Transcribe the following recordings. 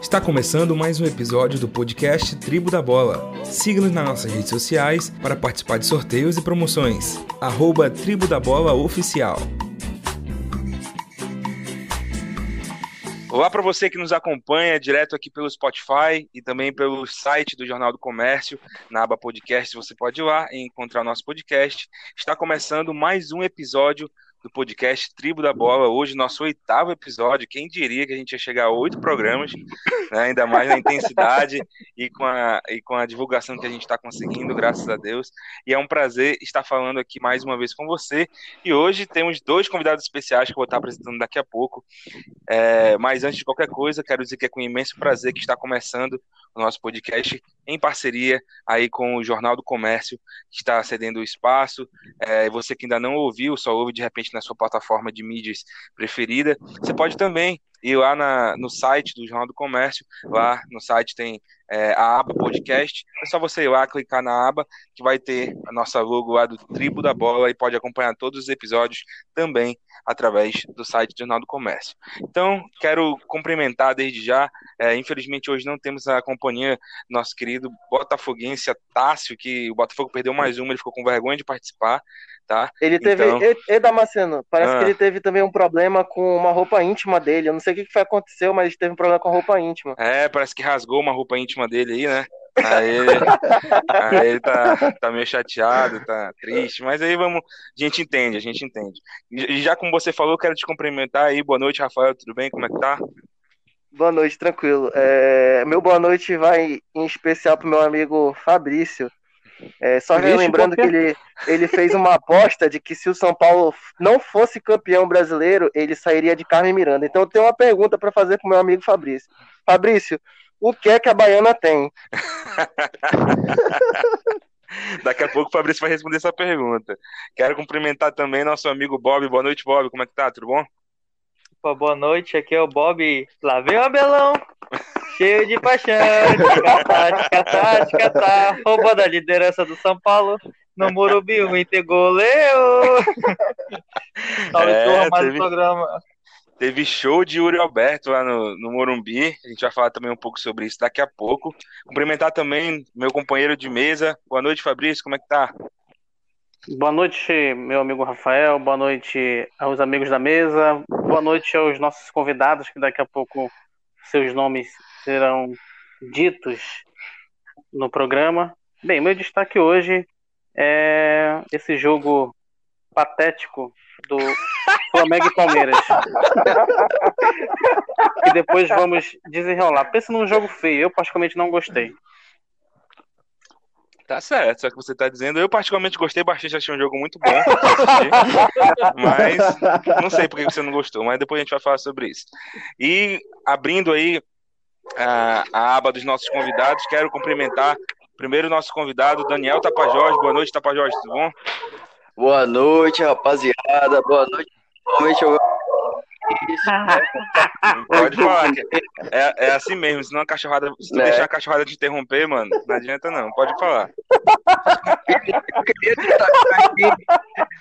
Está começando mais um episódio do podcast Tribo da Bola. Siga-nos nas nossas redes sociais para participar de sorteios e promoções. @TribodaBolaOficial. Olá para você que nos acompanha direto aqui pelo Spotify e também pelo site do Jornal do Comércio. Na aba podcast você pode ir lá e encontrar o nosso podcast. Está começando mais um episódio do podcast Tribo da Bola, hoje nosso 8º episódio. Quem diria que a gente ia chegar a 8 programas, né? Ainda mais na intensidade e com a divulgação que a gente está conseguindo, graças a Deus, e é um prazer estar falando aqui mais uma vez com você, e hoje temos 2 convidados especiais que eu vou estar apresentando daqui a pouco, mas antes de qualquer coisa, quero dizer que é com imenso prazer que está começando o nosso podcast em parceria aí com o Jornal do Comércio, que está cedendo o espaço. Você que ainda não ouviu, só ouve de repente na sua plataforma de mídias preferida, você pode também ir lá no site do Jornal do Comércio. Lá no site tem a aba podcast, é só você ir lá, clicar na aba, que vai ter a nossa logo lá do Tribo da Bola, e pode acompanhar todos os episódios também através do site do Jornal do Comércio. Então, quero cumprimentar desde já, infelizmente hoje não temos a companhia do nosso querido botafoguense Tássio, que o Botafogo perdeu mais uma, ele ficou com vergonha de participar, tá? Ele teve, Damasceno, parece que ele teve também um problema com uma roupa íntima dele, eu não sei o que aconteceu, mas ele teve um problema com a roupa íntima. Parece que rasgou uma roupa íntima dele aí, né? Aí ele tá meio chateado, tá triste, mas aí a gente entende. E já como você falou, quero te cumprimentar aí. Boa noite, Rafael, tudo bem? Como é que tá? Boa noite, tranquilo. Meu boa noite vai em especial pro meu amigo Fabrício. Só relembrando que ele fez uma aposta de que se o São Paulo não fosse campeão brasileiro, ele sairia de Carmen Miranda. Então eu tenho uma pergunta para fazer pro meu amigo Fabrício. Fabrício, o que é que a baiana tem? Daqui a pouco o Fabrício vai responder essa pergunta. Quero cumprimentar também nosso amigo Bob. Boa noite, Bob. Como é que tá? Tudo bom? Pô, boa noite. Aqui é o Bob. Lá vem o Abelão. Cheio de paixão. Ticatá. Roubando a liderança do São Paulo. No Morumbi, o Inter goleou. Salve, turma, mais um programa. Teve show de Yuri Alberto lá no Morumbi, a gente vai falar também um pouco sobre isso daqui a pouco. Cumprimentar também meu companheiro de mesa. Boa noite, Fabrício, como é que tá? Boa noite, meu amigo Rafael, boa noite aos amigos da mesa, boa noite aos nossos convidados, que daqui a pouco seus nomes serão ditos no programa. Bem, meu destaque hoje é esse jogo patético do Flamengo e Palmeiras. E depois vamos desenrolar. Pensa num jogo feio, eu particularmente não gostei. Tá certo, só que você tá dizendo, eu particularmente gostei bastante, achei um jogo muito bom. Mas não sei por que você não gostou, mas depois a gente vai falar sobre isso. E abrindo aí a aba dos nossos convidados, quero cumprimentar primeiro o nosso convidado, Daniel Tapajós. Boa noite, Tapajós, tudo bom? Boa noite, rapaziada. Boa noite. Pode falar. É assim mesmo. Senão a cachorrada, se tu deixar a cachorrada te interromper, mano, não adianta não. Pode falar.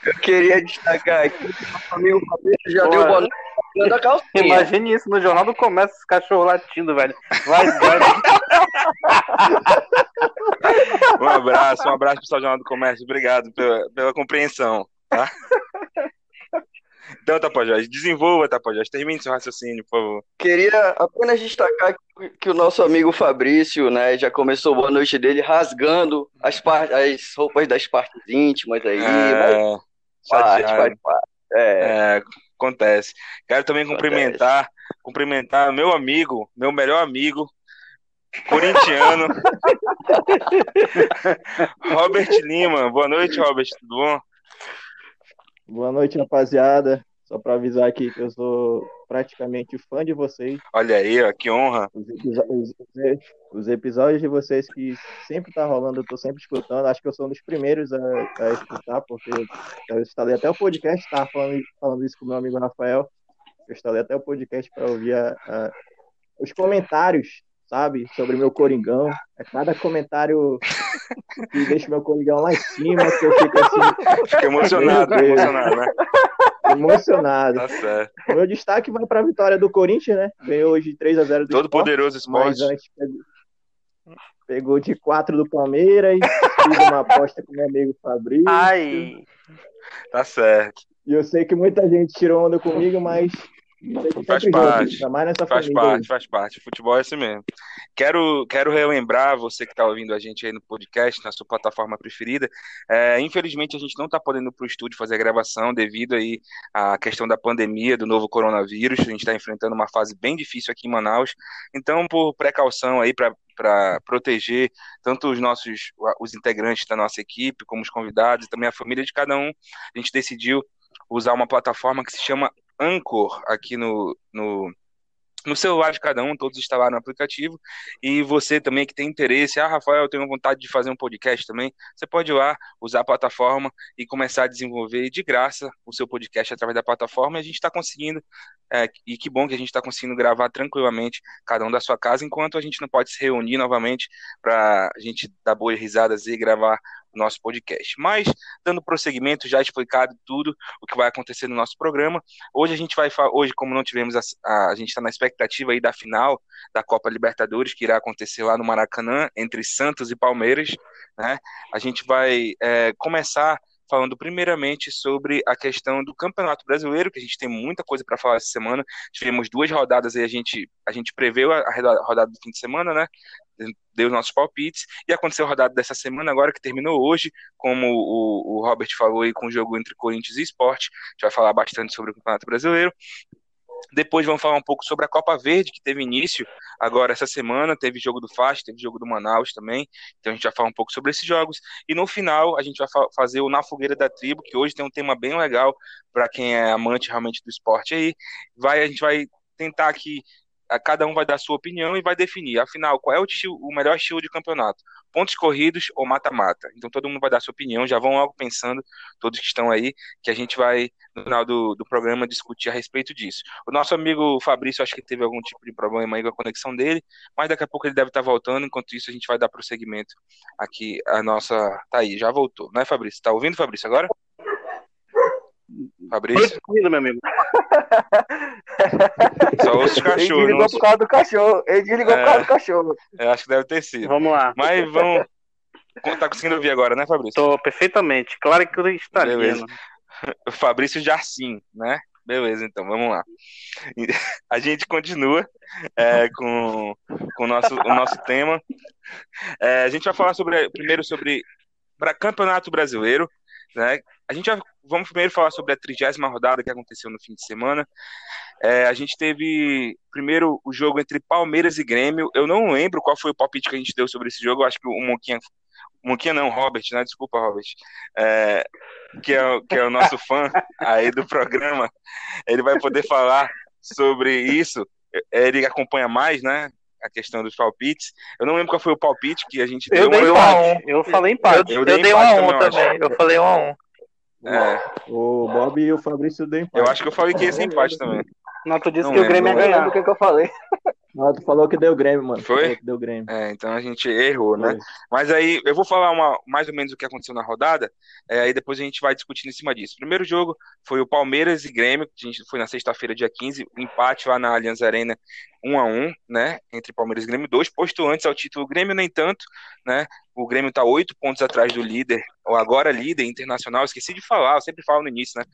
Eu queria destacar aqui. Meu cabelo já deu bola. Imagine isso, no Jornal do Comércio, os cachorros latindo, velho. Vai. Um abraço, pessoal do Jornal do Comércio. Obrigado pela compreensão, tá? Então, Tapajós, desenvolva, Tapajós. Termine seu raciocínio, por favor. Queria apenas destacar que o nosso amigo Fabrício, né, já começou a boa noite dele rasgando as roupas das partes íntimas aí. Acontece. Quero também cumprimentar meu melhor amigo, corintiano, Robert Lima. Boa noite, Robert, tudo bom? Boa noite, rapaziada. Só para avisar aqui que eu sou praticamente fã de vocês. Olha aí, ó, que honra. Os episódios de vocês que sempre tá rolando, eu tô sempre escutando. Acho que eu sou um dos primeiros a escutar, porque eu instalei até o podcast, tava falando isso com meu amigo Rafael. Eu instalei até o podcast para ouvir os comentários, sabe, sobre meu Coringão. É cada comentário que deixa meu Coringão lá em cima, que eu fico assim... Fico emocionado, né? Emocionado. Tá certo. O meu destaque vai para a vitória do Corinthians, né? Ganhou hoje 3-0 do Todo Sport, poderoso Sport. Pegou de 4 do Palmeiras, fiz uma aposta com meu amigo Fabrício. Ai, tá certo. E eu sei que muita gente tirou onda comigo, mas... Faz parte. Futebol é assim mesmo. Quero relembrar você que está ouvindo a gente aí no podcast, na sua plataforma preferida. Infelizmente a gente não está podendo ir para o estúdio fazer a gravação devido aí à questão da pandemia, do novo coronavírus. A gente está enfrentando uma fase bem difícil aqui em Manaus. Então, por precaução aí, para proteger tanto os integrantes da nossa equipe, como os convidados e também a família de cada um, a gente decidiu usar uma plataforma que se chama Anchor, aqui no celular de cada um, todos instalaram o aplicativo, e você também que tem interesse, Rafael, eu tenho vontade de fazer um podcast também, você pode ir lá, usar a plataforma e começar a desenvolver de graça o seu podcast através da plataforma, e a gente está conseguindo, e que bom que a gente está conseguindo gravar tranquilamente, cada um da sua casa, enquanto a gente não pode se reunir novamente para a gente dar boas risadas e gravar nosso podcast. Mas, dando prosseguimento, já explicado tudo o que vai acontecer no nosso programa, hoje a gente vai falar, como não tivemos, a gente está na expectativa aí da final da Copa Libertadores, que irá acontecer lá no Maracanã, entre Santos e Palmeiras, né? A gente vai começar falando primeiramente sobre a questão do Campeonato Brasileiro, que a gente tem muita coisa para falar essa semana. Tivemos 2 rodadas e a gente preveu a rodada do fim de semana, né? Deu os nossos palpites, e aconteceu a rodada dessa semana agora, que terminou hoje, como o Robert falou aí, com o jogo entre Corinthians e Sport. A gente vai falar bastante sobre o Campeonato Brasileiro. Depois vamos falar um pouco sobre a Copa Verde, que teve início agora essa semana, teve jogo do Fast, teve jogo do Manaus também, então a gente vai falar um pouco sobre esses jogos, e no final a gente vai fazer o Na Fogueira da Tribo, que hoje tem um tema bem legal para quem é amante realmente do esporte aí, a gente vai tentar aqui, cada um vai dar a sua opinião e vai definir, afinal, qual é o melhor estilo de campeonato, pontos corridos ou mata-mata. Então todo mundo vai dar a sua opinião, já vão logo pensando, todos que estão aí, que a gente vai, no final do programa, discutir a respeito disso. O nosso amigo Fabrício, acho que teve algum tipo de problema aí com a conexão dele, mas daqui a pouco ele deve estar voltando, enquanto isso a gente vai dar prosseguimento aqui, a nossa... Tá aí, já voltou, né, Fabrício? Tá ouvindo, Fabrício, agora? Fabrício? Meu amigo. Só ouço o cachorro. Ele desligou por causa do cachorro. Eu acho que deve ter sido. Vamos lá. Mas vamos. Tá conseguindo ouvir agora, né, Fabrício? Tô perfeitamente. Claro que eu estaria. Beleza. Fabrício Jarcim, né? Beleza, então, vamos lá. A gente continua com o nosso tema. A gente vai falar primeiro sobre Campeonato Brasileiro, né? Vamos primeiro falar sobre a 30ª rodada que aconteceu no fim de semana. A gente teve primeiro o jogo entre Palmeiras e Grêmio. Eu não lembro qual foi o palpite que a gente deu sobre esse jogo. Eu acho que o Monquinha não, Robert, né? Desculpa, Robert. Que é o nosso fã aí do programa. Ele vai poder falar sobre isso. Ele acompanha mais, né? A questão dos palpites. Eu não lembro qual foi o palpite que a gente deu. Eu falei empate. Eu falei 1-1. O Bob e o Fabrício deu empate. Eu acho que eu falei que ia ser empate também. Não, tu disse não que lembro. O Grêmio ia ganhar. Do que eu falei. Não, tu falou que deu o Grêmio, mano. Foi? Deu o Grêmio. Então a gente errou, né? Foi. Mas aí eu vou falar mais ou menos o que aconteceu na rodada, aí depois a gente vai discutindo em cima disso. O primeiro jogo foi o Palmeiras e Grêmio, que a gente foi na sexta-feira, dia 15, um empate lá na Allianz Arena, 1-1, né? Entre Palmeiras e Grêmio, 2 postulantes ao título. O Grêmio nem tanto, né? O Grêmio tá 8 pontos atrás do líder, ou agora líder internacional. Esqueci de falar, eu sempre falo no início, né?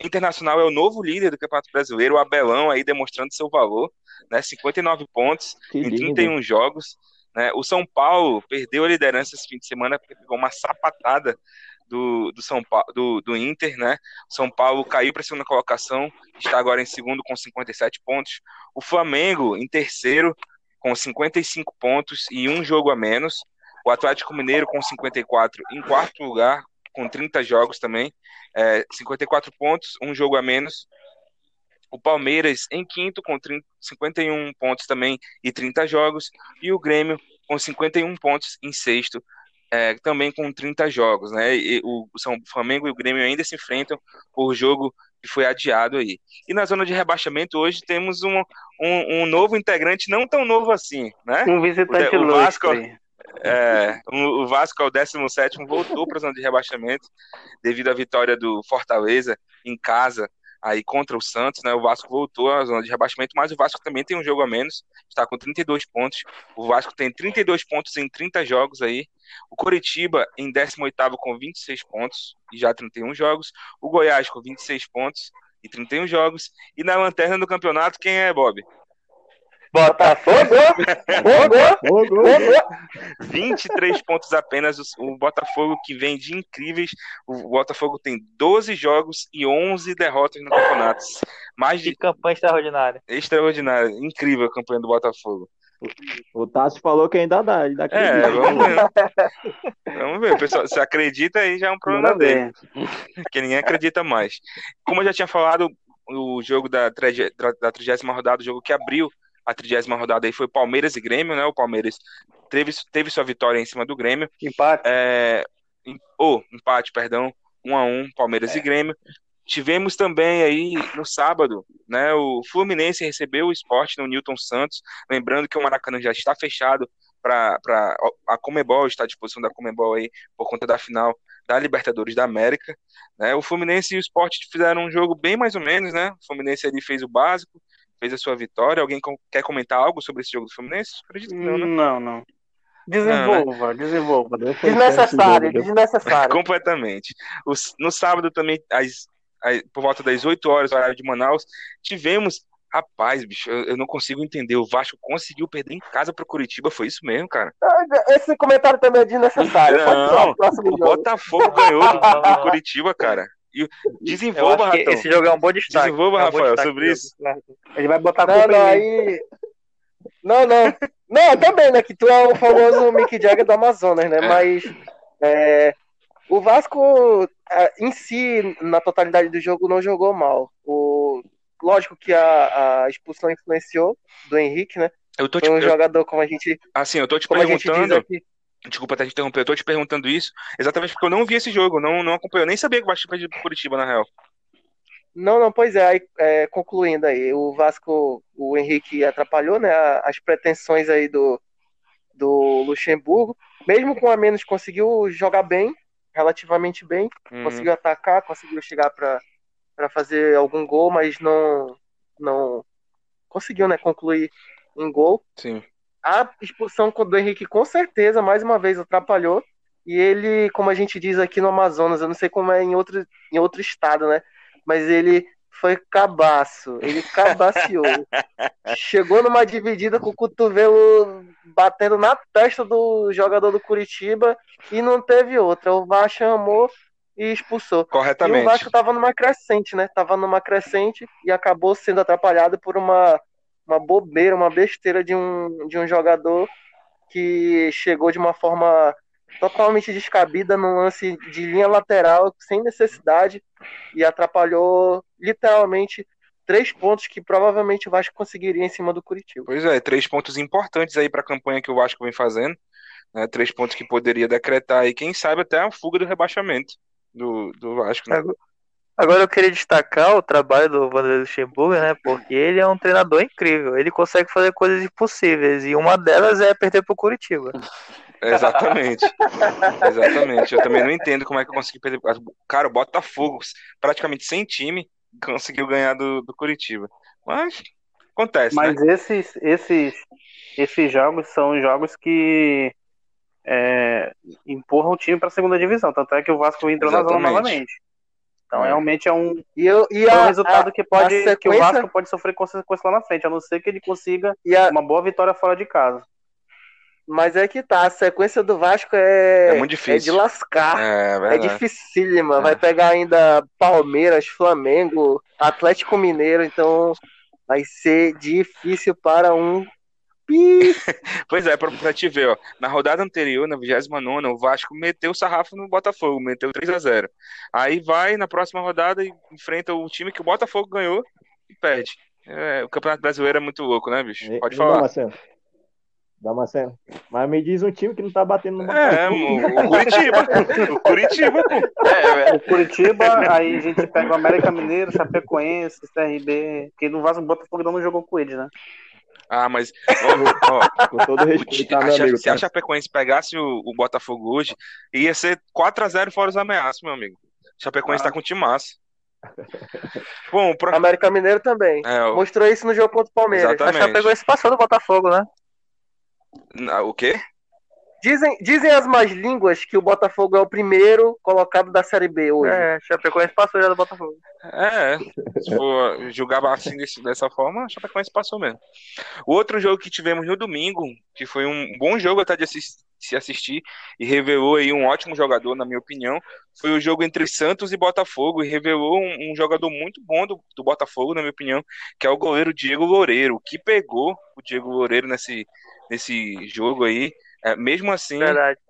Internacional é o novo líder do Campeonato Brasileiro, o Abelão aí demonstrando seu valor, né, 59 pontos em 31 jogos, né? O São Paulo perdeu a liderança esse fim de semana porque pegou uma sapatada do Inter, né? O São Paulo caiu para a segunda colocação, está agora em segundo com 57 pontos, o Flamengo em terceiro com 55 pontos e um jogo a menos, o Atlético Mineiro com 54 em quarto lugar, com 30 jogos também, 54 pontos, um jogo a menos. O Palmeiras em quinto, com 51 pontos também e 30 jogos. E o Grêmio com 51 pontos em sexto, também com 30 jogos. Né? E o Flamengo e o Grêmio ainda se enfrentam por jogo que foi adiado aí. E na zona de rebaixamento hoje temos um novo integrante, não tão novo assim. Né? Um visitante o Vasco, O Vasco, ao 17º, voltou para a zona de rebaixamento devido à vitória do Fortaleza em casa aí contra o Santos, né? O Vasco voltou à zona de rebaixamento, mas o Vasco também tem um jogo a menos, está com 32 pontos. O Vasco tem 32 pontos em 30 jogos aí. O Coritiba em 18º com 26 pontos e já 31 jogos. O Goiás com 26 pontos e 31 jogos. E na lanterna do campeonato, quem é, Bob? Botafogo! 23 pontos apenas, o Botafogo que vem de incríveis. O Botafogo tem 12 jogos e 11 derrotas no campeonato. Que campanha extraordinária. Extraordinária, incrível a campanha do Botafogo. O Tássio falou que ainda dá, ainda acredita. Vamos ver. Vamos ver, pessoal, se acredita aí já é um problema dele, que ninguém acredita mais. Como eu já tinha falado, o jogo da 30ª rodada, o jogo que abriu a 30ª rodada aí foi Palmeiras e Grêmio, né? O Palmeiras teve sua vitória em cima do Grêmio. Empate, 1-1, Palmeiras e Grêmio. Tivemos também aí no sábado, né? O Fluminense recebeu o Sport no Nilton Santos. Lembrando que o Maracanã já está fechado para a Conmebol, está à disposição da Conmebol aí por conta da final da Libertadores da América, né? O Fluminense e o Sport fizeram um jogo bem mais ou menos, né? O Fluminense ali fez o básico, fez a sua vitória. Alguém quer comentar algo sobre esse jogo do Fluminense? Acredito que não, né? Não. Desenvolva. Desnecessário. Completamente. No sábado também, por volta das 8 horas, horário de Manaus, tivemos... Rapaz, bicho, eu não consigo entender. O Vasco conseguiu perder em casa pro Coritiba, foi isso mesmo, cara? Esse comentário também é desnecessário. Não, o Botafogo ganhou do Coritiba, cara. Desenvolva, Ratão. Esse jogo é um bom destaque. Desenvolva, Rafael, sobre isso. Ele vai botar a culpa aí. Não. Não, também, né? Que tu é o famoso Mick Jagger do Amazonas, né? Mas o Vasco, em si, na totalidade do jogo, não jogou mal. Lógico que a expulsão influenciou do Henrique, né? Jogador como a gente... Assim, eu tô te perguntando... Desculpa até te interromper, eu tô te perguntando isso exatamente porque eu não vi esse jogo, não acompanhei, eu nem sabia que o Vasco perdia pro Coritiba, na real. Não, pois é, concluindo aí, o Vasco, o Henrique atrapalhou, né, as pretensões aí do Luxemburgo, mesmo com a menos conseguiu jogar bem, relativamente bem, conseguiu atacar, conseguiu chegar para fazer algum gol, mas não conseguiu, né, concluir em gol. Sim. A expulsão do Henrique, com certeza, mais uma vez, atrapalhou. E ele, como a gente diz aqui no Amazonas, eu não sei como é em outro estado, né? Mas ele foi cabaço. Ele cabaceou. Chegou numa dividida com o cotovelo batendo na testa do jogador do Coritiba e não teve outra. O Vasco chamou e expulsou. Corretamente. E o Vasco tava numa crescente, né? E acabou sendo atrapalhado por uma bobeira, uma besteira de um jogador que chegou de uma forma totalmente descabida num lance de linha lateral, sem necessidade, e atrapalhou literalmente 3 pontos que provavelmente o Vasco conseguiria em cima do Coritiba. Pois é, 3 pontos importantes aí para a campanha que o Vasco vem fazendo, né? 3 pontos que poderia decretar aí, quem sabe até a fuga do rebaixamento do Vasco, né? Agora eu queria destacar o trabalho do Vanderlei Luxemburgo, né? Porque ele é um treinador incrível. Ele consegue fazer coisas impossíveis. E uma delas é perder pro Coritiba. Exatamente. Eu também não entendo como é que eu consegui perder. Cara, o Botafogo, praticamente sem time, conseguiu ganhar do Coritiba. Mas acontece, né? esses jogos são jogos que empurram o time pra segunda divisão. Tanto é que o Vasco entrou na zona novamente. Então, realmente é um resultado que o Vasco pode sofrer consequência lá na frente, a não ser que ele consiga uma boa vitória fora de casa. Mas é que tá, a sequência do Vasco é muito difícil. É de lascar, é dificílima. Vai pegar ainda Palmeiras, Flamengo, Atlético Mineiro, então vai ser difícil para um... Pois é, pra te ver, ó, na rodada anterior, na 29ª, o Vasco meteu o sarrafo no Botafogo, meteu 3-0. Aí vai na próxima rodada e enfrenta o time que o Botafogo ganhou e perde. O Campeonato Brasileiro é muito louco, né, bicho? Pode falar. Dá uma cena. Mas me diz um time que não tá batendo no Botafogo. O Coritiba. O Coritiba. O Coritiba, aí a gente pega o América Mineiro, Chapecoense, CRB, que no Vasco o Botafogo não jogou com ele, né? Ah, mas ó, com todo respeito, amigo, se a Chapecoense pegasse o Botafogo hoje, ia ser 4-0 fora os ameaços, meu amigo. Chapecoense tá com time massa. Bom, o América Mineiro também. Mostrou isso no jogo contra o Palmeiras. Exatamente. A Chapecoense passou do Botafogo, né? O quê? Dizem as más línguas que o Botafogo é o primeiro colocado da Série B hoje. É, Chapecoense passou já do Botafogo. É, se for julgar assim dessa forma, Chapecoense passou mesmo. O outro jogo que tivemos no domingo, que foi um bom jogo até de se assistir, e revelou aí um ótimo jogador, na minha opinião, foi o jogo entre Santos e Botafogo, e revelou um jogador muito bom do Botafogo, na minha opinião, que é o goleiro Diego Loureiro, que pegou o Diego Loureiro nesse jogo aí. É, mesmo assim,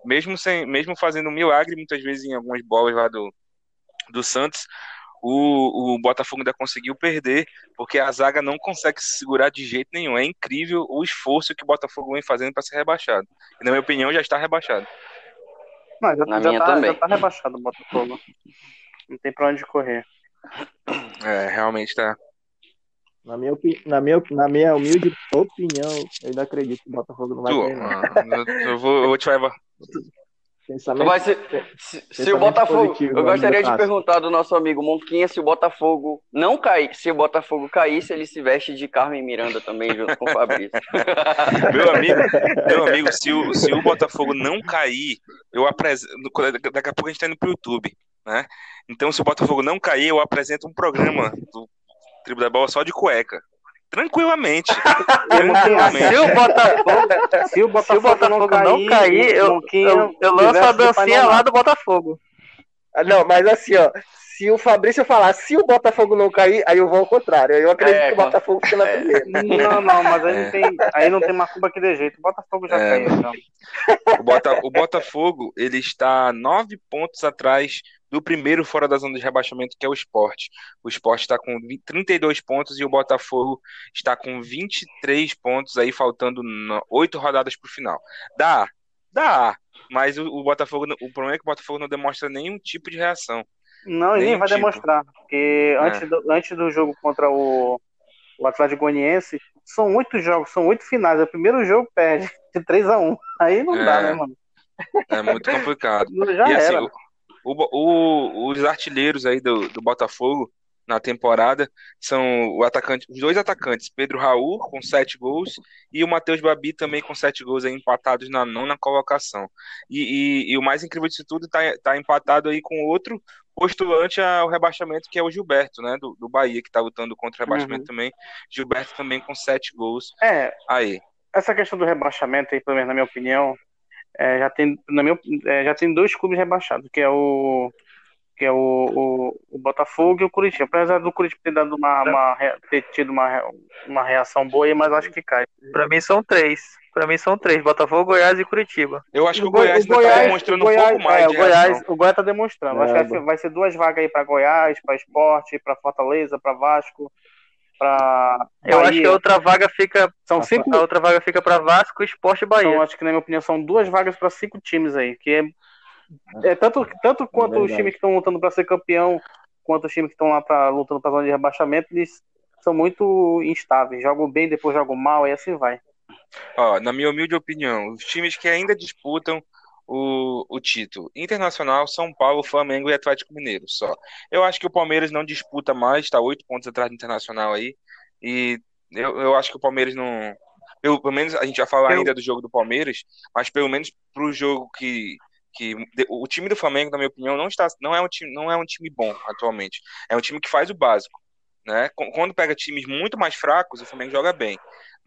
mesmo fazendo um milagre, muitas vezes em algumas bolas lá do Santos, o Botafogo ainda conseguiu perder, porque a zaga não consegue se segurar de jeito nenhum. É incrível o esforço que o Botafogo vem fazendo para ser rebaixado. E, na minha opinião, já está rebaixado. Não, já está rebaixado o Botafogo. Não tem para onde correr. É, realmente está. Na minha humilde opinião, eu ainda acredito que o Botafogo não vai ganhar. Eu vou te levar. Mas se o Botafogo... Positivo, eu gostaria de perguntar do nosso amigo Monquinha se o Botafogo não cair. Se o Botafogo caísse, ele se veste de Carmen Miranda também, junto com o Fabrício. Meu amigo, se o Botafogo não cair, eu apresento... Daqui a pouco a gente tá indo pro YouTube, né? Então, se o Botafogo não cair, eu apresento um programa do Tribo da Bola só de cueca. Tranquilamente. Se o Botafogo não cair, eu lanço a dancinha lá do Botafogo. Não, mas assim, ó. Se o Fabrício falar, se o Botafogo não cair, aí eu vou ao contrário. Eu acredito que o Botafogo fica na primeira. Não, mas aí não tem macumba que dê jeito. O Botafogo já caiu, então. O Botafogo, ele está 9 pontos atrás do primeiro fora da zona de rebaixamento, que é o Sport. O Sport está com 32 pontos e o Botafogo está com 23 pontos, aí faltando 8 rodadas para o final. Dá, mas o Botafogo, o problema é que o Botafogo não demonstra nenhum tipo de reação. Não, ele nem vai demonstrar, porque antes do jogo contra o Atlético Goianiense, são 8 jogos, são 8 finais, o primeiro jogo perde de 3-1, aí não dá, né, mano? É muito complicado. Já e era. Assim, os artilheiros aí do Botafogo na temporada são os dois atacantes, Pedro Raul, com 7 gols, e o Matheus Babi também com 7 gols aí, empatados na nona colocação. E o mais incrível disso tudo, tá empatado aí com outro postulante ao rebaixamento, que é o Gilberto, né, do Bahia, que tá lutando contra o rebaixamento também. Gilberto também com 7 gols. Aí. Essa questão do rebaixamento aí, pelo menos na minha opinião, já tem 2 clubes rebaixados, que é o Botafogo e o Coritiba. Apesar do Coritiba ter dado ter tido uma reação boa, mas acho que cai. Para mim são três, Botafogo, Goiás e Coritiba. Eu acho que o Goiás tá demonstrando um pouco mais. O Goiás tá demonstrando. Acho que vai ser 2 vagas aí para Goiás, para Sport, para Fortaleza, para Vasco. Eu acho que a outra vaga fica. São 5. A outra vaga fica para Vasco, Sport e Bahia. Então, acho que, na minha opinião, são 2 vagas para 5 times aí. Que é tanto quanto os times que estão lutando para ser campeão, quanto os times que estão lá lutando para zona de rebaixamento, eles são muito instáveis. Jogam bem, depois jogam mal, e assim vai. Na minha humilde opinião, os times que ainda disputam o título: Internacional, São Paulo, Flamengo e Atlético Mineiro só. Eu acho que o Palmeiras não disputa mais, tá 8 pontos atrás do Internacional aí, e eu acho que o Palmeiras não... pelo menos a gente vai falar ainda do jogo do Palmeiras, mas pelo menos pro jogo que o time do Flamengo, na minha opinião, não é um time bom atualmente. É um time que faz o básico, né? Quando pega times muito mais fracos, o Flamengo joga bem.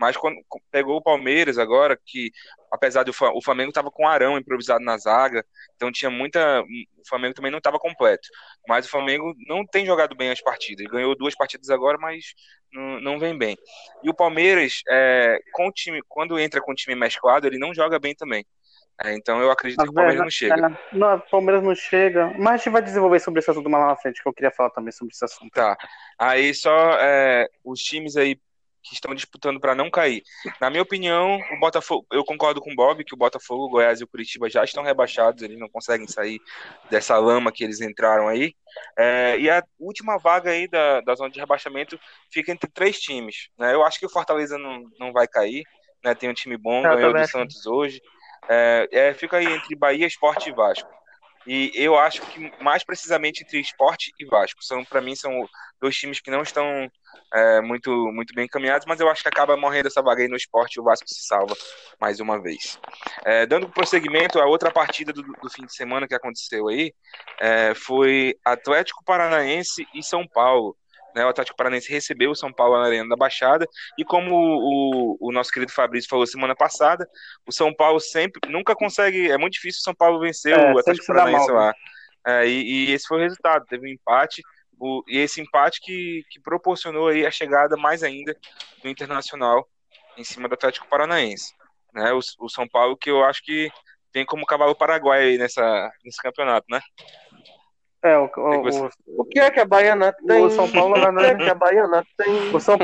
Mas quando pegou o Palmeiras agora, que apesar do o Flamengo estava com Arão improvisado na zaga, então tinha muita... O Flamengo também não estava completo. Mas o Flamengo não tem jogado bem as partidas. Ganhou 2 partidas agora, mas não vem bem. E o Palmeiras, quando entra com o time mesclado, ele não joga bem também. Então eu acredito que o Palmeiras não chega. Não, o Palmeiras não chega. Mas a gente vai desenvolver sobre esse assunto mais lá na frente, que eu queria falar também sobre esse assunto. Tá. Aí só os times aí que estão disputando para não cair. Na minha opinião, o Botafogo, eu concordo com o Bob que o Botafogo, o Goiás e o Coritiba já estão rebaixados, eles não conseguem sair dessa lama que eles entraram aí. E a última vaga aí da zona de rebaixamento fica entre três times, né? Eu acho que o Fortaleza não vai cair, né? Tem um time bom, ganhou do Santos hoje. Fica aí entre Bahia, Sport e Vasco. E eu acho que mais precisamente entre Sport e Vasco. Para mim, são dois times que não estão muito, muito bem encaminhados, mas eu acho que acaba morrendo essa vaga aí no Sport e o Vasco se salva mais uma vez. Dando prosseguimento, a outra partida do fim de semana que aconteceu aí foi Atlético Paranaense e São Paulo. O Atlético Paranaense recebeu o São Paulo na Arena da Baixada, e como o nosso querido Fabrício falou semana passada, o São Paulo nunca consegue, é muito difícil o São Paulo vencer o Atlético Paranaense lá. E esse foi o resultado, teve um empate, e esse empate que proporcionou aí a chegada mais ainda do Internacional em cima do Atlético Paranaense. Né? O São Paulo que eu acho que tem como cavalo paraguaio aí nesse campeonato, né? O que é que a Baiana tem? O São Paulo, na verdade, que a Baiana tem. O São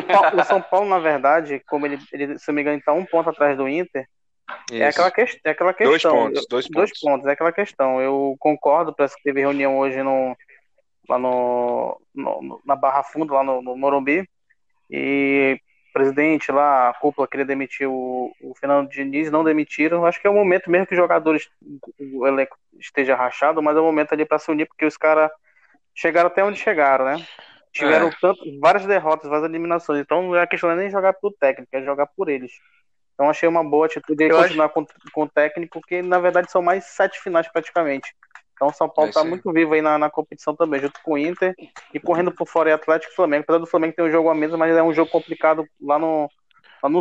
Paulo, na verdade, como ele se não me engano, está um ponto atrás do Inter. Isso. É aquela questão. Dois pontos, é aquela questão. Eu concordo, parece que teve reunião hoje na Barra Funda, lá no Morumbi. E o presidente lá, a cúpula queria demitir o Fernando Diniz, não demitiram. Acho que é o momento mesmo que os jogadores, o elenco esteja rachado, mas é o momento ali para se unir, porque os caras chegaram até onde chegaram, né? Tiveram várias derrotas, várias eliminações. Então a questão não é nem jogar pro técnico, é jogar por eles. Então achei uma boa atitude continuar com o técnico, porque na verdade são mais 7 finais praticamente. Então o São Paulo tá muito vivo aí na competição também, junto com o Inter e correndo por fora é Atlético e Flamengo. Apesar do Flamengo tem um jogo a menos, mas é um jogo complicado lá no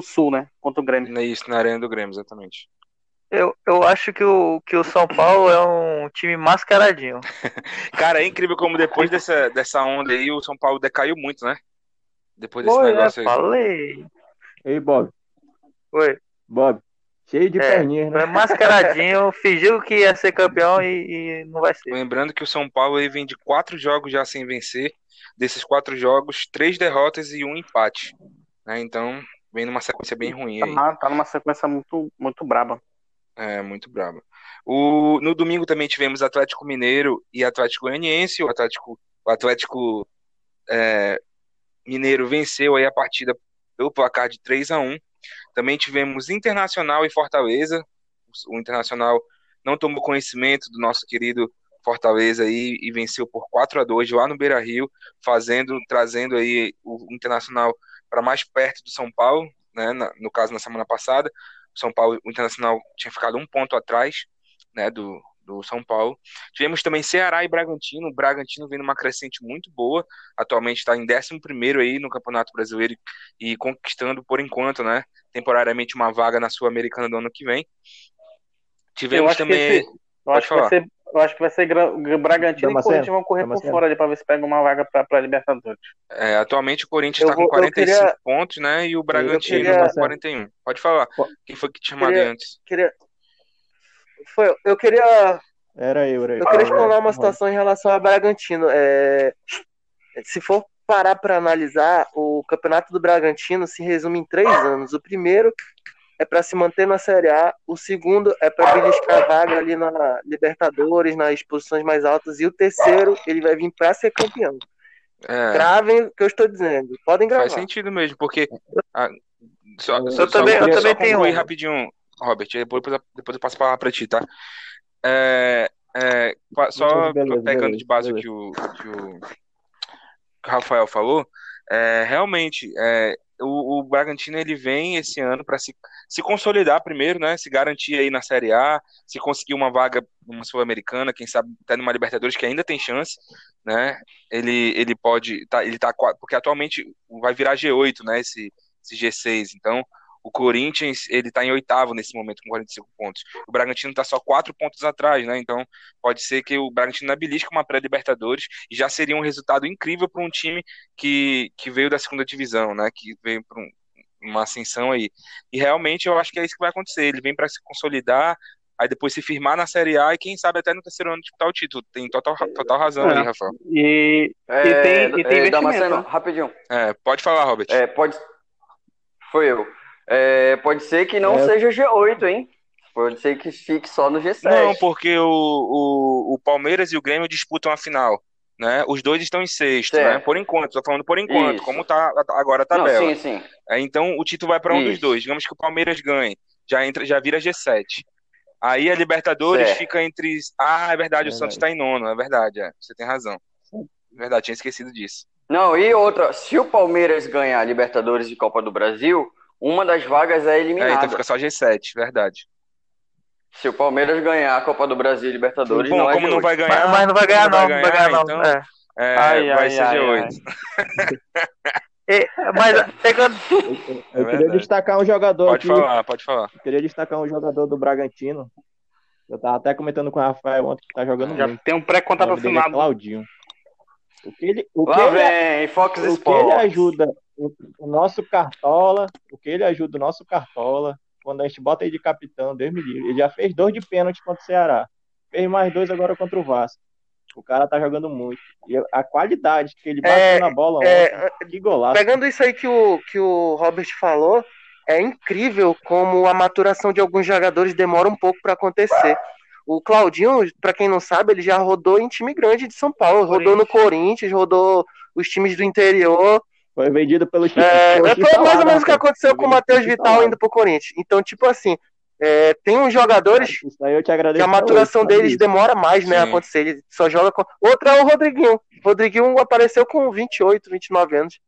Sul, né? Contra o Grêmio. É isso, na Arena do Grêmio, exatamente. Eu acho que o São Paulo é um time mascaradinho. Cara, é incrível como depois dessa onda aí, o São Paulo decaiu muito, né? Depois desse negócio aí. Falei. Ei, Bob. Oi. Bob, cheio de perninhas, né? É mascaradinho, fingiu que ia ser campeão e não vai ser. Lembrando que o São Paulo aí vem de 4 jogos já sem vencer. Desses 4 jogos, 3 derrotas e 1 empate. Né? Então, vem numa sequência bem ruim aí. Tá numa sequência muito, muito braba. Muito brabo. No domingo também tivemos Atlético Mineiro e Atlético Goianiense. O Atlético Mineiro venceu aí a partida pelo placar de 3-1. Também tivemos Internacional e Fortaleza. O Internacional não tomou conhecimento do nosso querido Fortaleza aí e venceu por 4-2 lá no Beira-Rio, trazendo aí o Internacional para mais perto do São Paulo, né? No caso, na semana passada. São Paulo, o Internacional tinha ficado um ponto atrás, né, do São Paulo. Tivemos também Ceará e Bragantino. O Bragantino vem numa crescente muito boa. Atualmente está em 11º aí no Campeonato Brasileiro e conquistando, por enquanto, né, temporariamente uma vaga na Sul-Americana do ano que vem. Tivemos também... Eu acho que vai ser Bragantino e o Corinthians vão correr por fora ali para ver se pega uma vaga para Libertadores. Atualmente o Corinthians está com 45 pontos, né? E o Bragantino com 41. Pode falar. Quem foi que te chamou antes? Eu queria explorar uma situação em relação ao Bragantino. Se for parar para analisar, o campeonato do Bragantino se resume em 3 anos. O primeiro é para se manter na Série A, o segundo é para beliscar a vaga ali na Libertadores, nas posições mais altas, e o terceiro, ele vai vir para ser campeão. Gravem o que eu estou dizendo, podem gravar. Faz sentido mesmo, porque... Eu também tenho um rapidinho, Robert, depois eu passo a palavra para ti, tá? Pegando de base o que o Rafael falou, realmente... O Bragantino ele vem esse ano para se consolidar primeiro, né? Se garantir aí na Série A, se conseguir uma vaga numa Sul-Americana, quem sabe até numa Libertadores que ainda tem chance, né? Ele pode porque atualmente vai virar G8, né? Esse G6. Então o Corinthians ele está em 8º nesse momento com 45 pontos. O Bragantino está só 4 pontos atrás, né? Então pode ser que o Bragantino habilite com uma pré-Libertadores e já seria um resultado incrível para um time que veio da 2ª divisão, né? Que veio para uma ascensão aí. E realmente eu acho que é isso que vai acontecer. Ele vem para se consolidar, aí depois se firmar na Série A e quem sabe até no terceiro ano disputar o título. Tem total razão aí, Rafael. E tem investimento. Rapidinho. Pode falar, Robert. Pode. Foi eu. É, pode ser que não seja G8, hein? Pode ser que fique só no G7. Não, porque o Palmeiras e o Grêmio disputam a final, né? Os dois estão em sexto, né? Por enquanto, estou falando por enquanto, isso. Como tá agora a tabela. Não, sim, sim. É, então o título vai para um dos dois. Digamos que o Palmeiras ganhe, já vira G7. Aí a Libertadores fica entre... Ah, é verdade, o Santos está em nono, é verdade, você tem razão. É verdade, tinha esquecido disso. Não, e outra, se o Palmeiras ganhar a Libertadores e Copa do Brasil, uma das vagas é eliminada. É, então fica só G7, verdade. Se o Palmeiras ganhar a Copa do Brasil e Libertadores, bom, não é como G8. Não vai ganhar... Mas não vai ganhar não, não vai ganhar não. Então, vai ser G8. Eu queria destacar um jogador Pode falar. Eu queria destacar um jogador do Bragantino. Eu tava até comentando com o Rafael ontem que tá jogando muito. Já tem um pré-contrato assinado. Claudinho. O que ele ajuda o nosso Cartola, quando a gente bota ele de capitão, Deus me livre. Ele já fez 2 de pênalti contra o Ceará. Fez mais 2 agora contra o Vasco. O cara tá jogando muito. E a qualidade que ele bateu na bola ontem, que golaço. Pegando isso aí que o Robert falou, é incrível como a maturação de alguns jogadores demora um pouco para acontecer. O Claudinho, para quem não sabe, ele já rodou em time grande de São Paulo. Rodou no Corinthians, rodou os times do interior. Foi vendido pelo Chico. Foi mais ou menos o que aconteceu com o Matheus Vital indo pro Corinthians. Então, tipo assim, tem uns jogadores que a maturação deles demora mais, né, a acontecer. Ele só joga com... Outro é o Rodriguinho. O Rodriguinho apareceu com 28, 29 anos.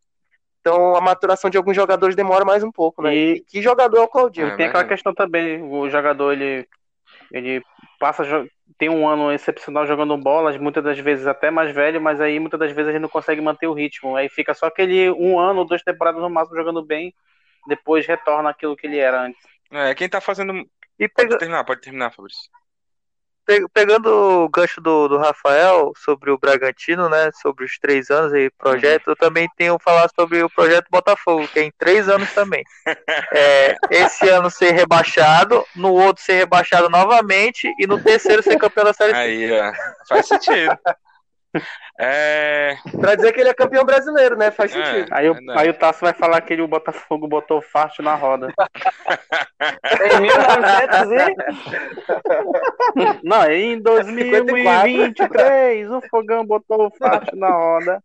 Então, a maturação de alguns jogadores demora mais um pouco, né? E que jogador é o Claudinho? Tem aquela questão também. O jogador, ele tem um ano excepcional jogando bola, muitas das vezes até mais velho, mas aí muitas das vezes ele não consegue manter o ritmo, aí fica só aquele um ano ou 2 temporadas no máximo jogando bem, depois retorna aquilo que ele era antes. Quem tá fazendo... Pode terminar, Fabrício. Pegando o gancho do Rafael sobre o Bragantino, né, sobre os 3 anos e projeto, eu também tenho que falar sobre o projeto Botafogo, que é em 3 anos também. Esse ano ser rebaixado, no outro ser rebaixado novamente e no terceiro ser campeão da Série C. Aí, faz sentido. Pra dizer que ele é campeão brasileiro, né? Faz sentido. Aí o Tasso vai falar que o Botafogo botou farto na roda. Em 1900 e... Não, em 2023 o Fogão botou farto na roda.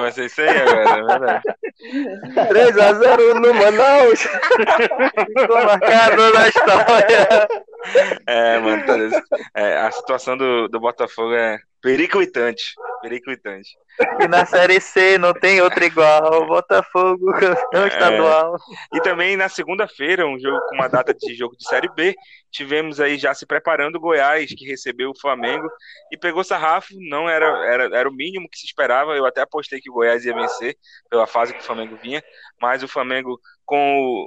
Vai ser isso aí agora, é verdade. 3-0 no Manaus. Ficou marcado na história. Mano, a situação do Botafogo é Periclitante. E na Série C não tem outro igual. O Botafogo, campeão estadual. E também na segunda-feira, um jogo com uma data de jogo de Série B, tivemos aí já se preparando o Goiás, que recebeu o Flamengo e pegou sarrafo. Não era o mínimo que se esperava. Eu até apostei que o Goiás ia vencer pela fase que o Flamengo vinha, mas o Flamengo com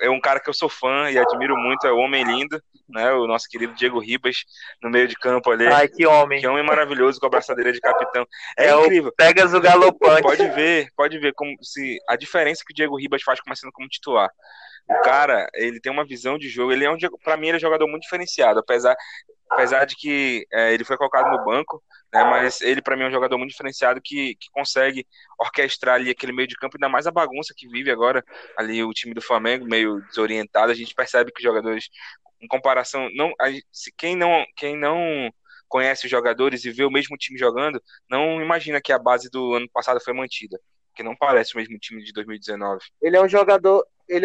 é um cara que eu sou fã e admiro muito, é o homem lindo, né? O nosso querido Diego Ribas no meio de campo ali. Ai, que homem maravilhoso com a braçadeira de capitão. É incrível. Pegas o galopante. Pode ver como se a diferença que o Diego Ribas faz começando como titular. O cara, ele tem uma visão de jogo, para mim ele é um jogador muito diferenciado, apesar de que ele foi colocado no banco, né, mas ele para mim é um jogador muito diferenciado que consegue orquestrar ali aquele meio de campo, ainda mais a bagunça que vive agora ali o time do Flamengo, meio desorientado. A gente percebe que os jogadores, em comparação, quem não conhece os jogadores e vê o mesmo time jogando, não imagina que a base do ano passado foi mantida, porque não parece o mesmo time de 2019. Ele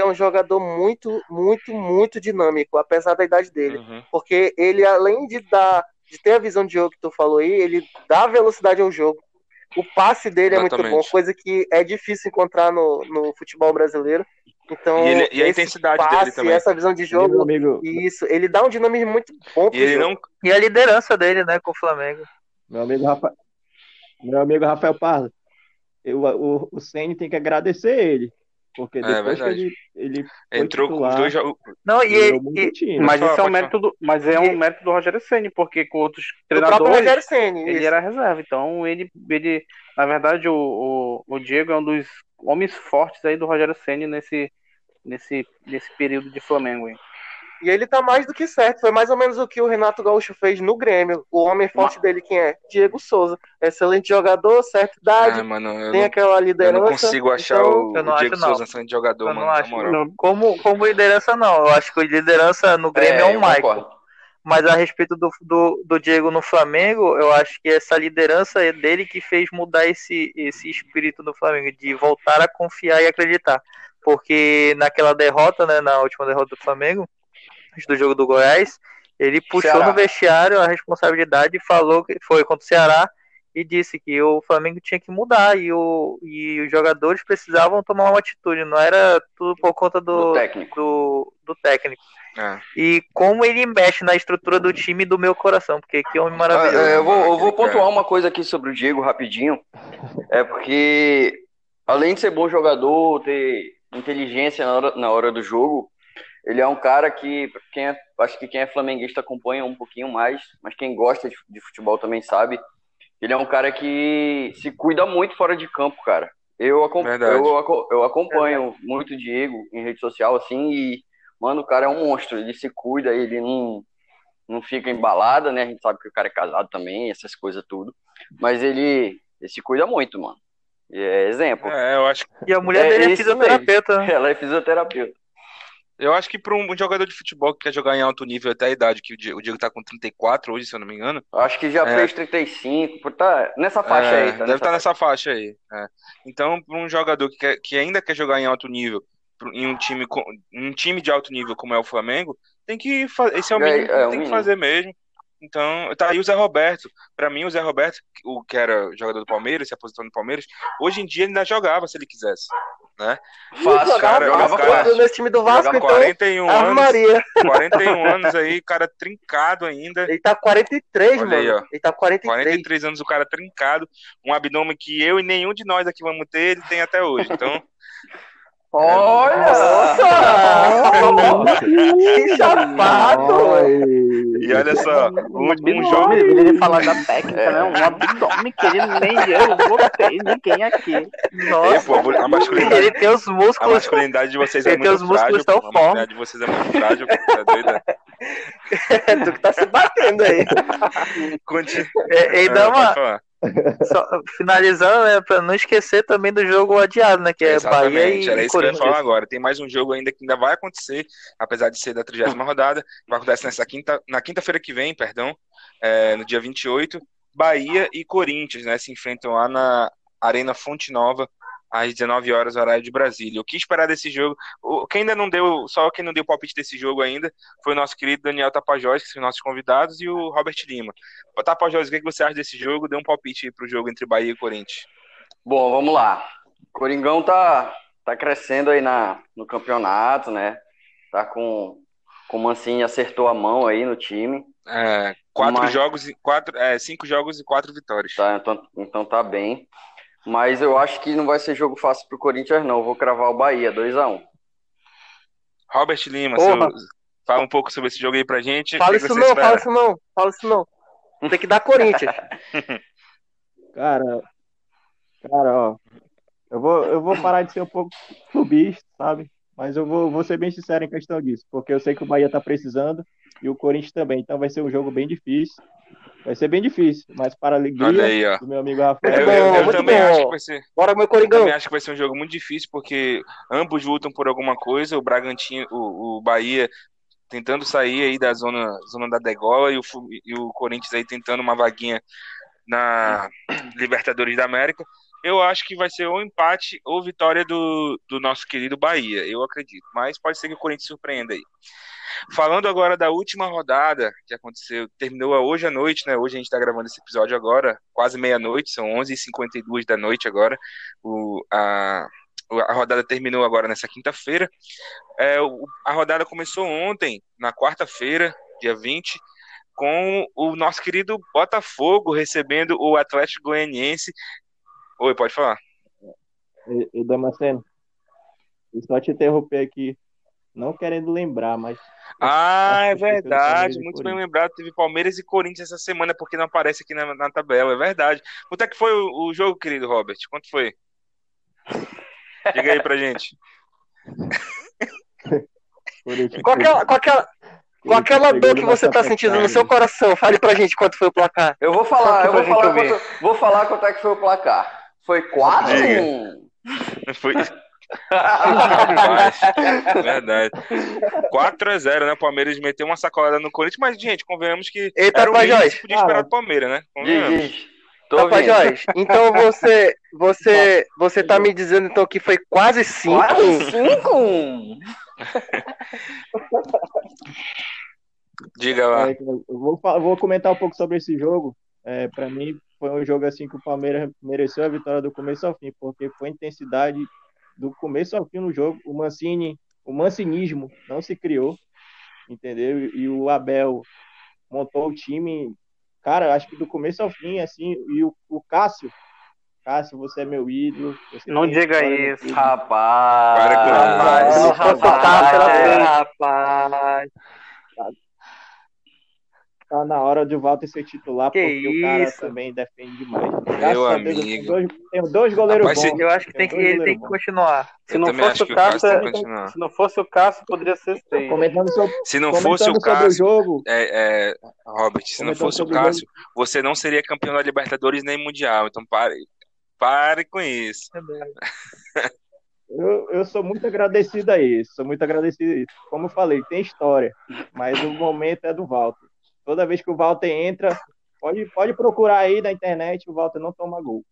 é um jogador muito, muito, muito dinâmico, apesar da idade dele. Porque ele, além de ter a visão de jogo que tu falou aí, ele dá velocidade ao jogo. O passe dele é muito bom, coisa que é difícil encontrar no futebol brasileiro. Então, e a intensidade dele também. Essa visão de jogo, isso, ele dá um dinamismo muito bom pro jogo. E a liderança dele, né, com o Flamengo. Meu amigo Rafael Pardo, o Ceni tem que agradecer ele. Porque depois que ele entrou titular, com os 2 jogos. Mas é um mérito do Rogério Ceni, porque com outros treinadores ele era reserva. Então ele na verdade o Diego é um dos homens fortes aí do Rogério Ceni nesse período de Flamengo. E ele tá mais do que certo. Foi mais ou menos o que o Renato Gaúcho fez no Grêmio. O homem forte dele quem é? Diego Souza. Excelente jogador, certa idade. Tem aquela liderança. Eu não consigo achar o Diego Souza excelente jogador, mano. Não. Como liderança, não. Eu acho que liderança no Grêmio é o Michael. Mas a respeito do Diego no Flamengo, eu acho que essa liderança é dele que fez mudar esse espírito do Flamengo, de voltar a confiar e acreditar. Porque naquela derrota, né, na última derrota do Flamengo, do jogo do Goiás, ele puxou Ceará. No vestiário a responsabilidade e falou que foi contra o Ceará e disse que o Flamengo tinha que mudar e os jogadores precisavam tomar uma atitude, não era tudo por conta do técnico. É. E como ele mexe na estrutura do time do meu coração, porque que homem maravilhoso. Eu vou pontuar uma coisa aqui sobre o Diego rapidinho, é porque além de ser bom jogador, ter inteligência na hora do jogo, ele é um cara que, acho que quem é flamenguista acompanha um pouquinho mais, mas quem gosta de futebol também sabe. Ele é um cara que se cuida muito fora de campo, cara. Eu acompanho muito o Diego em rede social, assim, e, mano, o cara é um monstro. Ele se cuida, ele não fica embalado, né? A gente sabe que o cara é casado também, essas coisas tudo. Mas ele se cuida muito, mano. É exemplo. Eu acho que... E a mulher dele é fisioterapeuta. Mesmo. Ela é fisioterapeuta. Eu acho que para um jogador de futebol que quer jogar em alto nível até a idade, que o Diego tá com 34 hoje, se eu não me engano. Acho que já fez 35, tá nessa faixa aí. Tá, deve estar nessa faixa aí. É. Então, para um jogador que ainda quer jogar em alto nível, em um time de alto nível como é o Flamengo, tem que fazer. Esse é o mínimo que tem que fazer mesmo. Então, tá aí o Zé Roberto. Pra mim, o Zé Roberto, o que era jogador do Palmeiras, se aposentou no Palmeiras, hoje em dia ele ainda jogava se ele quisesse. Né? Fácil, cara. Jogava nesse time do Vasco, 41 então, anos, 41 anos aí, cara trincado ainda. Ele tá 43, olha mano. Aí, ele tá 43 anos, o cara trincado. Um abdômen que eu e nenhum de nós aqui vamos ter, ele tem até hoje. Então. Olha! Nossa! Que chapado! E olha só, um jovem... Ele fala da técnica, né? Um abdômen que ele nem eu botei, ninguém aqui. Nossa! Ele tem os músculos... A masculinidade de vocês é muito frágil. A masculinidade de vocês é muito frágil, tá doida? É tu que tá se batendo aí. Dá uma... Só finalizando, né, pra não esquecer também do jogo adiado, né, que é Bahia e Corinthians. Era isso que eu ia falar agora. Tem mais um jogo ainda que ainda vai acontecer, apesar de ser da 30ª rodada, vai acontecer na quinta-feira que vem, no dia 28, Bahia e Corinthians, né, se enfrentam lá na Arena Fonte Nova, às 19 horas, horário de Brasília. O que esperar desse jogo? Quem não deu palpite desse jogo ainda foi o nosso querido Daniel Tapajós, que são nossos convidados, e o Robert Lima. Tapajós, o que você acha desse jogo? Dê um palpite aí pro jogo entre Bahia e Corinthians. Bom, vamos lá. Coringão tá crescendo aí no campeonato, né? Tá com o Mancini, acertou a mão aí no time. 5 jogos e 4 vitórias. Tá, então tá bem. Mas eu acho que não vai ser jogo fácil pro Corinthians, não. Eu vou cravar o Bahia, 2-1. Robert Lima, fala um pouco sobre esse jogo aí pra gente. Fala isso não. Tem que dar Corinthians. Cara, ó. Eu vou parar de ser um pouco clubista, sabe? Mas eu vou ser bem sincero em questão disso. Porque eu sei que o Bahia tá precisando e o Corinthians também. Então vai ser um jogo bem difícil. Vai ser bem difícil, mas para a alegria aí, do meu amigo Rafael. Eu também acho que vai ser. Bora, meu Coringão. Eu também acho que vai ser um jogo muito difícil, porque ambos lutam por alguma coisa. O Bragantino, o Bahia tentando sair aí da zona da degola e o Corinthians aí tentando uma vaguinha na Libertadores da América. Eu acho que vai ser ou empate ou vitória do nosso querido Bahia, eu acredito. Mas pode ser que o Corinthians surpreenda aí. Falando agora da última rodada que aconteceu, terminou hoje à noite, né? Hoje a gente tá gravando esse episódio agora, quase meia-noite, são 11h52 da noite agora. A rodada terminou agora nessa quinta-feira. A rodada começou ontem, na quarta-feira, dia 20, com o nosso querido Botafogo recebendo o Atlético Goianiense. Oi, pode falar. E Damasceno, eu só te interromper aqui. Não querendo lembrar, mas... Ah, é verdade. Muito bem lembrado. Teve Palmeiras e Corinthians essa semana, porque não aparece aqui na tabela. É verdade. Quanto é que foi o jogo, querido Robert? Quanto foi? Diga aí pra gente. Qual aquela Com aquela dor que você tá sentindo no seu coração, fale pra gente quanto foi o placar. Eu vou falar, quanto é que foi o placar. Foi 4-1. Foi... Verdade. 4-0, né? O Palmeiras meteu uma sacolada no Corinthians, mas, gente, convenhamos que era o mínimo que se podia esperar do Palmeiras, né? Convenhamos. Tapajós, então você tá me dizendo então que foi quase 5? Quase 5? Diga lá. Eu vou comentar um pouco sobre esse jogo. Pra mim, foi um jogo assim que o Palmeiras mereceu a vitória do começo ao fim, porque foi intensidade do começo ao fim no jogo. O mancinismo não se criou, entendeu? E o Abel montou o time... Cara, acho que do começo ao fim, assim, e o Cássio, você é meu ídolo. Não diga isso, rapaz. Rapaz, não rapaz. Tá na hora de o Walter ser titular, que porque isso? O cara também defende demais. Meu amigo. Tem dois goleiros rapaz, bons. Eu acho que ele tem que continuar. Se não fosse o Cássio, poderia ser feio. Se não fosse o Cássio, Robert, se não fosse o Cássio, você não seria campeão da Libertadores nem Mundial. Então pare com isso. Eu sou muito agradecido a isso. Como eu falei, tem história, mas o momento é do Walter. Toda vez que o Walter entra, pode procurar aí na internet, o Walter não toma gol.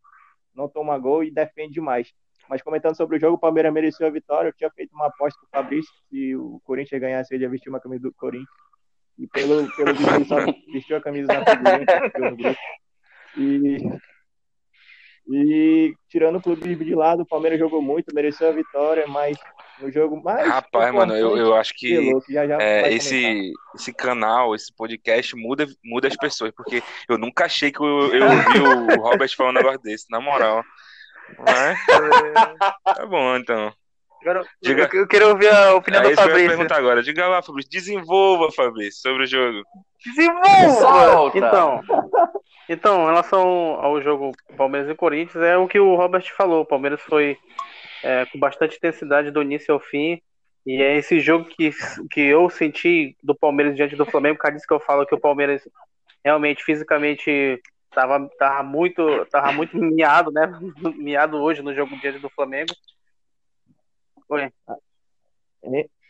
Não toma gol e defende demais. Mas comentando sobre o jogo, o Palmeiras mereceu a vitória. Eu tinha feito uma aposta com o Fabrício, se o Corinthians ganhasse, ele ia vestir uma camisa do Corinthians. E pelo vídeo, só vestiu a camisa da figurinha. E tirando o clube de lado, o Palmeiras jogou muito, mereceu a vitória, mas... O jogo mais. Rapaz, mano, eu acho que esse canal, esse podcast muda as pessoas, porque eu nunca achei que eu ouvi o Robert falando um negócio desse, na moral. Mas, tá bom, então. Diga, eu quero ouvir a opinião do Fabrício. Eu ia perguntar agora. Diga lá, Fabrício. Desenvolva, Fabrício, sobre o jogo. Desenvolva! Então, em relação ao jogo Palmeiras e Corinthians, é o que o Robert falou. O Palmeiras foi... com bastante intensidade do início ao fim, e é esse jogo que eu senti do Palmeiras diante do Flamengo, por causa disso que eu falo que o Palmeiras realmente, fisicamente, tava muito miado, né, hoje no jogo diante do Flamengo. Oi.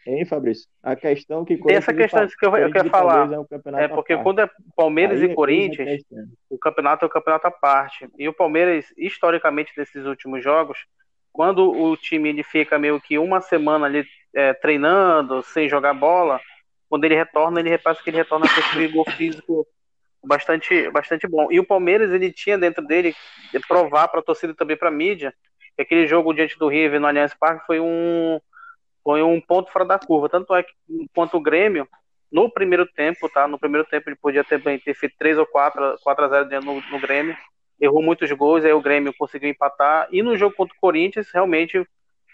Hein, Fabrício? A questão que... Tem essa questão que eu quero falar. É porque quando é Palmeiras e Corinthians, o campeonato é o campeonato à parte, e o Palmeiras, historicamente, nesses últimos jogos, quando o time ele fica meio que uma semana ali treinando, sem jogar bola, quando ele retorna, ele retorna com um vigor físico bastante bom. E o Palmeiras, ele tinha dentro dele, de provar para a torcida e também para a mídia, que aquele jogo diante do River no Allianz Parque foi um ponto fora da curva. Tanto é que, quanto o Grêmio, no primeiro tempo, ele podia também ter feito 3 ou 4-0 no Grêmio. Errou muitos gols, aí o Grêmio conseguiu empatar. E no jogo contra o Corinthians, realmente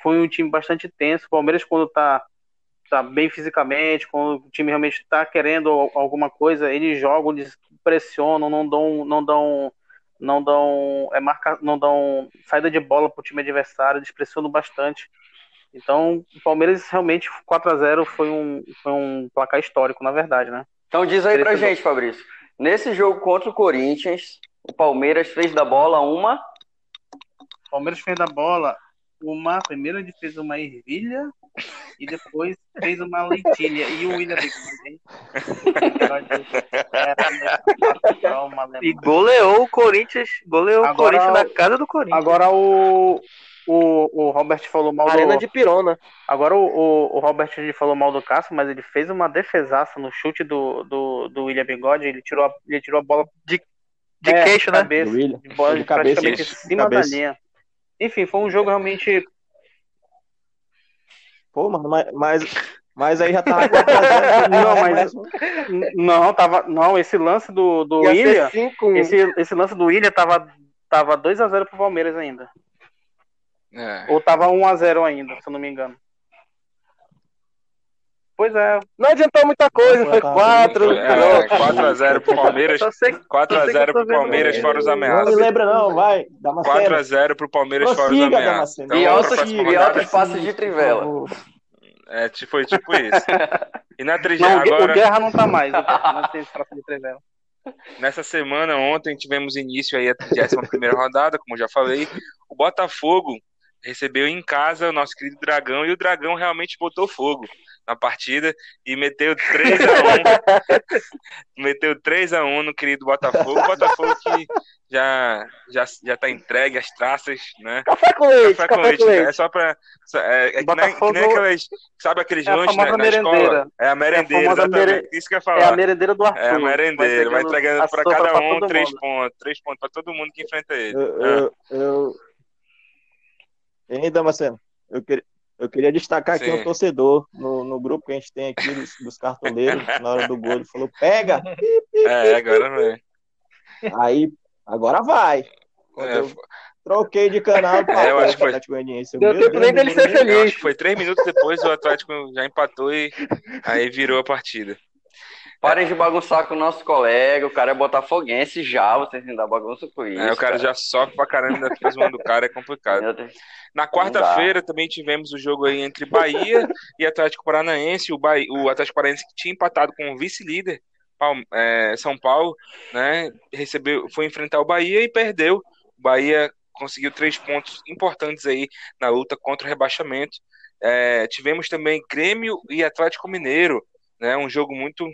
foi um time bastante tenso. O Palmeiras, quando tá bem fisicamente, quando o time realmente tá querendo alguma coisa, eles jogam, eles pressionam, não dão saída de bola pro time adversário, eles pressionam bastante. Então, o Palmeiras realmente 4-0 foi um placar histórico, na verdade, né? Então diz aí pra gente, Fabrício. Nesse jogo contra o Corinthians... O Palmeiras fez da bola uma... Primeiro ele fez uma ervilha e depois fez uma lentilha. E o William... E goleou o Corinthians. Goleou o Corinthians na casa do Corinthians. Agora o Robert falou mal Arena de Pirona. Agora o Robert falou mal do Cássio, mas ele fez uma defesaça no chute do William Bigode. Ele tirou a bola de queixo, né? De cabeça, praticamente em cima da linha. Enfim, foi um jogo realmente... Pô, mano, mas aí já tava... Esse lance do William... Esse lance do William tava 2-0 pro Palmeiras ainda. Ou tava 1-0 ainda, se eu não me engano. Pois é. Não adiantou muita coisa, foi 4. 4-0 pro Palmeiras. 4-0 pro Palmeiras, fora os ameaças. Não me lembra não, vai. 4-0 pro Palmeiras, fora os ameaças. E altos passos de trivela. Foi tipo isso. E na 3-0. Agora... O Guerra não tá mais. Não tem trato de 3-0. Nessa semana, ontem, tivemos início aí a 31ª rodada, como já falei. O Botafogo recebeu em casa o nosso querido Dragão, e o Dragão realmente botou fogo na partida e meteu 3-1 meteu 3-1 no querido Botafogo. O Botafogo que já tá entregue às traças, né? Café com leite. É só pra... É Botafogo, que nem aquelas... Sabe aqueles lanches, né, na escola? É a merendeira, exatamente. Isso que eu ia falar. É a merendeira do Arthur. É a merendeira. Vai entregando pra cada um 3 pontos pra todo mundo que enfrenta ele. Ainda, Marcelo, eu queria destacar aqui um torcedor no grupo que a gente tem aqui dos cartoleiros, na hora do gol, ele falou, pega! Agora não é. Aí, agora vai. Eu troquei de canal para o Atlético Goianiense. Deu tempo nem dele ser feliz. Acho que foi 3 minutos depois, o Atlético já empatou e aí virou a partida. Parem de bagunçar com o nosso colega, o cara é botafoguense já, vocês ainda bagunçam com isso. O cara já sofre pra caramba, ainda fez um do cara, é complicado. Na quarta-feira também tivemos o jogo aí entre Bahia e Atlético Paranaense, o Atlético Paranaense que tinha empatado com o vice-líder, São Paulo, né, foi enfrentar o Bahia e perdeu. O Bahia conseguiu 3 pontos importantes aí na luta contra o rebaixamento. Tivemos também Grêmio e Atlético Mineiro, né, um jogo muito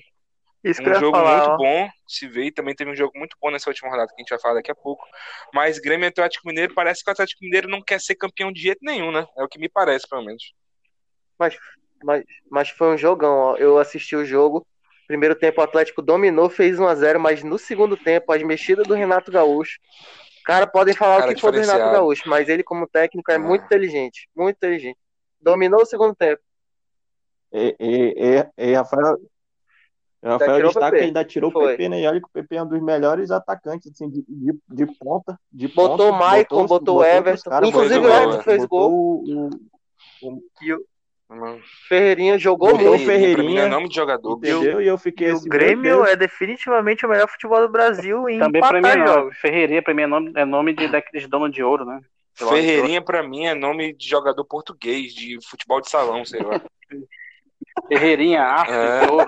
bom, se vê, e também teve um jogo muito bom nessa última rodada que a gente vai falar daqui a pouco, mas Grêmio e Atlético Mineiro, parece que o Atlético Mineiro não quer ser campeão de jeito nenhum, né? É o que me parece, pelo menos. Mas foi um jogão, ó. Eu assisti o jogo, primeiro tempo o Atlético dominou, fez 1-0, mas no segundo tempo, as mexidas do Renato Gaúcho, cara, podem falar o que for do Renato Gaúcho, mas ele como técnico é muito inteligente, dominou o segundo tempo. E Rafael... Rafael destaca que ainda tirou o PP, né? E olha que o PP é um dos melhores atacantes, assim, de ponta. Botou o Maicon, botou o Everton. Inclusive o Everton fez gol. O Ferreirinha jogou muito. O Ferreirinha é nome de jogador. E eu fiquei assim, o Grêmio é definitivamente o melhor futebol do Brasil em empatar jogos. Ferreirinha, pra mim, é nome daqueles donos de ouro, né? Ferreirinha, pra mim, é nome de jogador português, de futebol de salão, sei lá. Ferreirinha, arte de ouro.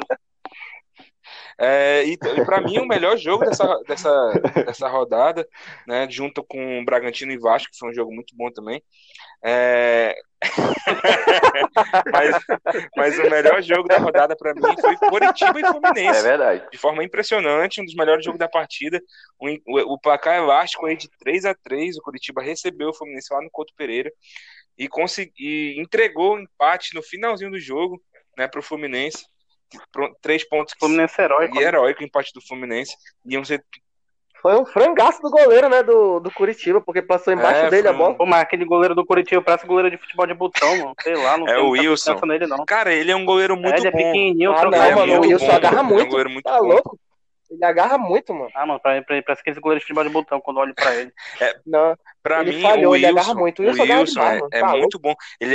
E para mim o melhor jogo dessa rodada, né, junto com o Bragantino e Vasco, que foi um jogo muito bom também, mas o melhor jogo da rodada para mim foi Coritiba e Fluminense, de forma impressionante, um dos melhores jogos da partida, o placar elástico aí de 3-3, o Coritiba recebeu o Fluminense lá no Couto Pereira e entregou o empate no finalzinho do jogo, né, para o Fluminense. 3 pontos. Fluminense heróico. E heróico o empate do Fluminense. Foi um frangaço do goleiro, né? Do Coritiba, porque passou embaixo dele a bola. Pô, mas aquele goleiro do Coritiba parece goleiro de futebol de botão, mano. Sei lá, não tem o Wilson. Nele, não. Cara, ele é um goleiro muito bom. Ele é pequenininho, o Wilson agarra muito. Tá louco? Ele agarra muito, mano. Ah, mano, parece que esse goleiro de futebol de botão quando olho pra ele. Não, pra ele mim, falhou, ele agarra muito. O Wilson agarra demais, mano. Muito bom. Ele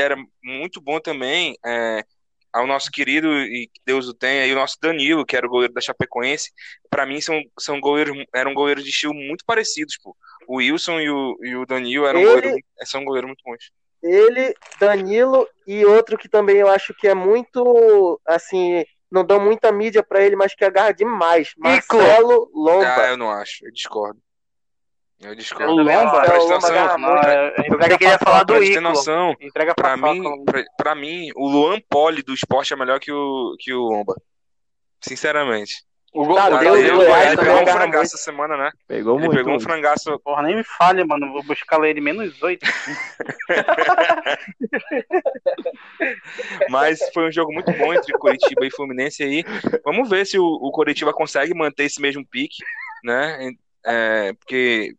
era muito bom também. Ao nosso querido, e que Deus o tenha, e o nosso Danilo, que era o goleiro da Chapecoense, pra mim eram goleiros de estilo muito parecidos, pô. O Wilson e o Danilo são goleiros muito bons. Ele, Danilo, e outro que também eu acho que é muito, assim, não dão muita mídia pra ele, mas que agarra demais. Marcelo Lomba. Ah, eu não acho, eu discordo. Eu discordo. Eu queria falar do Ícolo. Pra mim, o Luan Poli do Sport é melhor que o Lomba. Sinceramente. O Goiás pegou um frangaço essa semana, né? Pegou um frangaço. Porra, nem me fale, mano. Vou buscar ele -8. Mas foi um jogo muito bom entre Coritiba e Fluminense aí. Vamos ver se o Coritiba consegue manter esse mesmo pique, né? Porque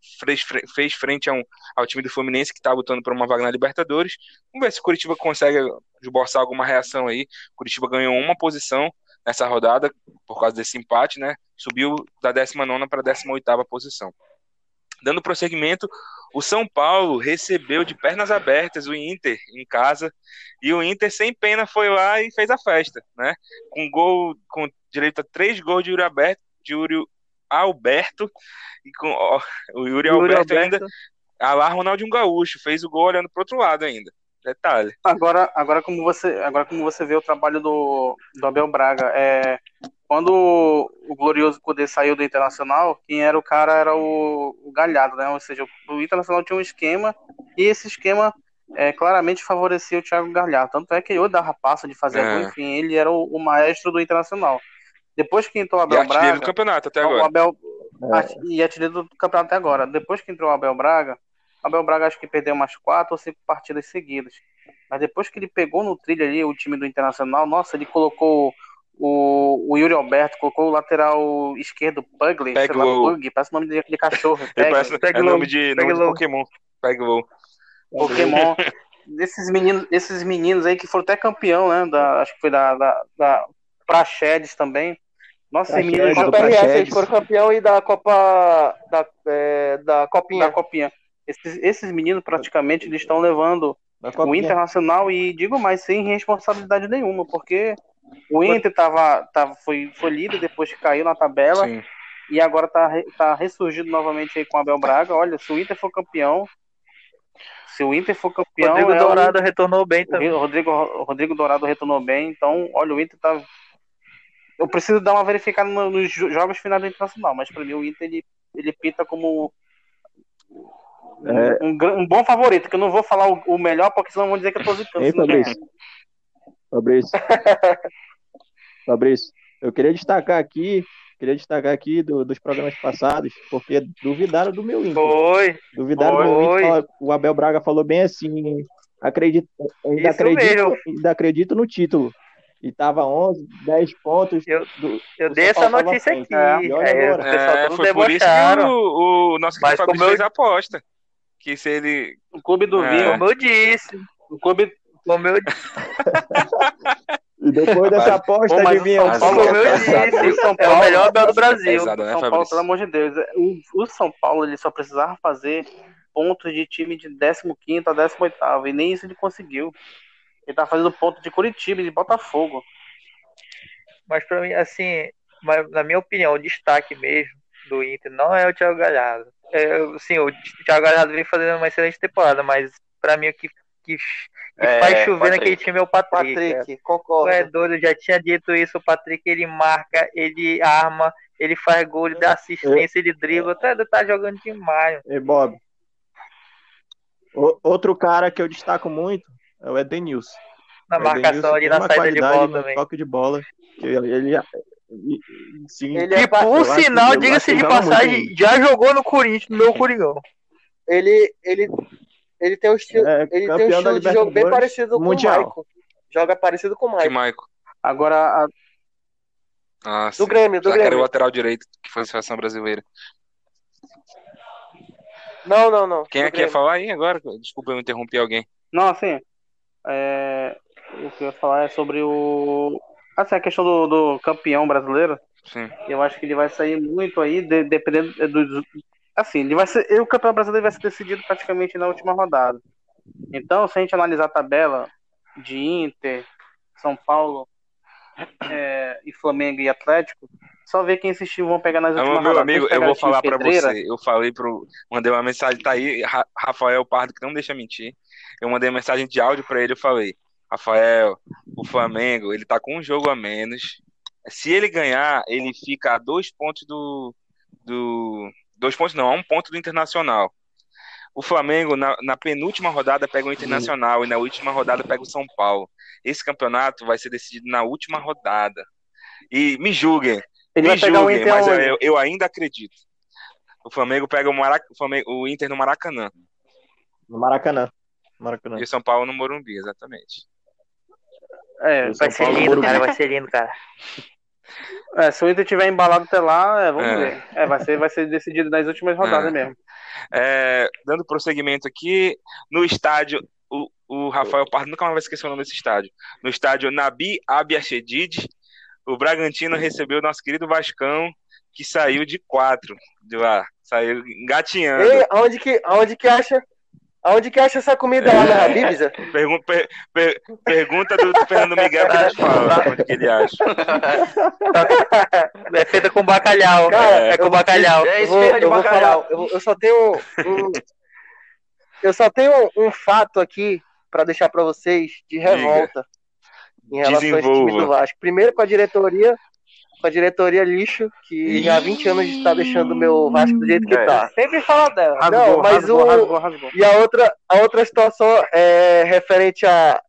fez frente ao time do Fluminense que está lutando por uma vaga na Libertadores. Vamos ver se o Coritiba consegue esboçar alguma reação aí. O Coritiba ganhou uma posição nessa rodada por causa desse empate, né? Subiu da 19ª para a 18ª posição. Dando prosseguimento, o São Paulo recebeu de pernas abertas o Inter em casa, e o Inter sem pena foi lá e fez a festa, né? Com direito a 3 gols de Yuri Alberto, e com o Yuri Alberto ainda, Ronaldinho Gaúcho fez o gol olhando pro outro lado ainda, Detalhe. Agora como você vê o trabalho do Abel Braga, quando o glorioso Cudê saiu do Internacional, quem era o cara era o Galhardo, né? Ou seja, o Internacional tinha um esquema e esse esquema claramente favorecia o Thiago Galhardo. Tanto é que eu dava passo de fazer gol, enfim, ele era o maestro do Internacional. Depois que entrou o Abel Braga... E artilheiro do campeonato até agora. E artilheiro do campeonato até agora. Depois que entrou o Abel Braga, acho que perdeu umas 4 ou 5 partidas seguidas. Mas depois que ele pegou no trilho ali o time do Internacional, nossa, ele colocou o Yuri Alberto, colocou o lateral esquerdo, Pugly, parece o nome de cachorro. Parece nome de Pokémon. Pokémon. Esses meninos aí que foram até campeão, né? Acho que foi da Praxedes também. Nossa, esses meninos da PLS, eles foram campeão e da Copa da Copinha. Esses meninos praticamente eles estão levando o Internacional e digo mais, sem responsabilidade nenhuma, porque o Inter foi líder, depois caiu na tabela. Sim. E agora tá ressurgido novamente aí com o Abel Braga. Olha, se o Inter for campeão... Rodrigo Dourado retornou bem também. Rodrigo Dourado retornou bem, então, olha, o Inter tá... Eu preciso dar uma verificada nos jogos finais do Internacional, mas para mim o Inter ele pinta como... um bom favorito, que eu não vou falar o melhor, porque senão vão dizer que eu tô zicando. Ei, Fabrício, eu queria destacar aqui dos programas passados, porque duvidaram do meu Inter. Duvidaram do meu Inter. O Abel Braga falou bem assim, ainda acredito no título. E tava 11, 10 pontos. Eu dei essa notícia aqui. Foi por isso que o nosso querido Fabrício fez a aposta. Que se ele... O clube do vinho, como eu disse. O clube... Como eu disse. E depois dessa aposta, adivinha o Paulo. Como eu disse, São Paulo é o melhor do Brasil. Pesado, né, São Paulo, pelo amor de Deus. O São Paulo ele só precisava fazer pontos de time de 15º a 18º. E nem isso ele conseguiu. Ele tá fazendo ponto de Coritiba e de Botafogo. Mas pra mim, assim, na minha opinião, o destaque mesmo do Inter não é o Thiago Galhardo. Sim, o Thiago Galhardo vem fazendo uma excelente temporada, mas pra mim o que faz chover naquele time é o Patrick. Patrick, concordo. É doido, eu já tinha dito isso, o Patrick ele marca, ele arma, ele faz gol, ele dá assistência, ele dribla, tá jogando demais. E Bob, outro cara que eu destaco muito é o Edenilson. Na marcação ali, na saída de bola também. Toque de bola. Ele que, por sinal, diga-se de passagem, já jogou no Corinthians, no meu Coringão. Ele tem um estilo, de jogo bem parecido com o Maico. Joga parecido com o Maico. Agora, do Grêmio. Era o lateral direito que foi a seleção brasileira. Não. Quem é que ia falar aí agora? Desculpa eu interromper alguém. Não, assim... o que eu ia falar é sobre a questão do campeão brasileiro. Sim. Eu acho que ele vai sair muito aí, dependendo do... Assim, o campeão brasileiro vai ser decidido praticamente na última rodada. Então, se a gente analisar a tabela de Inter, São Paulo, e Flamengo e Atlético, só ver quem esses times vão pegar nas últimas rodadas. Meu amigo, eu vou falar pra você. Eu falei mandei uma mensagem, tá aí, Rafael Pardo, que não deixa mentir. Eu mandei uma mensagem de áudio pra ele, eu falei: Rafael, o Flamengo, ele tá com um jogo a menos. Se ele ganhar, ele fica a 2 pontos do 2 pontos não, a 1 ponto do Internacional. O Flamengo, na penúltima rodada, pega o Internacional e na última rodada pega o São Paulo. Esse campeonato vai ser decidido na última rodada. E me julguem, mas eu ainda acredito. O Flamengo pega o Inter no Maracanã. No Maracanã. E o São Paulo no Morumbi, exatamente. Vai ser lindo, cara. Se o Inter tiver embalado até lá, vamos ver. Vai ser decidido nas últimas rodadas mesmo. Dando prosseguimento aqui, no estádio, o Rafael Pardo nunca mais vai esquecer o nome desse estádio. No estádio Nabi Abiachedid, o Bragantino recebeu o nosso querido Vascão, que saiu de 4 de lá. Saiu engatinhando. Ei, aonde que acha essa comida lá na Habib's? Pergunta do Fernando Miguel que a gente fala, onde que ele acha. É feita com bacalhau. Cara, com bacalhau. Eu só tenho um fato aqui para deixar para vocês de revolta. Diga. Em relação ao time do Vasco. Primeiro com a diretoria lixo, que já há 20 anos está deixando o meu Vasco do jeito que está. Sempre fala dela. Não, mas rasgou. E a outra situação é referente a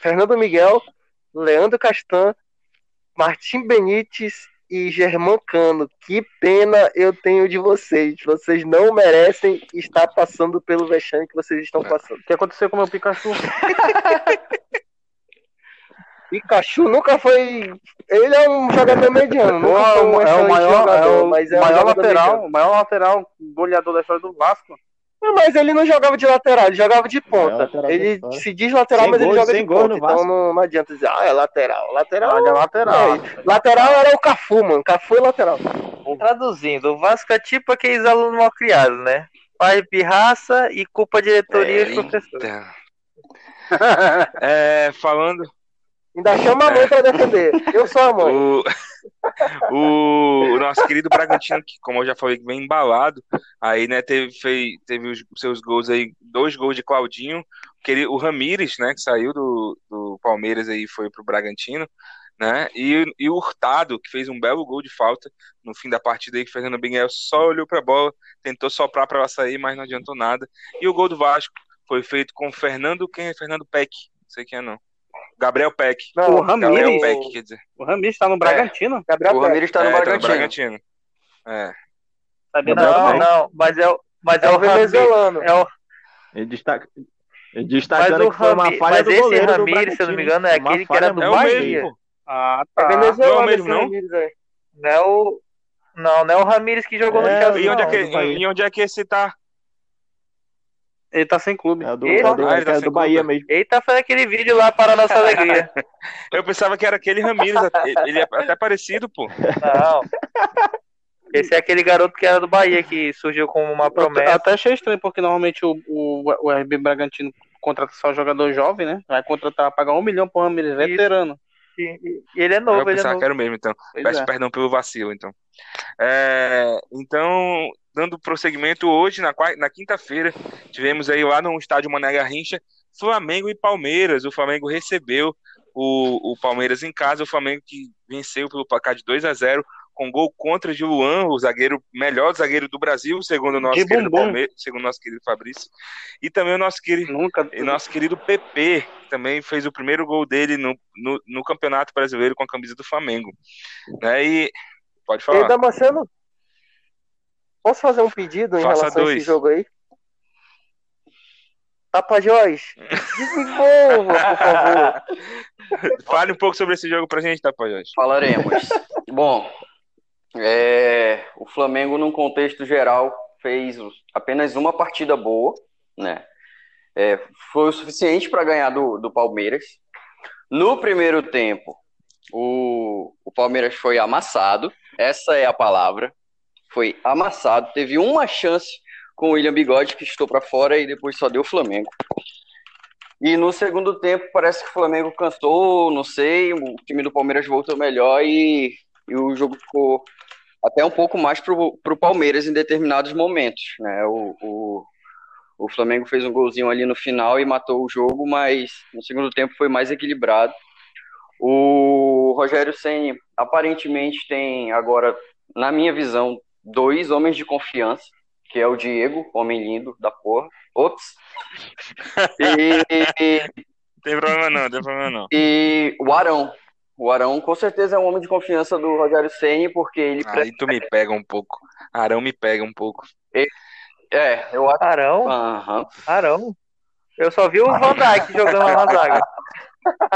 Fernando Miguel, Leandro Castan, Martim Benítez e Germán Cano. Que pena eu tenho de vocês. Vocês não merecem estar passando pelo vexame que vocês estão passando. O que aconteceu com o meu Pikachu? Pikachu nunca foi... Ele é um jogador mediano. É o maior lateral goleador da história do Vasco. Não, mas ele não jogava de lateral, ele jogava de ponta. Ele se diz lateral, sem mas gol, ele joga de ponta. Então não adianta dizer, é lateral. Lateral. É. Lateral era o Cafu, mano. Cafu é lateral. Traduzindo, o Vasco é tipo aqueles alunos mal criados, né? Pai pirraça e culpa diretoria e professor. Falando... Ainda chama a mãe pra defender. Eu sou a mãe. O nosso querido Bragantino, que como eu já falei, bem embalado, aí, né, teve os seus gols aí, 2 gols de Claudinho, o Ramírez, né, que saiu do Palmeiras aí, foi pro Bragantino, né, e o Hurtado, que fez um belo gol de falta no fim da partida aí, que o Fernando Miguel só olhou pra bola, tentou soprar pra ela sair, mas não adiantou nada. E o gol do Vasco foi feito com Fernando Peck, não sei quem é não. Gabriel Peck. Não, o Ramírez. Peck, quer dizer. O Ramírez está no Bragantino. O Ramírez está no Bragantino. Não, mas é o venezuelano. Ele destacando que foi uma falha do goleiro do Bragantino. Mas esse Ramírez, se eu não me engano, é aquele que era do Bahia. Ah, tá. É venezuelano, não é mesmo, não? Ramírez, não é o Ramírez que jogou no Chelsea. E onde é que esse tá? Ele tá sem clube. Ele tá do Bahia mesmo. Ele tá fazendo aquele vídeo lá para a nossa alegria. Eu pensava que era aquele Ramírez. Ele é até parecido, pô. Não. Esse é aquele garoto que era do Bahia, que surgiu como uma promessa. Eu até achei estranho, porque normalmente o RB Bragantino contrata só jogador jovem, né? Vai contratar, pagar 1 milhão pro Ramírez, veterano. E ele é novo. Eu pensava que era o mesmo, então. Peço perdão pelo vacilo, então. Então... Dando prosseguimento hoje, na quinta-feira, tivemos aí lá no estádio Mané Garrincha, Flamengo e Palmeiras. O Flamengo recebeu o Palmeiras em casa, o Flamengo que venceu pelo placar de 2-0, com gol contra de Luan, o melhor zagueiro do Brasil, segundo o nosso querido Palmeiras, segundo o nosso querido Fabrício. E também o nosso querido PP, que também fez o primeiro gol dele no Campeonato Brasileiro com a camisa do Flamengo. Né? E pode falar. E Damasceno? Posso fazer um pedido em relação a esse jogo aí? Tapajós, desenvolva, por favor. Fale um pouco sobre esse jogo pra gente, Tapajós. Falaremos. Bom, o Flamengo, num contexto geral, fez apenas uma partida boa, né? Foi o suficiente para ganhar do Palmeiras. No primeiro tempo, o Palmeiras foi amassado. Essa é a palavra. Foi amassado, teve uma chance com o William Bigode, que estou para fora, e depois só deu o Flamengo. E no segundo tempo, parece que o Flamengo cansou, não sei, o time do Palmeiras voltou melhor e o jogo ficou até um pouco mais para o Palmeiras em determinados momentos, né? O Flamengo fez um golzinho ali no final e matou o jogo, mas no segundo tempo foi mais equilibrado. O Rogério Ceni aparentemente tem agora, na minha visão, 2 homens de confiança, que é o Diego, homem lindo da porra. Ops. Tem problema não. E o Arão. O Arão, com certeza, é um homem de confiança do Rogério Ceni, porque ele... Aí tu me pega um pouco. Arão me pega um pouco. Eu acho... Arão? Uhum. Arão? Eu só vi o Van Dijk jogando na zaga.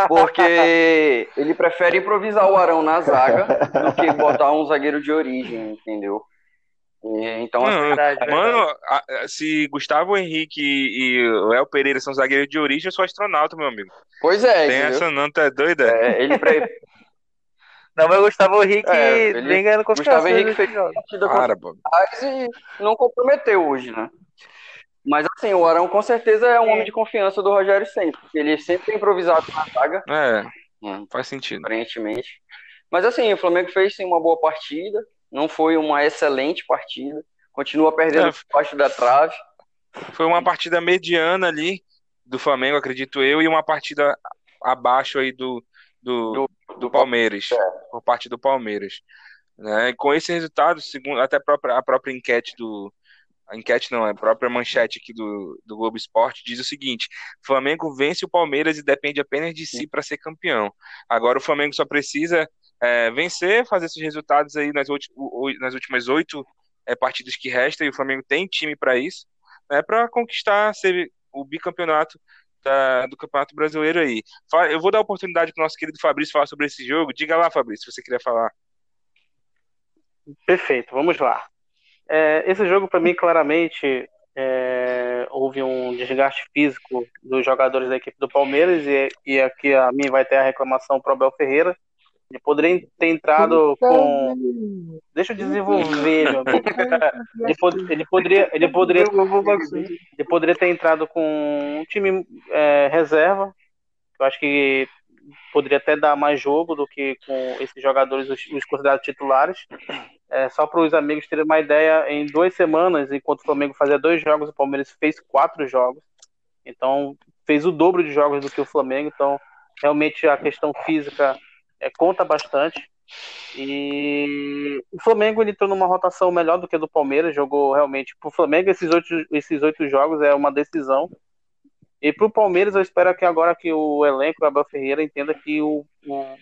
Porque ele prefere improvisar o Arão na zaga do que botar um zagueiro de origem, entendeu? Então, se Gustavo Henrique e Léo Pereira são zagueiros de origem, eu sou astronauta, meu amigo. Pois é. Tem essa não, tá doida? Não, mas o Gustavo Henrique vem ganhando confiança. Gustavo Henrique fez uma partida e não comprometeu hoje, né? Mas assim, o Arão com certeza é um homem de confiança do Rogério Ceni, porque ele sempre tem improvisado na zaga. Faz sentido. Aparentemente. Mas assim, o Flamengo fez sim uma boa partida, não foi uma excelente partida, continua perdendo por baixo da trave. Foi uma partida mediana ali, do Flamengo, acredito eu, e uma partida abaixo aí do Palmeiras, por parte do Palmeiras. Né? E com esse resultado, segundo até a própria enquete do... A enquete não, é a própria manchete aqui do Globo Esporte, diz o seguinte: Flamengo vence o Palmeiras e depende apenas de si para ser campeão. Agora o Flamengo só precisa vencer, fazer esses resultados aí nas últimas 8 partidas que restam, e o Flamengo tem time para isso, né, para conquistar o bicampeonato do Campeonato Brasileiro aí. Eu vou dar a oportunidade para o nosso querido Fabrício falar sobre esse jogo. Diga lá, Fabrício, se você queria falar. Perfeito, vamos lá. Esse jogo, para mim, claramente houve um desgaste físico dos jogadores da equipe do Palmeiras, e aqui a mim vai ter a reclamação para o Abel Ferreira. Ele poderia ter entrado com... Deixa eu desenvolver, meu amigo. Ele poderia ter entrado com um time reserva. Eu acho que poderia até dar mais jogo do que com esses jogadores, os considerados titulares. Só para os amigos terem uma ideia, em 2 semanas, enquanto o Flamengo fazia 2 jogos, o Palmeiras fez 4 jogos. Então, fez o dobro de jogos do que o Flamengo. Então, realmente, a questão física conta bastante. E o Flamengo, ele entrou numa rotação melhor do que a do Palmeiras. Jogou realmente... Para o Flamengo, esses oito jogos é uma decisão. E para o Palmeiras, eu espero que agora que o elenco, o Abel Ferreira, entenda que o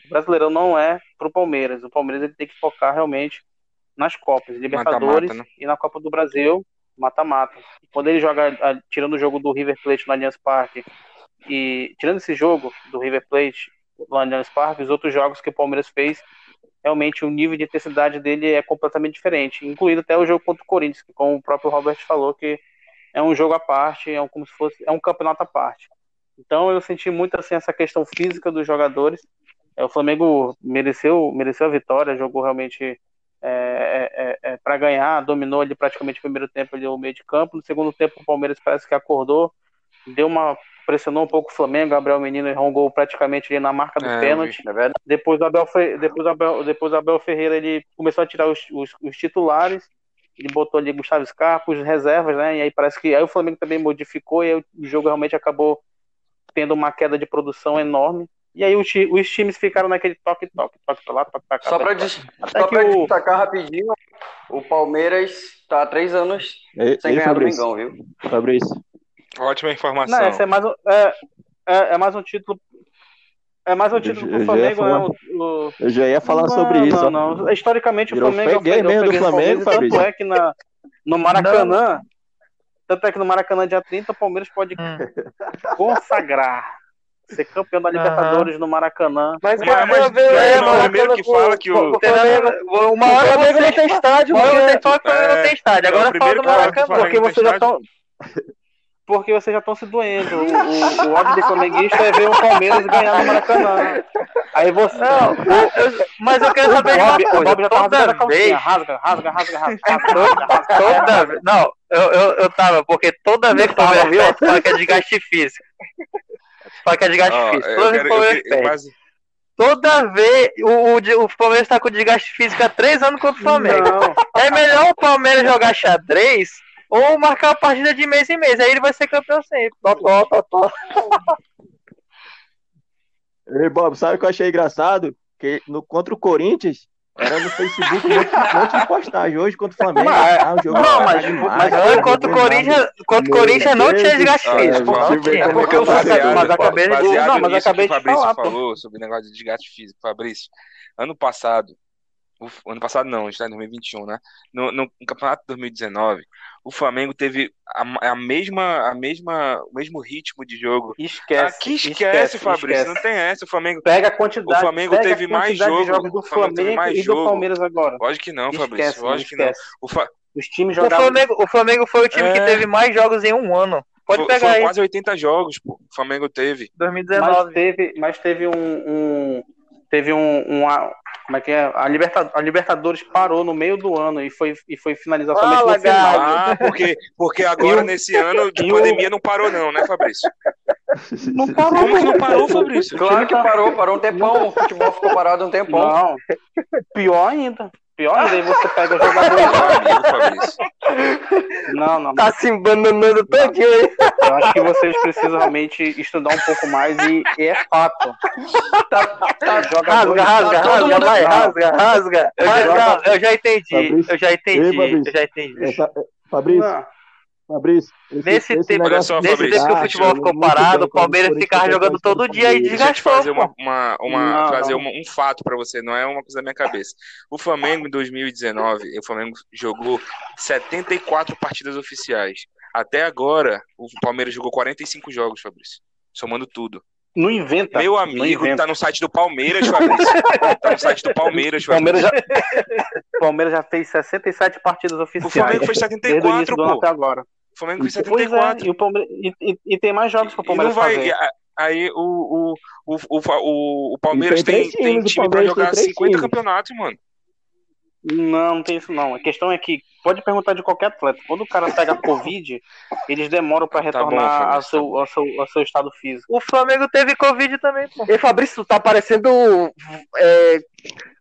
Brasileirão não é para o Palmeiras. O Palmeiras, ele tem que focar realmente nas Copas, Libertadores, mata-mata, né? E na Copa do Brasil, mata-mata. Quando ele joga, tirando o jogo do River Plate no Allianz Parque, e tirando esse jogo do River Plate no Allianz Parque, os outros jogos que o Palmeiras fez, realmente o nível de intensidade dele é completamente diferente, incluindo até o jogo contra o Corinthians, que como o próprio Robert falou, que é um jogo à parte, é um campeonato à parte. Então eu senti muito assim essa questão física dos jogadores. O Flamengo mereceu a vitória, jogou realmente para ganhar, dominou ali praticamente o primeiro tempo ali, o meio de campo. No segundo tempo o Palmeiras parece que acordou, pressionou um pouco o Flamengo, Gabriel Menino errou um gol praticamente ali na marca do pênalti. Depois o Abel Ferreira, ele começou a tirar os titulares. Ele botou ali Gustavo Scarpa, os reservas, né? E aí parece que aí o Flamengo também modificou, e aí o jogo realmente acabou tendo uma queda de produção enorme. E aí os times ficaram naquele toque-toque, toque pra lá, toque pra cá. Só pra destacar rapidinho, o Palmeiras tá há 3 anos sem ganhar do Mengão, viu? Fabrício. Ótima informação. Não, essa é mais um título. É mais um título pro Flamengo, né? Eu já ia falar sobre isso. Não. Historicamente, virou o Flamengo... Eu peguei mesmo do Flamengo, Fabrício. Tanto é que no Maracanã... Não. Tanto é que no Maracanã, dia 30, o Palmeiras pode consagrar, ser campeão da Libertadores no Maracanã. Mas o primeiro que fala que o... Uma hora o Flamengo não tem estádio. Uma hora não tem estádio. Agora fala do Maracanã. Porque vocês já estão... Porque vocês já estão se doendo. O ódio de flamenguista é ver o Palmeiras ganhar no Maracanã. Aí você... Não, mas eu quero saber de uma coisa. O Bob já tá rasgando a calcinha. Rasga. Não, eu tava, porque toda vez que o Palmeiras viu, fala que é desgaste físico. Toda vez o Palmeiras tá com desgaste físico há 3 anos contra o Flamengo. Não. É melhor o Palmeiras jogar xadrez ou marcar a partida de mês em mês. Aí ele vai ser campeão sempre. Tó. Ei, Bob, sabe o que eu achei engraçado? Que contra o Corinthians, era no Facebook um monte de postagem. Hoje contra o Flamengo... Mas contra o Corinthians não tinha desgaste físico. Baseado nisso que o Fabrício falou sobre o negócio de desgaste físico. Fabrício, ano passado não, a gente está em 2021, né? No campeonato de 2019, o Flamengo teve o mesmo ritmo de jogo. Esquece, Fabrício, não tem essa. O Flamengo pega a quantidade. O Flamengo teve mais jogos do Flamengo e do Palmeiras agora. Lógico que não, Fabrício. Lógico que não. Os times jogaram... O Flamengo foi o time que teve mais jogos em 1 ano. Pode pegar aí. Foram quase 80 jogos, pô. O Flamengo teve. 2019. Mas teve como é que é? A Libertadores parou no meio do ano e foi finalizar somente no final. Porque agora nesse ano de pandemia não parou não, né, Fabrício? Não parou, Fabrício? Claro que parou um tempão. O futebol ficou parado um tempão. Não. Pior ainda. pior ainda, você pega o jogador. Não. Tá se abandonando todinho aí. Eu acho que vocês precisam realmente estudar um pouco mais e é fato. Tá, rasga. Eu já entendi. Fabrício, nesse tempo que o futebol ficou parado, o Palmeiras ficava jogando todo dia e desgastou. Deixa eu trazer um fato para você, não é uma coisa da minha cabeça. O Flamengo, em 2019, o Flamengo jogou 74 partidas oficiais. Até agora, o Palmeiras jogou 45 jogos, Fabrício, somando tudo. Não inventa. Meu amigo, inventa. Tá no site do Palmeiras, Fabrício. Tá no site do Palmeiras, Fabrício. O Palmeiras já fez 67 partidas oficiais. O Flamengo fez 74, pô. Até agora. O Flamengo fez 74. É, e tem mais jogos que o Palmeiras vai fazer. Aí o Palmeiras tem time pra jogar 50 campeonatos, mano. Não tem isso não. A questão é que, pode perguntar de qualquer atleta, quando o cara pega Covid, eles demoram pra retornar ao seu estado físico. O Flamengo teve Covid também, pô. E Fabrício, tá parecendo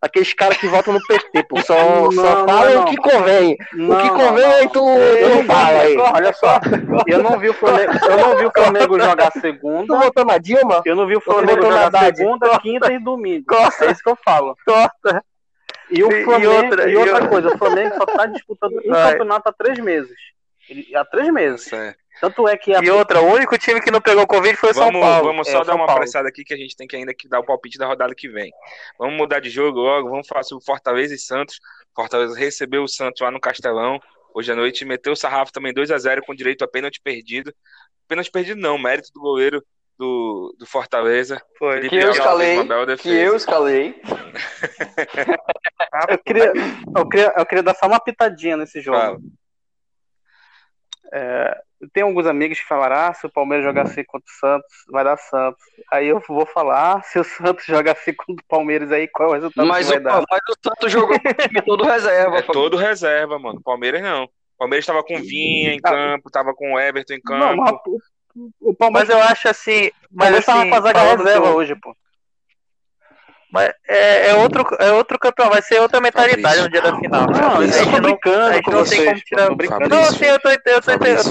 aqueles caras que votam no PT, pô. Só fala o que convém. Tu não fala aí. Olha só, eu não vi o Flamengo jogar segunda. Tu votou na Dilma? Eu não vi o Flamengo jogar segunda, quinta e domingo. Costa. É isso que eu falo. Torta. E outra coisa, o Flamengo só tá disputando um campeonato há 3 meses. Há 3 meses. É. Tanto é que... o único time que não pegou Covid foi o São Paulo. Vamos só dar uma apressada aqui, que a gente tem que ainda dar o palpite da rodada que vem. Vamos mudar de jogo logo, vamos falar sobre Fortaleza e Santos. Fortaleza recebeu o Santos lá no Castelão, hoje à noite, meteu o sarrafo também 2-0 com direito a pênalti perdido. Pênalti perdido não, mérito do goleiro do Fortaleza. Foi. Que eu escalei. Eu queria dar só uma pitadinha nesse jogo. Claro. Tem alguns amigos que falaram, se o Palmeiras jogar assim contra o Santos, vai dar Santos. Aí eu vou falar, se o Santos jogar assim contra o Palmeiras, aí qual é o resultado que vai dar? Mas o Santos jogou todo reserva. Todo reserva, mano. Palmeiras não. O Palmeiras tava com Vinha em campo, tava com o Everton em campo. Não, o Palmeiras... Mas eu acho assim... Mas eu tava com a zaga reserva hoje, pô. Mas é outro campeão, vai ser outra mentalidade no dia da final. Não, eu tô brincando com vocês. Não, assim, eu tô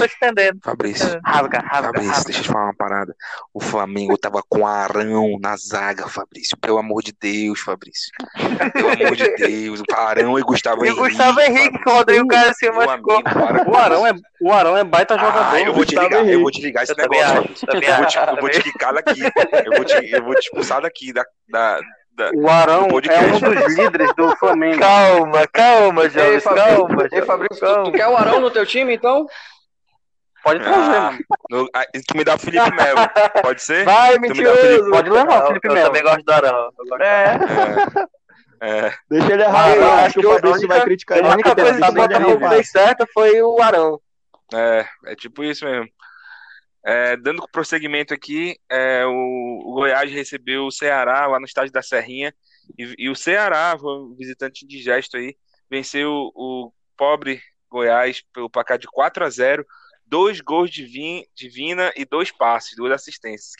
estendendo. Fabrício, Fabrício, deixa eu te falar uma parada. O Flamengo tava com Arão na zaga, Fabrício. Pelo amor de Deus, Fabrício. Pelo amor de Deus. Arão e Gustavo Henrique. E o Gustavo Henrique, que o Rodrigo Caio se machucou. O Arão é baita jogador. Eu vou te ligar esse negócio. Eu vou te expulsar daqui, o Arão é um dos líderes do Flamengo. Calma, Jorge. Fabrício, tu quer o Arão no teu time, então? Pode trazer, mano. Tu me dá o Felipe Melo, pode ser? Vai, mentiroso. Pode levar o Felipe Melo. Eu também gosto do Arão. Deixa ele errar. Eu acho que o Fabrício vai criticar ele. A única coisa que o Botafogo fez certa foi o Arão. É tipo isso mesmo. Dando prosseguimento aqui, o Goiás recebeu o Ceará lá no estádio da Serrinha, e o Ceará, visitante indigesto aí, venceu o pobre Goiás pelo placar de 4-0, 2 gols de Vina e 2 passes, 2 assistências.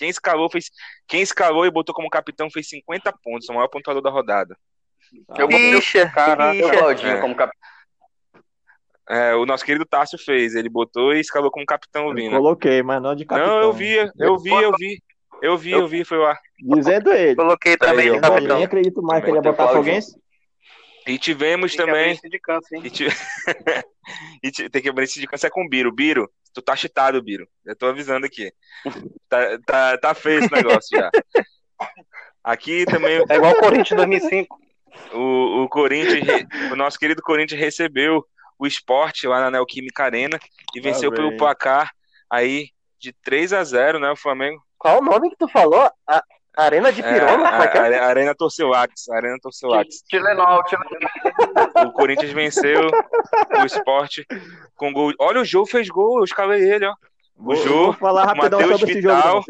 Quem escalou e botou como capitão fez 50 pontos, o maior pontuador da rodada. Eu botei o Claudinho como capitão. O nosso querido Tássio fez, ele botou e escalou como capitão Vina. Coloquei, mas não de capitão. Não, eu vi, foi lá. Dizendo ele. Coloquei também de capitão. Eu nem acredito mais que ele ia botar alguém. E tivemos também... Tem quebrança de câncer é com o Biro. Biro, tu tá chitado, Biro. Eu tô avisando aqui. Tá feio esse negócio já. Aqui também... É igual o Corinthians 2005. O Corinthians, o nosso querido Corinthians recebeu o Sport lá na Neoquímica Arena e venceu pelo placar aí de 3-0, né, o Flamengo. Qual o nome que tu falou? A Arena de Pirona? Arena Torcilax. O Corinthians venceu o Sport com gol. Olha, o Jô fez gol, eu escalei ele, ó. O Jô, Matheus Vital.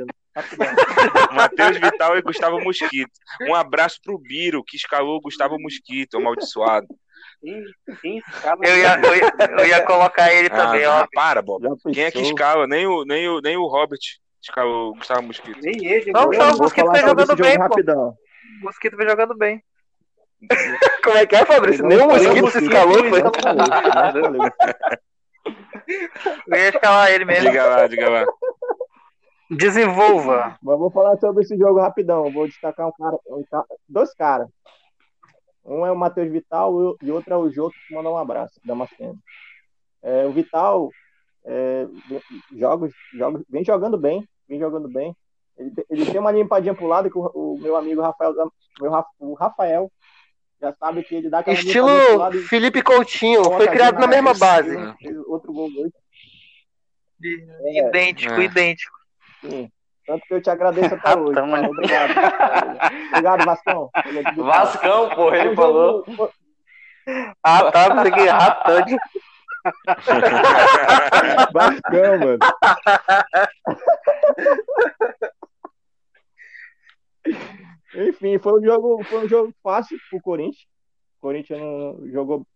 Matheus Vital e Gustavo Mosquito. Um abraço pro Biro, que escalou o Gustavo Mosquito, amaldiçoado. Eu ia colocar ele também, ó. Para, Bob. Quem é que escala? Nem o Robert escalou o Gustavo Mosquito. Nem ele. Não, o Mosquito vem jogando bem, pô. Mosquito vem jogando bem. como é que é, Fabrício? Nem o mosquito se escalou. Eu ia escalar ele mesmo. Diga lá, diga lá. Desenvolva. Mas vou falar sobre esse jogo rapidão. Vou destacar dois caras. Um é o Matheus Vital e outro é o Jô, que mandou um abraço da Macena. O Vital vem jogando bem. Vem jogando bem. Ele tem uma limpadinha pro lado que o meu amigo Rafael, o Rafael já sabe que ele dá aquela estilo pro lado e... Felipe Coutinho, foi criado na mesma base. Outro gol hoje. Idêntico. Sim. Tanto que eu te agradeço até hoje. Cara. Obrigado, Vascão. Vascão, porra, ele falou. Jogo... Ah, tá, você que raptante. Vascão, mano. Enfim, foi um jogo fácil pro Corinthians. O Corinthians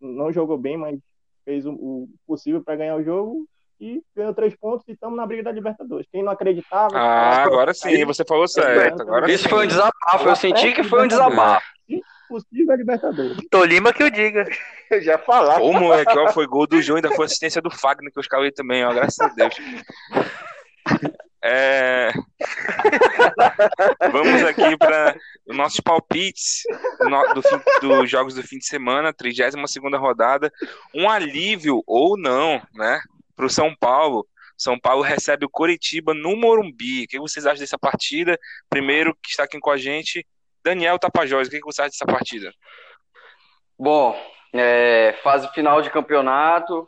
não jogou bem, mas fez o possível para ganhar o jogo e ganhou 3 pontos e estamos na briga da Libertadores. Quem não acreditava... agora sim, aí, você falou certo. Agora isso sim. Foi um desabafo, eu senti que foi um desabafo. Impossível a Libertadores. Tolima que eu diga. Eu já falava. Ô, moleque, ó, foi gol do João, ainda foi assistência do Fagner, que eu escalei também, ó, graças a Deus. Vamos aqui para os nossos palpites dos jogos do fim de semana, 32ª rodada. Um alívio ou não, né, para o São Paulo. São Paulo recebe o Coritiba no Morumbi. O que vocês acham dessa partida? Primeiro que está aqui com a gente, Daniel Tapajós. O que você acha dessa partida? Bom, fase final de campeonato.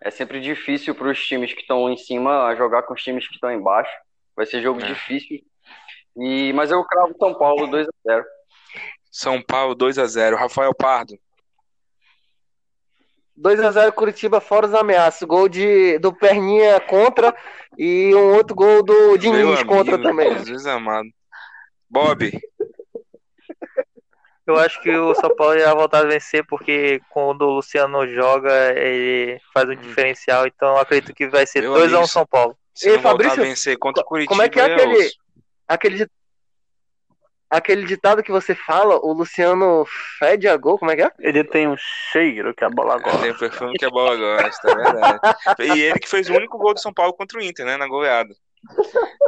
É sempre difícil para os times que estão em cima jogar com os times que estão embaixo. Vai ser jogo difícil. Mas eu cravo São Paulo 2-0. São Paulo 2-0. Rafael Pardo. 2-0 Coritiba fora os ameaças. Gol do Perninha contra e um outro gol do Diniz contra também. Jesus amado. Bob. Eu acho que o São Paulo irá voltar a vencer, porque quando o Luciano joga, ele faz um diferencial. Então, eu acredito que vai ser 2-1 São Paulo. Se não voltar a vencer contra o Coritiba, como é que é aquele ditado que você fala? O Luciano fede a gol, como é que é? Ele tem um cheiro que a bola gosta. Tem um perfume que a bola gosta, é verdade. E ele que fez o único gol do São Paulo contra o Inter, né, na goleada.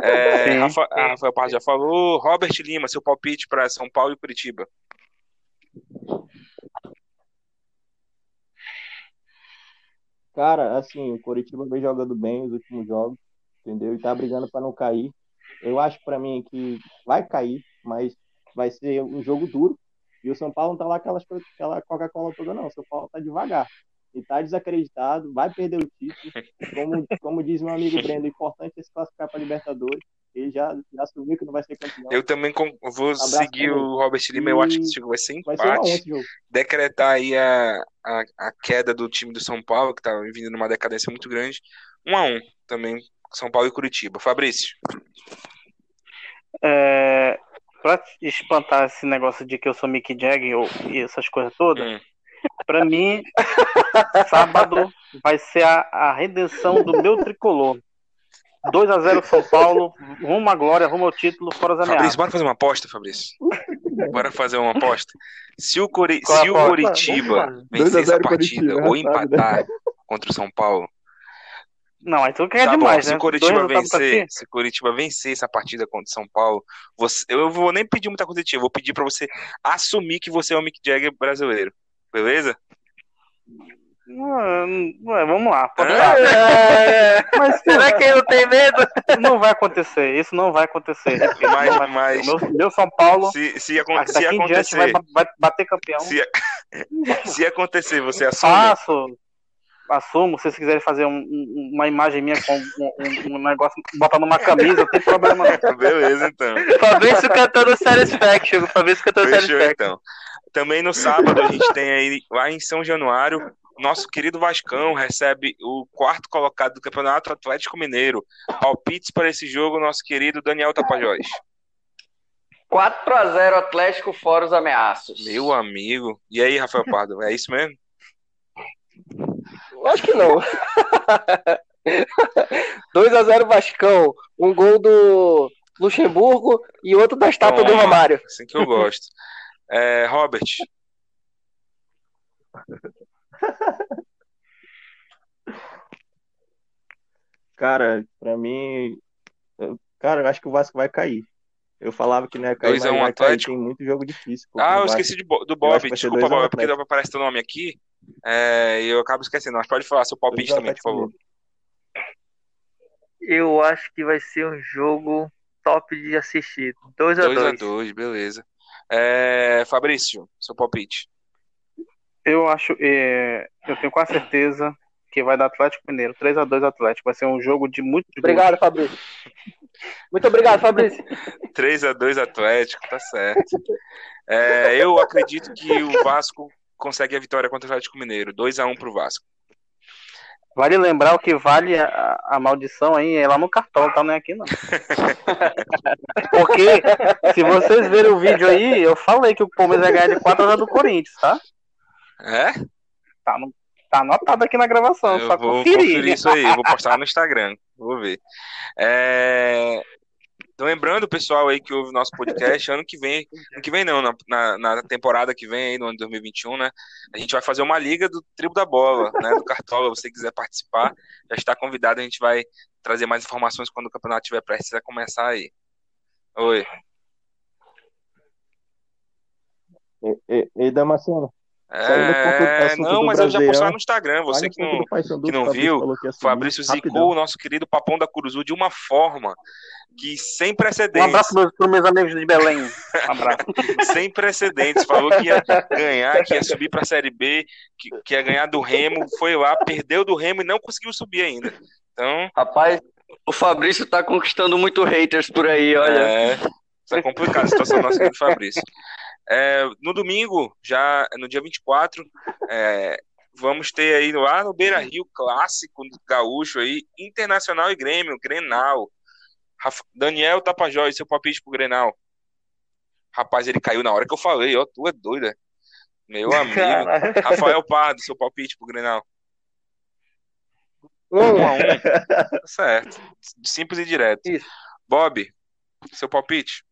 Rafael Pardo já falou. Robert Lima, seu palpite para São Paulo e Coritiba. Cara, assim, o Coritiba vem jogando bem nos últimos jogos, entendeu? E tá brigando pra não cair. Eu acho pra mim que vai cair, mas vai ser um jogo duro. E o São Paulo não tá lá aquela Coca-Cola toda, não. O São Paulo tá devagar e tá desacreditado, vai perder o título. Como diz meu amigo Breno, o importante é se classificar pra Libertadores. Ele já assumiu que não vai ser campeão. Eu também vou seguir o Robert Lima. Eu acho que esse jogo vai ser empate. Decretar aí a queda do time do São Paulo, que tá vindo numa decadência muito grande. 1-1 também, São Paulo e Coritiba. Fabrício. Pra espantar esse negócio de que eu sou Mick Jagger e essas coisas todas, pra mim, sábado vai ser a redenção do meu tricolor. 2-0 São Paulo, rumo à glória, rumo ao título, fora as ameaças. Fabrício, bora fazer uma aposta, Fabrício. Bora fazer uma aposta. Se o Coritiba vencer essa partida ou empatar contra o São Paulo... Não, aí tu quer demais, né? Se o Coritiba vencer essa partida contra o São Paulo, eu vou nem pedir muita coisa de ti, eu vou pedir pra você assumir que você é o Mick Jagger brasileiro. Beleza? Vamos lá. Mas será que eu tenho medo? Não vai acontecer. Isso não vai acontecer. Mas meu São Paulo, se acontecer, vai bater campeão. Se acontecer, você assume? Assumo. Se vocês quiserem fazer uma imagem minha com um negócio, botar numa camisa, não tem problema não. Beleza, então. Fabrício cantando Satisfaction. Então. Também no sábado a gente tem aí, lá em São Januário, nosso querido Vascão recebe o 4º colocado do campeonato, Atlético Mineiro. Palpites para esse jogo, nosso querido Daniel Tapajós. 4-0 Atlético fora os ameaços. Meu amigo. E aí, Rafael Pardo, é isso mesmo? Acho que não. 2-0 Vascão. Um gol do Luxemburgo e outro da estátua do Romário. Assim que eu gosto. Robert. Cara, pra mim, cara, eu acho que o Vasco vai cair. Eu falava que não ia cair, 2-1 mas vai cair. Atlético. Tem muito jogo difícil. Eu esqueci do Bob. Desculpa, Bob, porque aparece teu nome aqui. Eu acabo esquecendo. Mas pode falar seu palpite também, por favor. Eu acho que vai ser um jogo top de assistir. 2-2. 2-2, beleza. Fabrício, seu palpite. Eu acho, eu tenho quase certeza que vai dar Atlético Mineiro. 3-2 Atlético. Vai ser um jogo de muito... Obrigado, Fabrício. Muito obrigado, Fabrício. 3-2 Atlético, tá certo. Eu acredito que o Vasco consegue a vitória contra o Atlético Mineiro. 2-1 pro Vasco. Vale lembrar o que vale a maldição aí, é lá no cartão, tá? Não é aqui, não. Porque, se vocês verem o vídeo aí, eu falei que o Palmeiras ia ganhar de 4-0 do Corinthians, tá? É? Tá anotado aqui na gravação, eu só conferir isso aí, vou postar no Instagram, vou ver. Então, lembrando, pessoal aí que ouve o nosso podcast, na temporada que vem, aí, no ano de 2021, né? A gente vai fazer uma liga do Tribo da Bola, né? Do Cartola, se você quiser participar, já está convidado, a gente vai trazer mais informações quando o campeonato estiver prestes a começar aí. Oi. Ei, Damasceno. Não, mas eu já postei no Instagram, você que não viu, o Fabrício zicou o nosso querido Papão da Curuzu de uma forma que sem precedentes. Um abraço para meus amigos de Belém. Um abraço. Sem precedentes, falou que ia ganhar, que ia subir para a Série B, que ia ganhar do Remo, foi lá, perdeu do Remo e não conseguiu subir ainda. Então, rapaz, o Fabrício tá conquistando muito haters por aí, olha. Tá complicado a situação nossa aqui do Fabrício. No domingo, já no dia 24, vamos ter aí lá no Beira Rio, clássico do gaúcho aí, Internacional e Grêmio, Grenal. Daniel Tapajós, seu palpite pro Grenal. Rapaz, ele caiu na hora que eu falei, ó, tu é doida. Meu amigo. Caramba. Rafael Pardo, seu palpite pro Grenal. 1-1. Certo. Simples e direto. Isso. Bob, seu palpite?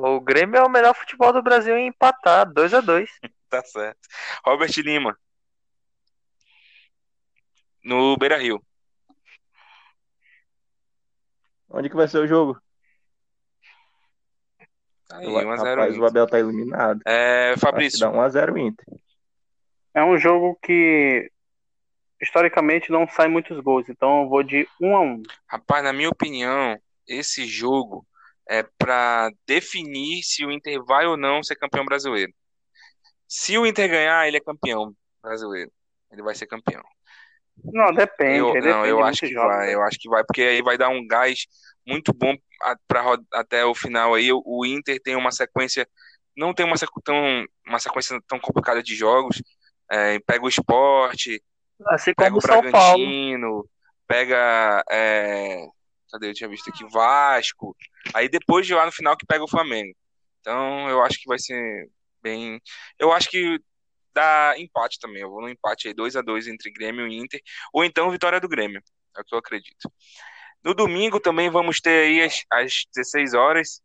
O Grêmio é o melhor futebol do Brasil em empatar, 2-2. Tá certo. Robert Lima. No Beira Rio. Onde que vai ser o jogo? Aí, 1-0 Rapaz, o Abel tá iluminado. Fabrício. Dá 1-0 Inter. É um jogo que historicamente não sai muitos gols, então eu vou de 1-1. Rapaz, na minha opinião, esse jogo é para definir se o Inter vai ou não ser campeão brasileiro. Se o Inter ganhar, ele é campeão brasileiro. Ele vai ser campeão. Não, depende. Eu acho que vai. Eu acho que vai, porque aí vai dar um gás muito bom até o final. Aí o Inter tem uma sequência, não tem uma sequência tão complicada de jogos. Pega o Sport, assim pega como o Bragantino, pega... Cadê? Eu tinha visto aqui Vasco. Aí depois de lá no final que pega o Flamengo. Então eu acho que vai ser bem... Eu acho que dá empate também. Eu vou no empate aí, 2-2 entre Grêmio e Inter. Ou então vitória do Grêmio. É o que eu acredito. No domingo também vamos ter aí às 16 horas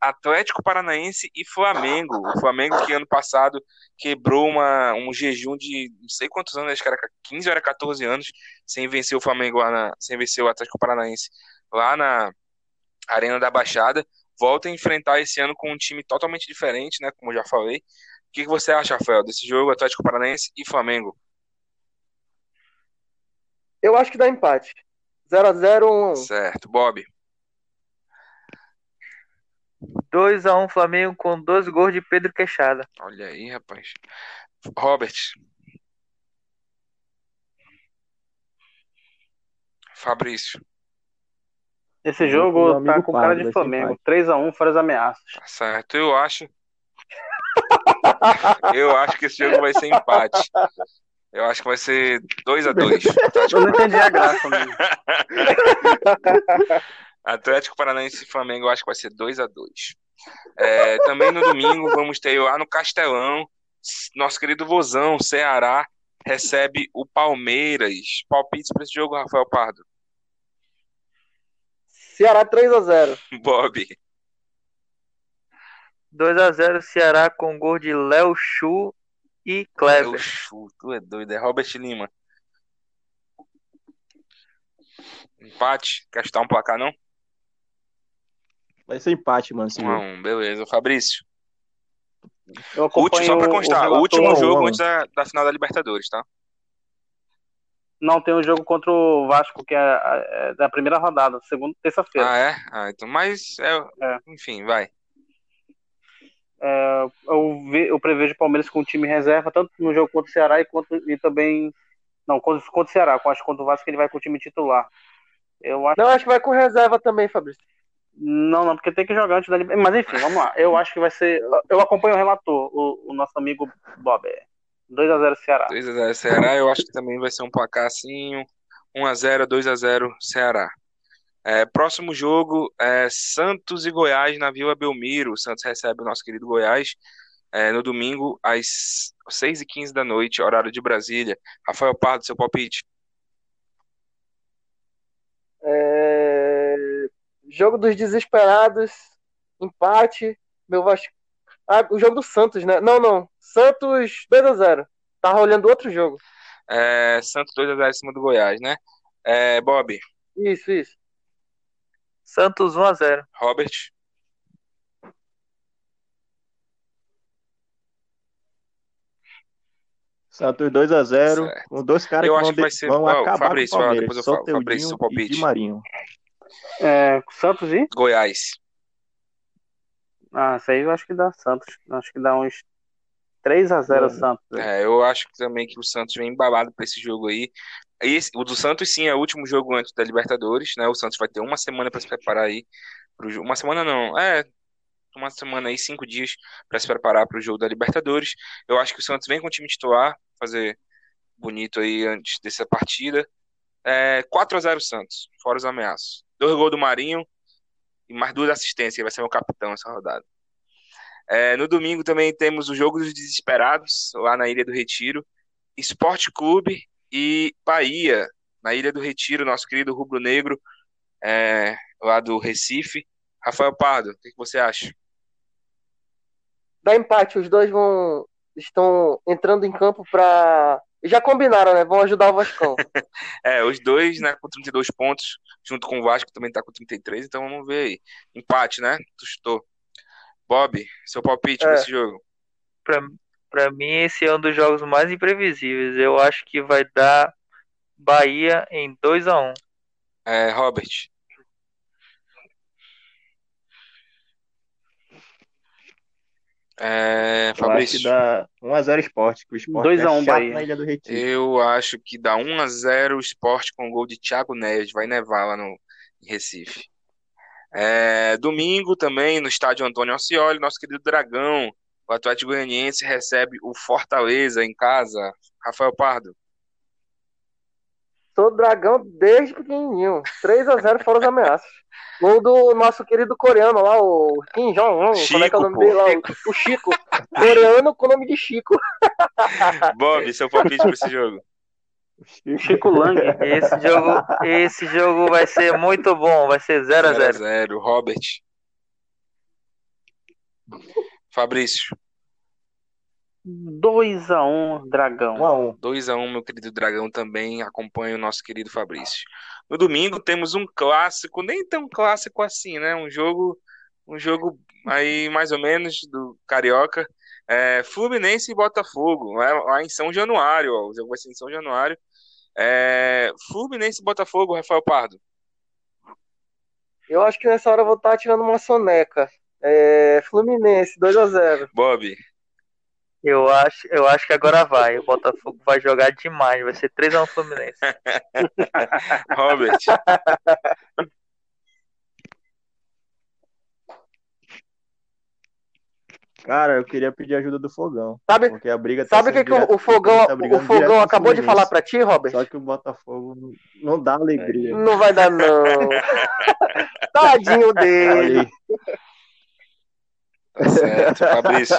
Atlético Paranaense e Flamengo. O Flamengo que ano passado quebrou um jejum de não sei quantos anos, acho que era 15 ou era 14 anos, sem vencer o Flamengo sem vencer o Atlético Paranaense lá na Arena da Baixada. Volta a enfrentar esse ano com um time totalmente diferente, né? Como eu já falei. O que você acha, Rafael, desse jogo Atlético Paranaense e Flamengo? Eu acho que dá empate. 0-0 ou 1-1. Certo, Bob. 2-1 Flamengo com 2 gols de Pedro Queixada. Olha aí, rapaz. Robert. Fabrício. Esse jogo tá com cara de Flamengo. 3-1 fora as ameaças. Tá certo, eu acho. Eu acho que esse jogo vai ser empate. Eu acho que vai ser 2-2. Eu não entendi a graça mesmo. Atlético Paranaense e Flamengo, eu acho que vai ser 2-2. Também no domingo vamos ter lá no Castelão, nosso querido Vozão, Ceará, recebe o Palmeiras. Palpites para esse jogo, Rafael Pardo. Ceará 3-0. Bob. 2-0 Ceará com gol de Léo Xu E Kleber. Eu chuto, tu é doido. É Robert Lima. Empate. Quer chutar um placar, não? Vai ser empate, mano. Não, beleza. Fabrício. Último, só pra constar. O último jogo antes da final da Libertadores, tá? Não, tem um jogo contra o Vasco, que é da primeira rodada, segunda, terça-feira. Ah, é? Ah, então, mas, enfim, vai. É, eu prevejo o Palmeiras com o time reserva, tanto no jogo contra o Ceará e também... Não, contra o Ceará, acho que contra o Vasco ele vai com o time titular. Eu acho... Não, acho que vai com reserva também, Fabrício. Não, porque tem que jogar antes da... Mas, enfim, vamos lá. Eu acho que vai ser... Eu acompanho o relator, o nosso amigo Bob. 2-0 Ceará. 2-0 Ceará, eu acho que também vai ser um placar assim, 1-0, 2-0 Ceará. Próximo jogo é Santos e Goiás na Vila Belmiro. O Santos recebe o nosso querido Goiás no domingo às 6h15 da noite, horário de Brasília. Rafael Pardo, seu palpite. Jogo dos desesperados, empate, meu Vasco. Ah, o jogo do Santos, né? Não. Santos 2-0. Tava olhando outro jogo. Santos 2-0 em cima do Goiás, né? Bob. Isso. Santos 1-0. Robert. Santos 2-0. Com dois caras que vão, acabar Fabrício, com o Palmeiras. Depois eu falo. Fabrício, seu palpite. E Marinho. Santos e? Goiás. Ah, isso aí eu acho que dá Santos. Acho que dá uns 3-0 Santos. Eu acho que também que o Santos vem embalado pra esse jogo aí. O do Santos, sim, é o último jogo antes da Libertadores, né? O Santos vai ter uma semana pra se preparar aí. Uma semana não, uma semana aí, 5 dias pra se preparar pro jogo da Libertadores. Eu acho que o Santos vem com o time titular, fazer bonito aí antes dessa partida. 4-0 Santos, fora os ameaços. 2 gols do Marinho. E mais 2 assistências, ele vai ser meu capitão essa rodada. No domingo também temos o Jogo dos Desesperados, lá na Ilha do Retiro. Sport Clube e Bahia, na Ilha do Retiro, nosso querido rubro-negro, lá do Recife. Rafael Pardo, o que você acha? Dá empate, os dois estão entrando em campo para... Já combinaram, né? Vão ajudar o Vascão. Os dois, né? Com 32 pontos, junto com o Vasco, também tá com 33, então vamos ver aí. Empate, né? Tu chutou. Bob, seu palpite pra esse jogo? Pra mim, esse é um dos jogos mais imprevisíveis. Eu acho que vai dar Bahia em 2-1. Robert. Fabrício. Eu acho que dá 1-0 Sport. 2-1 Bahia. Na Ilha do Retiro. Eu acho que dá 1-0 Sport com o gol de Thiago Neves. Vai nevar lá no Recife. Domingo também no estádio Antônio Alcioli, nosso querido Dragão. O Atlético Goianiense recebe o Fortaleza em casa. Rafael Pardo. Sou Dragão desde pequenininho. 3-0 fora as ameaças. Gol do nosso querido coreano lá, o Kim Jong-un, como é que é o nome dele lá? O Chico. Coreano com o nome de Chico. Bob, seu palpite pra esse jogo? Chico Lang. Esse jogo vai ser muito bom. Vai ser 0-0. 0-0, Robert. Fabrício. 2-1, Dragão. 2-1, meu querido Dragão, também acompanha o nosso querido Fabrício. No domingo temos um clássico, nem tão clássico assim, né? Um jogo aí mais ou menos do Carioca. Fluminense e Botafogo, lá em São Januário. O jogo vai ser em São Januário. Fluminense e Botafogo, Rafael Pardo. Eu acho que nessa hora eu vou estar tirando uma soneca. Fluminense, 2-0. Bob. Eu acho que agora vai. O Botafogo vai jogar demais. Vai ser 3-1 Fluminense. Robert. Cara, eu queria pedir ajuda do Fogão. Porque a briga tá sendo direta, o Fogão acabou de falar pra ti, Robert? Só que o Botafogo não dá alegria. Não vai dar, não. Tadinho dele. Tá certo, Fabrício.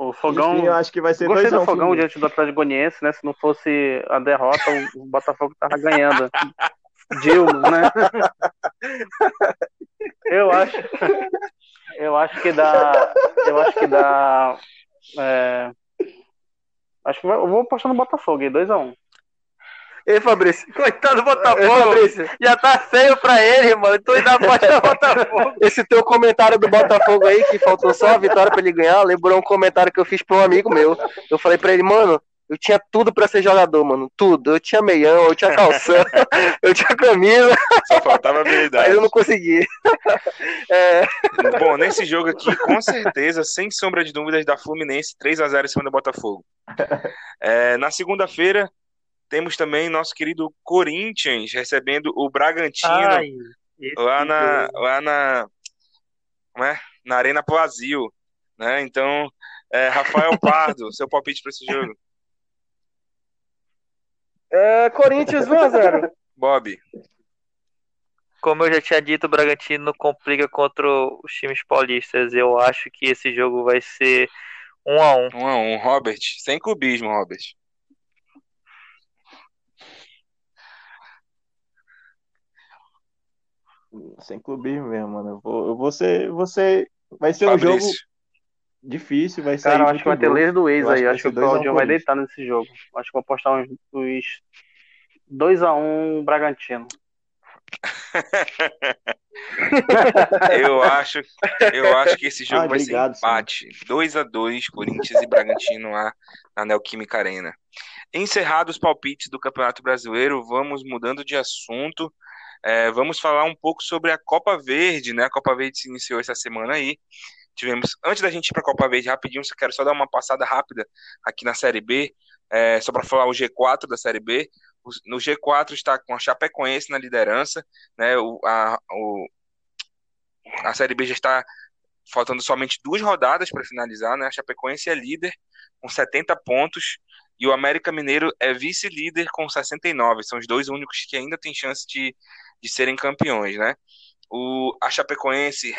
O Fogão. Enfim, eu acho que vai ser 2-1. Do Fogão diante do Atlético Goianiense, né? Se não fosse a derrota, o Botafogo tava ganhando. Dilma, né? Eu acho que dá. Acho que eu vou postar no Botafogo, 2-1. Ei, Fabrício, coitado do Botafogo. Ei, Fabrício. Já tá feio pra ele, mano. Então ainda aposta no Botafogo. Esse teu comentário do Botafogo aí, que faltou só a vitória pra ele ganhar, lembrou um comentário que eu fiz pra um amigo meu. Eu falei pra ele, mano, eu tinha tudo pra ser jogador, mano. Tudo. Eu tinha meião, eu tinha calção, eu tinha camisa. Só faltava habilidade. Mas eu não consegui. Bom, nesse jogo aqui, com certeza, sem sombra de dúvidas, da Fluminense, 3-0 em cima do Botafogo. Na segunda-feira, temos também nosso querido Corinthians recebendo o Bragantino. Ai, na Arena Brasil, né? Então, Rafael Pardo, seu palpite para esse jogo. Corinthians 1-0. Bob. Como eu já tinha dito, o Bragantino complica contra os times paulistas. Eu acho que esse jogo vai ser 1-1. 1-1, Robert. Sem cubismo, Robert. Sem clubismo mesmo, mano. Você vai ser Fabrício. Um jogo difícil, vai sair. Cara, eu acho que vai ter leis do ex aí. Acho que o Claudio vai deitar nesse jogo. Acho que vou apostar uns 2-1 Bragantino. eu acho que esse jogo vai ser empate. 2-2 Corinthians e Bragantino lá na Neoquímica Arena. Encerrados os palpites do Campeonato Brasileiro, vamos mudando de assunto. Vamos falar um pouco sobre a Copa Verde, né? A Copa Verde se iniciou essa semana aí. Antes da gente ir para a Copa Verde rapidinho, eu quero só dar uma passada rápida aqui na Série B, só para falar o G4 da Série B. No G4 está com a Chapecoense na liderança, né? A Série B já está faltando somente 2 rodadas para finalizar, né? A Chapecoense é líder com 70 pontos. E o América Mineiro é vice-líder com 69. São os 2 únicos que ainda têm chance de serem campeões, né? A Chapecoense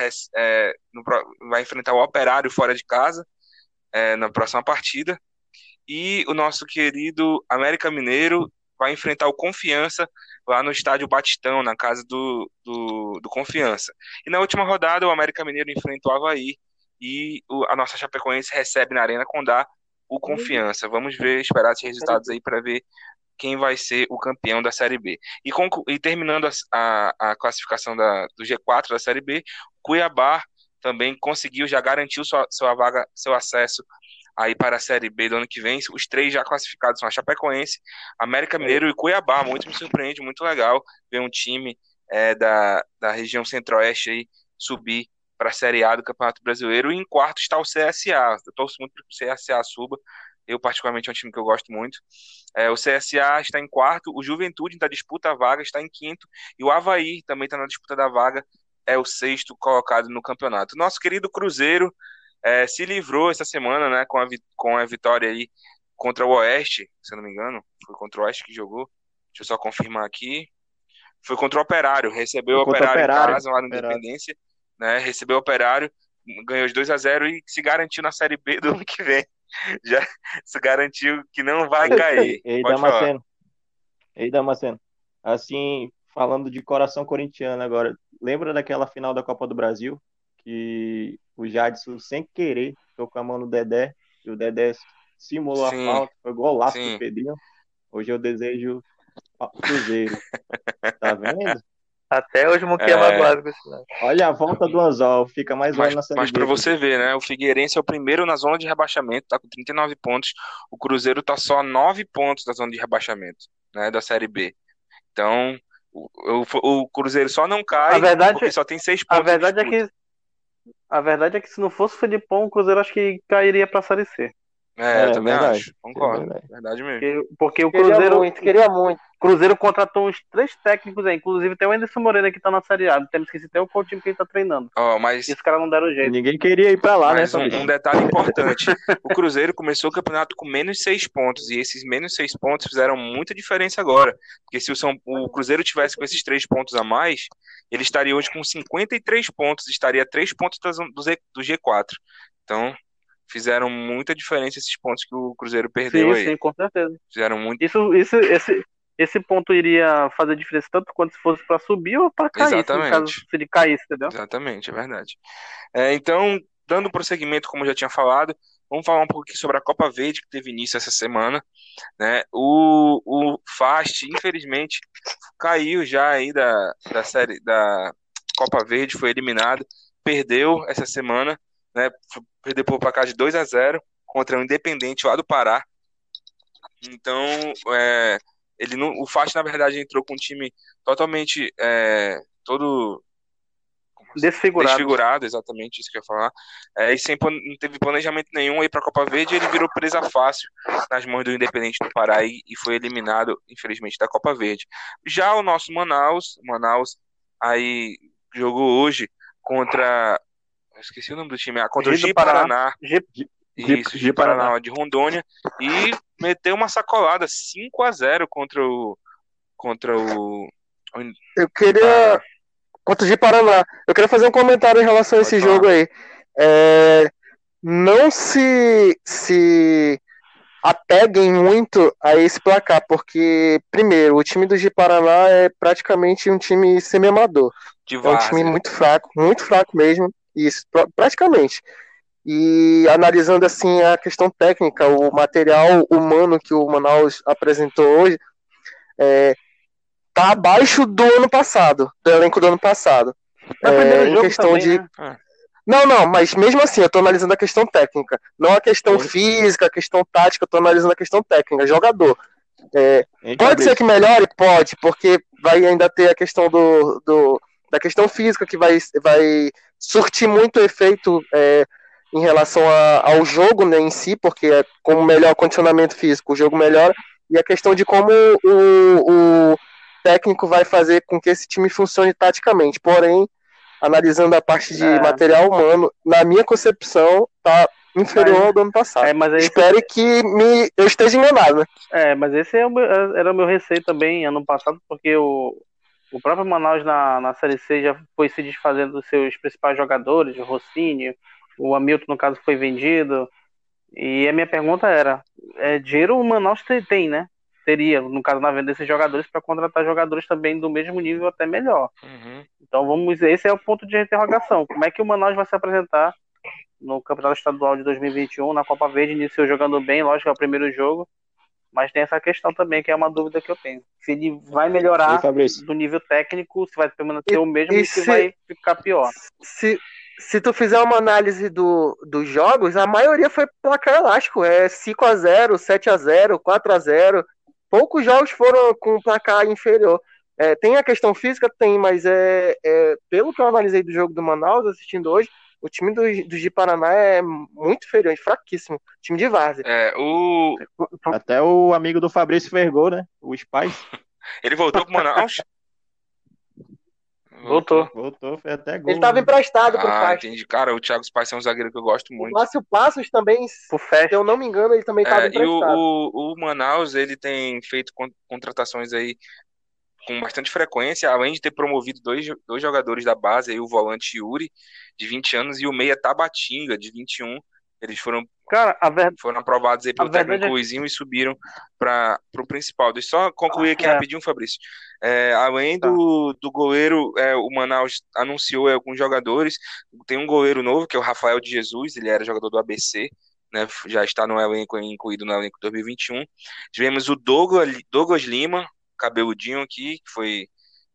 vai enfrentar o Operário fora de casa na próxima partida. E o nosso querido América Mineiro vai enfrentar o Confiança lá no Estádio Batistão, na casa do Confiança. E na última rodada, o América Mineiro enfrenta o Avaí e a nossa Chapecoense recebe na Arena Condá o Confiança. Vamos esperar esses resultados aí para ver quem vai ser o campeão da Série B. E terminando a classificação do G4 da Série B, Cuiabá também já garantiu sua vaga, seu acesso aí para a Série B do ano que vem. Os 3 já classificados são a Chapecoense, América Mineiro e Cuiabá. Muito me surpreende, muito legal ver um time da região centro-oeste aí subir para a Série A do Campeonato Brasileiro, e em quarto está o CSA. Eu torço muito para que o CSA suba, eu particularmente é um time que eu gosto muito. O CSA está em quarto, o Juventude ainda disputa a vaga, está em quinto, e o Avaí também está na disputa da vaga, é o 6º colocado no campeonato. Nosso querido Cruzeiro se livrou essa semana, né, com a vitória aí contra o Oeste, se eu não me engano, foi contra o Oeste que jogou, deixa eu só confirmar aqui, foi contra o Operário, recebeu o Operário em casa, lá na Independência, né, recebeu o Operário, ganhou os 2-0 e se garantiu na Série B do ano que vem. Já se garantiu que não vai cair. Ei, Damasceno. Assim, falando de coração corintiano agora, lembra daquela final da Copa do Brasil? Que o Jadson, sem querer, tocou a mão no Dedé, e o Dedé simulou a falta, foi golaço do Pedrinho. Hoje eu desejo Cruzeiro. Tá vendo? Até hoje não queima agora. Olha a volta do Anzol, fica mais longe na Série B. Mas pra você ver, né? O Figueirense é o primeiro na zona de rebaixamento, tá com 39 pontos. O Cruzeiro tá só 9 pontos da zona de rebaixamento, né? Da Série B. Então, o Cruzeiro só não cai, porque só tem 6 pontos. A verdade é que se não fosse o Felipão, o Cruzeiro acho que cairia pra Série C. Eu também acho, concordo, verdade mesmo. Porque o Cruzeiro queria muito. Cruzeiro contratou uns 3 técnicos aí, inclusive tem o Anderson Moreira que tá na Série A, temos que citar o time que ele tá treinando. E os caras não deram jeito. Ninguém queria ir pra lá, mas né? Um detalhe importante, o Cruzeiro começou o campeonato com menos 6 pontos, e esses menos 6 pontos fizeram muita diferença agora, porque se o Cruzeiro tivesse com esses 3 pontos a mais, ele estaria hoje com 53 pontos, estaria 3 pontos do G4, então... Fizeram muita diferença esses pontos que o Cruzeiro perdeu aí. Sim, com certeza. Fizeram muito. Esse ponto iria fazer diferença tanto quanto se fosse para subir ou para cair. Exatamente. No caso, se ele caísse, entendeu? Exatamente, é verdade. Então, Dando prosseguimento, como eu já tinha falado, vamos falar um pouquinho sobre a Copa Verde, que teve início essa semana, né? O FAST, infelizmente, caiu já aí da série da Copa Verde, foi eliminado, perdeu essa semana, né? Perdeu por placar de 2-0 contra o Independente lá do Pará. Então, o FAST, na verdade, entrou com um time totalmente todo desfigurado, exatamente isso que eu ia falar, e sem, não teve planejamento nenhum aí para a Copa Verde, ele virou presa fácil nas mãos do Independente do Pará e foi eliminado, infelizmente, da Copa Verde. Já o nosso Manaus aí jogou hoje contra, esqueci o nome do time, contra o G Paraná de Rondônia, e meteu uma sacolada 5-0 contra o G Paraná. Eu queria fazer um comentário em relação a esse jogo aí. Não se apeguem muito a esse placar, porque, primeiro, o time do G Paraná é praticamente um time semi-amador. É um time muito fraco mesmo. Isso, praticamente. E analisando assim a questão técnica, o material humano que o Manaus apresentou hoje, tá abaixo do ano passado, do elenco do ano passado. Em questão também, de... né? Não, mas mesmo assim, eu tô analisando a questão técnica. Não a questão física, a questão tática, eu tô analisando a questão técnica, jogador. Pode ser que melhore? Pode, porque vai ainda ter a questão da questão física, que vai surtir muito efeito em relação ao jogo, né, em si, porque com melhor condicionamento físico, o jogo melhora, e a questão de como o técnico vai fazer com que esse time funcione taticamente, porém, analisando a parte de material humano, na minha concepção, tá inferior ao do ano passado. Espero que eu esteja enganado, né? Mas esse era o meu receio também ano passado, porque o próprio Manaus na Série C já foi se desfazendo dos seus principais jogadores, o Rossini, o Hamilton, no caso, foi vendido, e a minha pergunta era, dinheiro o Manaus tem, né? Teria, no caso, na venda desses jogadores, para contratar jogadores também do mesmo nível, até melhor. Uhum. Então, esse é o ponto de interrogação. Como é que o Manaus vai se apresentar no Campeonato Estadual de 2021, na Copa Verde? Iniciou jogando bem, lógico, é o primeiro jogo, mas tem essa questão também, que é uma dúvida que eu tenho. Se ele vai melhorar do nível técnico, se vai permanecer o mesmo, e se vai ficar pior. Se tu fizer uma análise dos jogos, a maioria foi placar elástico, 5-0, 7-0, 4-0... Poucos jogos foram com placar inferior. Tem a questão física? Tem, mas pelo que eu analisei do jogo do Manaus, assistindo hoje, o time do G Paraná é muito inferior, é fraquíssimo. Time de várzea. Até o amigo do Fabrício vergou, né? O Spice. Ele voltou pro Manaus? Voltou, foi até gol. Ele tava emprestado pro Spice. Entendi. Cara, o Thiago Spice é um zagueiro que eu gosto muito. O Márcio Passos também, se eu não me engano, ele também tava emprestado. E o Manaus, ele tem feito contratações aí com bastante frequência, além de ter promovido dois jogadores da base, aí o volante Yuri, de 20 anos, e o meia Tabatinga, de 21. Eles foram aprovados aí pelo técnico Luizinho e subiram para o principal. Deixa eu só concluir aqui rapidinho, Fabrício. Além do goleiro, o Manaus anunciou alguns jogadores. Tem um goleiro novo, que é o Rafael de Jesus, ele era jogador do ABC, né, já está no elenco, incluído no elenco 2021. Tivemos o Douglas Lima, cabeludinho aqui, que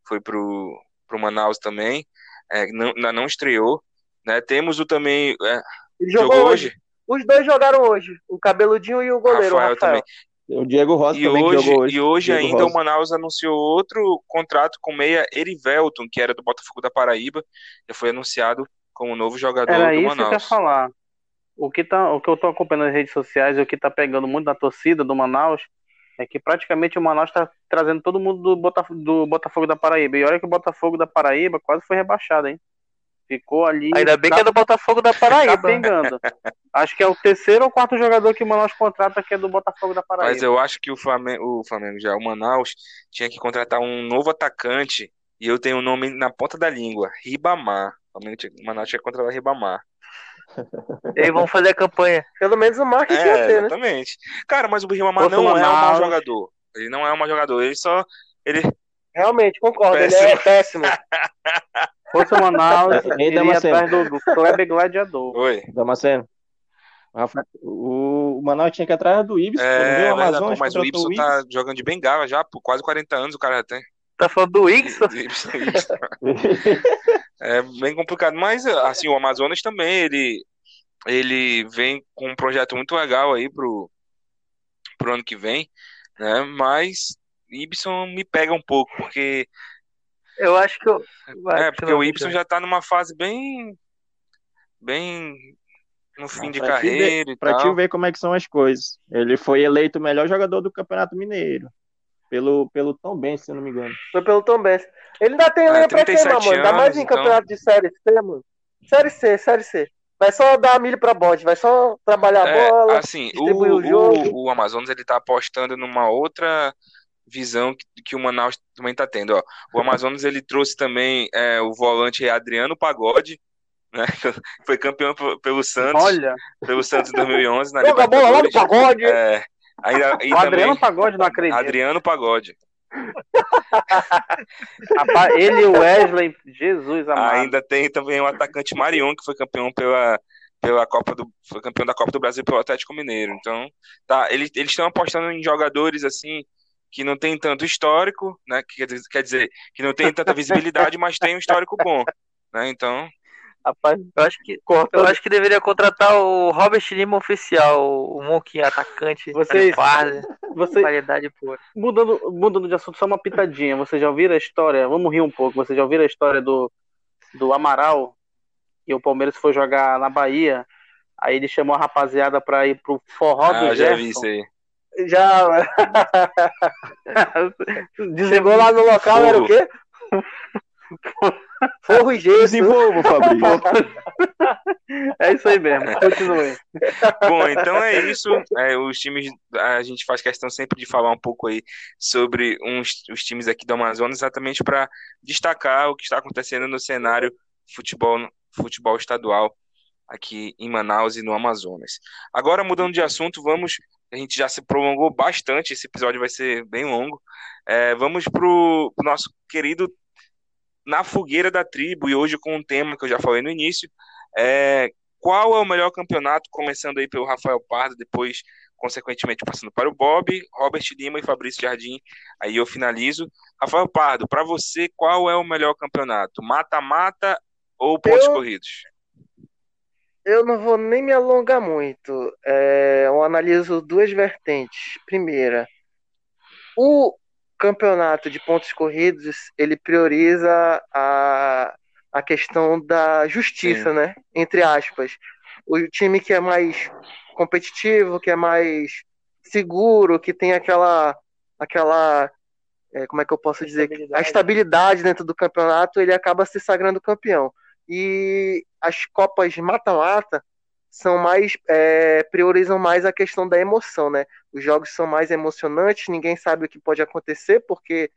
foi para o Manaus também, ainda não estreou. Né, temos o também... Ele jogou hoje. Os dois jogaram hoje, o cabeludinho e o goleiro Rafael. Também. O Diego Rosa também jogou hoje. E hoje ainda o Manaus anunciou outro contrato com o meia Erivelton, que era do Botafogo da Paraíba, já foi anunciado como novo jogador do Manaus. Isso que eu ia falar. O que eu estou acompanhando nas redes sociais e o que está pegando muito na torcida do Manaus é que praticamente o Manaus está trazendo todo mundo do Botafogo da Paraíba. E olha que o Botafogo da Paraíba quase foi rebaixado, hein? Ficou ali... Ainda bem que é do Botafogo da Paraíba. Tá pegando. Acho que é o terceiro ou quarto jogador que o Manaus contrata que é do Botafogo da Paraíba. Mas eu acho que o Manaus tinha que contratar um novo atacante e eu tenho o nome na ponta da língua. Ribamar. O Manaus tinha que contratar Ribamar. Eles vão fazer a campanha. Pelo menos o marketing ia ter, né? Exatamente. Cara, mas o Ribamar não é um mau jogador. Ele não é um mau jogador. Ele só... Realmente, concordo. Péssimo. Ele é péssimo. Força Manaus iria atrás do Kleber Gladiador. Oi. Damasceno. O Manaus tinha que ir atrás do Ibis. É, o Amazonas, mas o Ibis tá jogando de bengala já, por quase 40 anos o cara já tem. Tá falando do Ibis? É bem complicado, mas assim, o Amazonas também, ele vem com um projeto muito legal aí pro ano que vem, né? Mas Ibson me pega um pouco, porque eu acho que porque o Ibson já tá numa fase bem no fim de carreira e tal. Pra ti ver como é que são as coisas. Ele foi eleito o melhor jogador do Campeonato Mineiro pelo Tombense, se eu não me engano. Foi pelo Tombense. Ele ainda tem lenha pra queimar, mano. Ainda mais em campeonato de Série C, mano. Série C. Vai só dar a milho pra bode, vai só trabalhar a bola, assim, distribuir o jogo. O Amazonas, ele tá apostando numa outra visão que o Manaus também tá tendo, ó. O Amazonas, ele trouxe também o volante Adriano Pagode, né? Foi campeão pelo Santos. Olha! Pelo Santos em 2011. Na Libertadores. Joga a bola lá no Pagode! É, o Adriano Pagode, não acredito. Adriano Pagode. Rapaz, ele e o Wesley, Jesus amado. Ainda tem também o atacante Marion, que foi campeão foi campeão da Copa do Brasil pelo Atlético Mineiro. Então, tá, eles estão apostando em jogadores assim que não tem tanto histórico, né? Que quer dizer, que não tem tanta visibilidade, mas tem um histórico bom, né? Então, rapaz, eu acho que deveria contratar o Robert Lima oficial, o Monquinho, atacante. Qualidade pura. Mudando de assunto, só uma pitadinha. Vocês já ouviram a história? Vamos rir um pouco. Vocês já ouviram a história do Amaral? E o Palmeiras foi jogar na Bahia. Aí ele chamou a rapaziada pra ir pro forró do Gerson. Já vi isso aí. Já. Chegou lá no local, era o quê? Forro e gesso. Desenvolvo, Fabrício. É isso aí mesmo, continue. Bom, então é isso. Os times, a gente faz questão sempre de falar um pouco aí sobre os times aqui do Amazonas, exatamente para destacar o que está acontecendo no cenário futebol estadual aqui em Manaus e no Amazonas. Agora, mudando de assunto, a gente já se prolongou bastante, esse episódio vai ser bem longo. Vamos para o nosso querido Na Fogueira da Tribo, e hoje com um tema que eu já falei no início, qual é o melhor campeonato, começando aí pelo Rafael Pardo, depois, consequentemente, passando para o Bob, Robert Lima e Fabrício Jardim, aí eu finalizo. Rafael Pardo, para você, qual é o melhor campeonato? Mata-mata ou pontos corridos? Eu não vou nem me alongar muito, eu analiso duas vertentes. Primeira, o campeonato de pontos corridos, ele prioriza a questão da justiça, sim, né? Entre aspas. O time que é mais competitivo, que é mais seguro, que tem aquela como é que eu posso dizer? A estabilidade dentro do campeonato, ele acaba se sagrando campeão. E as Copas mata-mata são mais priorizam mais a questão da emoção, né? Os jogos são mais emocionantes, ninguém sabe o que pode acontecer, porque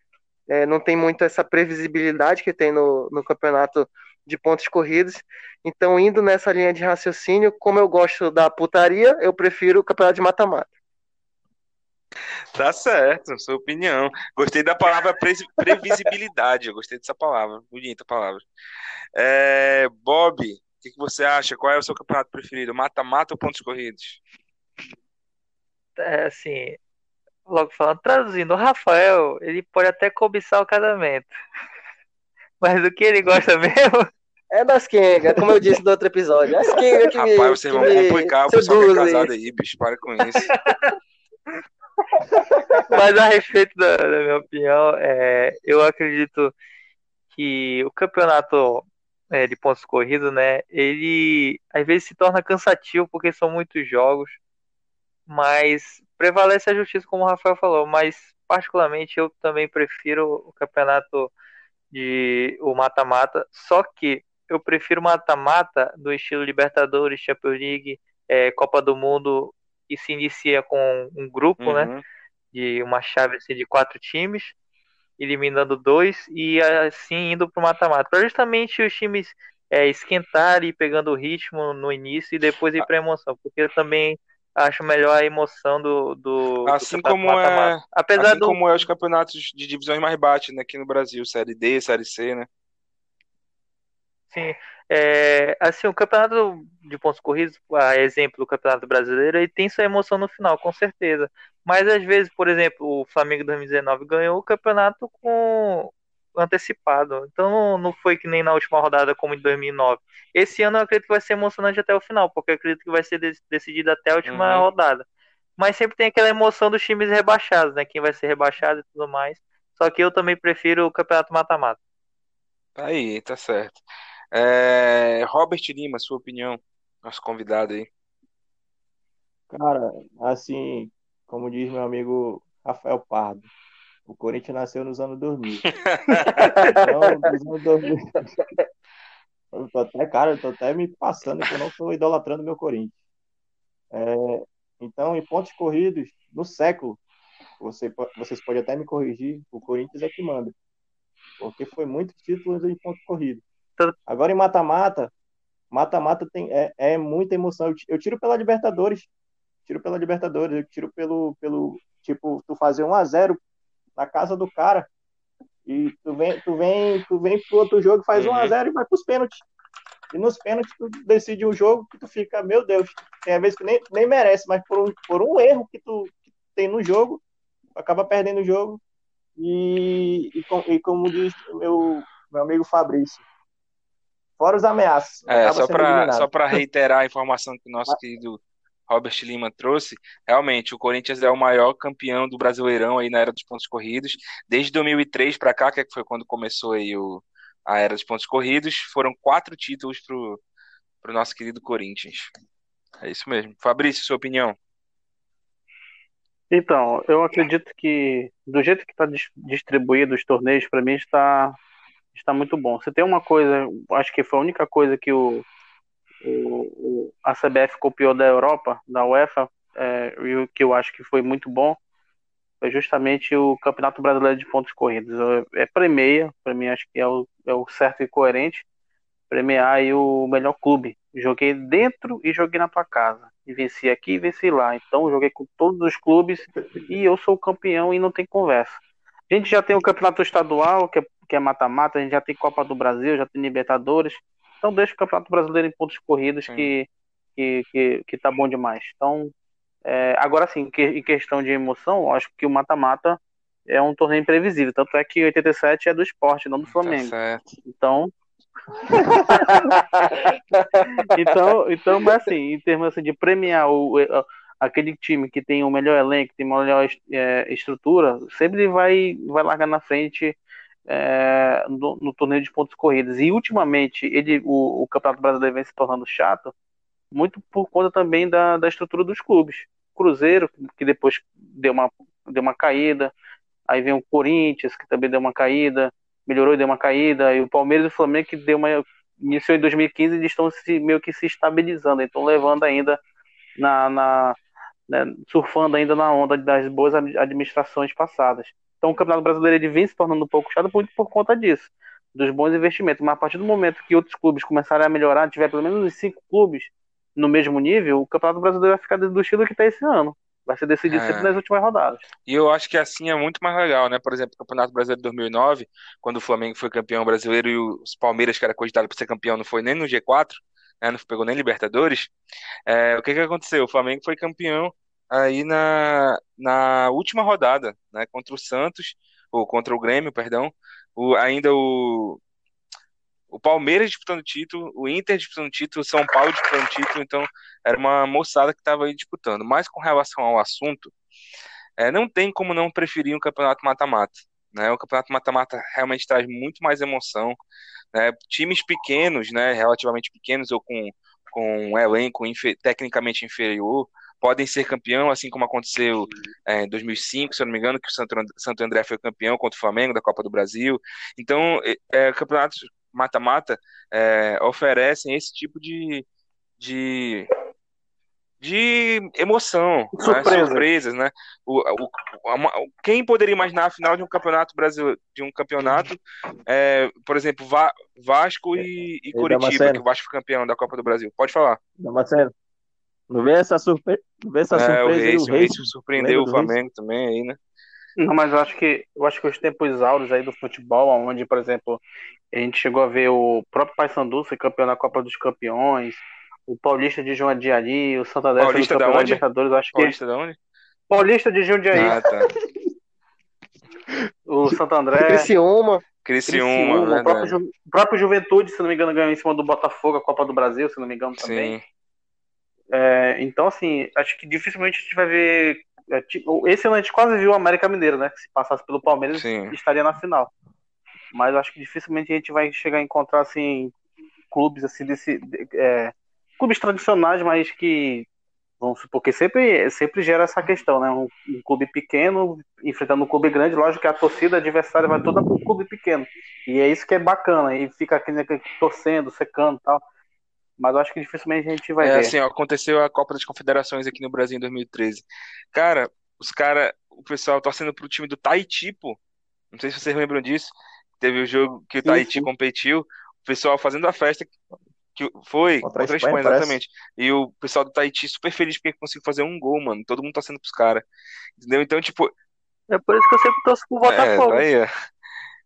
não tem muito essa previsibilidade que tem no campeonato de pontos corridos. Então, indo nessa linha de raciocínio, como eu gosto da putaria, eu prefiro o campeonato de mata-mata. Tá certo, sua opinião. Gostei da palavra previsibilidade, eu gostei dessa palavra, bonita palavra. Bob, o que você acha? Qual é o seu campeonato preferido? Mata-mata ou pontos corridos? Assim, logo falando, traduzindo, o Rafael, ele pode até cobiçar o casamento, mas o que ele gosta mesmo é das quengas, como eu disse no outro episódio. As quengas que rapaz, vocês vão complicar o pessoal que é casado aí, bicho, para com isso. Mas a respeito da minha opinião, eu acredito que o campeonato de pontos corridos, né, ele às vezes se torna cansativo porque são muitos jogos, mas prevalece a justiça, como o Rafael falou. Mas particularmente eu também prefiro o campeonato de o mata-mata, só que eu prefiro mata-mata do estilo Libertadores, Champions League, Copa do Mundo, que se inicia com um grupo, né, de uma chave assim, de 4 times, eliminando 2 e assim indo para o mata-mata, para justamente os times esquentar e pegando o ritmo no início e depois ir para a emoção, porque eu também acho melhor a emoção do assim como mata-mata. Apesar assim como os campeonatos de divisões mais baixas, né, aqui no Brasil, Série D, Série C, né? Sim, assim, o campeonato de pontos corridos, a exemplo do Campeonato Brasileiro, ele tem sua emoção no final, com certeza. Mas às vezes, por exemplo, o Flamengo 2019 ganhou o campeonato com antecipado. Então não foi que nem na última rodada como em 2009. Esse ano eu acredito que vai ser emocionante até o final, porque eu acredito que vai ser decidido até a última rodada. Mas sempre tem aquela emoção dos times rebaixados, né? Quem vai ser rebaixado e tudo mais. Só que eu também prefiro o campeonato mata-mata. Aí, tá certo. Robert Lima, sua opinião, nosso convidado aí. Cara, assim, como diz meu amigo Rafael Pardo, o Corinthians nasceu nos anos 2000. Então, nos anos 2000. Eu tô até me passando, que eu não tô idolatrando meu Corinthians. Então, em pontos corridos, no século, vocês podem até me corrigir, o Corinthians é que manda. Porque foi muitos títulos em pontos corridos. Agora em mata-mata tem, muita emoção. Eu tiro pela Libertadores. Eu tiro pelo tipo, tu fazer 1-0 na casa do cara e tu vem pro outro jogo, faz 1-0 e vai pros pênaltis. E nos pênaltis tu decide um jogo que tu fica, meu Deus, tem a vez que nem merece, mas por um erro que tu tem no jogo, tu acaba perdendo o jogo. E como diz meu amigo Fabrício, fora os ameaços. Só para reiterar a informação que o nosso querido Robert Lima trouxe, realmente o Corinthians é o maior campeão do Brasileirão aí na era dos pontos corridos. Desde 2003 para cá, que foi quando começou aí a era dos pontos corridos, foram 4 títulos pro nosso querido Corinthians. É isso mesmo. Fabrício, sua opinião? Então, eu acredito que do jeito que está distribuído os torneios, para mim está muito bom. Se tem uma coisa, acho que foi a única coisa que a CBF copiou da Europa, da UEFA, e que eu acho que foi muito bom, foi justamente o Campeonato Brasileiro de Pontos Corridos. Premia, para mim acho que é o certo e coerente, premiar aí o melhor clube. Joguei dentro e joguei na tua casa. E venci aqui e venci lá. Então, joguei com todos os clubes e eu sou campeão e não tem conversa. A gente já tem o Campeonato Estadual, que é mata-mata, a gente já tem Copa do Brasil, já tem Libertadores. Então, deixa o Campeonato Brasileiro em pontos corridos que tá bom demais. Então, agora sim, em questão de emoção, acho que o mata-mata é um torneio imprevisível. Tanto é que 87 é do Sport, não do Flamengo. Tá certo. Então, mas assim, em termos assim, de premiar aquele time que tem o melhor elenco, que tem a melhor estrutura, sempre vai largar na frente no torneio de pontos corridos. E ultimamente o Campeonato Brasileiro vem se tornando chato, muito por conta também da estrutura dos clubes. Cruzeiro, que depois deu uma caída, aí vem o Corinthians, que também deu uma caída, melhorou e deu uma caída, e o Palmeiras e o Flamengo, que iniciou em 2015, eles estão meio que se estabilizando, estão levando ainda surfando ainda na onda das boas administrações passadas. Então o Campeonato Brasileiro ele vem se tornando um pouco chato por conta disso, dos bons investimentos, mas a partir do momento que outros clubes começarem a melhorar, tiver pelo menos uns 5 clubes no mesmo nível, o Campeonato Brasileiro vai ficar do estilo que está esse ano. Vai ser decidido sempre nas últimas rodadas. E eu acho que assim é muito mais legal, né? Por exemplo, o Campeonato Brasileiro de 2009, quando o Flamengo foi campeão brasileiro e os Palmeiras, que era cogitado para ser campeão, não foi nem no G4, né? Não pegou nem Libertadores. O que aconteceu? O Flamengo foi campeão aí na última rodada, né? Contra o Santos, ou contra o Grêmio, perdão. O Palmeiras disputando o título, o Inter disputando o título, o São Paulo disputando o título, então era uma moçada que estava aí disputando. Mas com relação ao assunto, não tem como não preferir um campeonato mata-mata, né? O campeonato mata-mata realmente traz muito mais emoção, né? Times pequenos, né, relativamente pequenos, ou com um elenco tecnicamente inferior, podem ser campeão, assim como aconteceu em 2005, se eu não me engano, que o Santo André foi campeão contra o Flamengo da Copa do Brasil. Então, campeonatos mata-mata oferecem esse tipo de emoção, surpresas, né? Quem poderia imaginar a final de um campeonato brasileiro, de um campeonato, por exemplo, Vasco e Coritiba, que o Vasco foi campeão da Copa do Brasil. Pode falar. Não vê essa surpresa. O Reis surpreendeu o Flamengo também aí, né? Não, mas eu acho que os tempos áureos aí do futebol, onde, por exemplo, a gente chegou a ver o próprio Paysandu ser campeão na Copa dos Campeões, o Paulista de Jundiaí, o Santander Paulista campeão da Libertadores, acho que Paulista da onde? Paulista de Jundiaí. Ah, tá. O Santo André. Criciúma. O próprio Juventude, se não me engano, ganhou em cima do Botafogo a Copa do Brasil, se não me engano, também. Sim. É, então, assim, acho que dificilmente a gente vai ver. Esse ano a gente quase viu o América Mineiro, né? Que se passasse pelo Palmeiras, sim, estaria na final. Mas acho que dificilmente a gente vai chegar a encontrar, assim, clubes assim desse. Clubes tradicionais, mas que. Vamos supor, porque sempre gera essa questão, né? Um clube pequeno enfrentando um clube grande, lógico que a torcida adversária vai toda para um clube pequeno. E é isso que é bacana, e fica aqui, né, torcendo, secando e tal. Mas eu acho que dificilmente a gente vai ver. É assim, ó, aconteceu a Copa das Confederações aqui no Brasil em 2013. Cara, o pessoal torcendo pro time do Tahiti, pô. Não sei se vocês lembram disso. Teve o jogo que o Tahiti competiu, o pessoal fazendo a festa... Que foi, contra a Espanha, exatamente. E o pessoal do Tahiti super feliz porque conseguiu fazer um gol, mano. Todo mundo tá sendo pros caras. Entendeu? Então, tipo... É por isso que eu sempre torço pro Botafogo.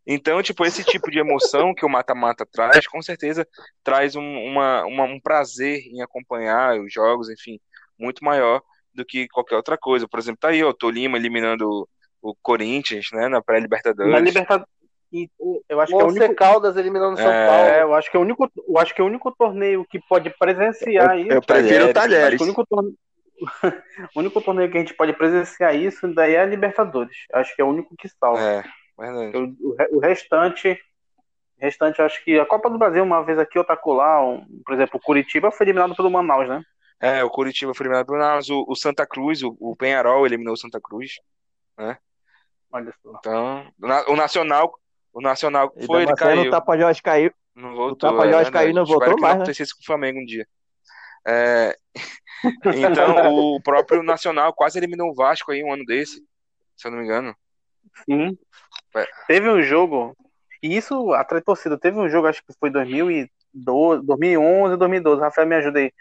Então, tipo, esse tipo de emoção que o mata-mata traz, com certeza traz um prazer em acompanhar os jogos, enfim, muito maior do que qualquer outra coisa. Por exemplo, tá aí, ó, o Tolima eliminando o Corinthians, né, na pré-Libertadores. E eu acho que é o único... Caldas eliminando São Paulo. Eu acho que é o único torneio que pode presenciar isso. Eu prefiro o Talheres. O único torneio que a gente pode presenciar isso daí é a Libertadores. Acho que é o único que salva. O restante, acho que a Copa do Brasil, uma vez aqui, outra acolá, por exemplo, o Coritiba foi eliminado pelo Manaus, né? É, o Coritiba foi eliminado pelo Manaus. O Santa Cruz, o Peñarol eliminou o Santa Cruz, né? Olha só. Então, o Nacional foi, ele caiu. O Tapajós caiu. Não voltou. O Tapajós caiu, não voltou mais, né? Espero que não acontecesse com o Flamengo um dia. Então, o próprio Nacional quase eliminou o Vasco aí um ano desse, se eu não me engano. Sim. Teve um jogo, e isso atrai torcida, teve um jogo, acho que foi 2012, 2011, 2012, Rafael, me ajuda aí.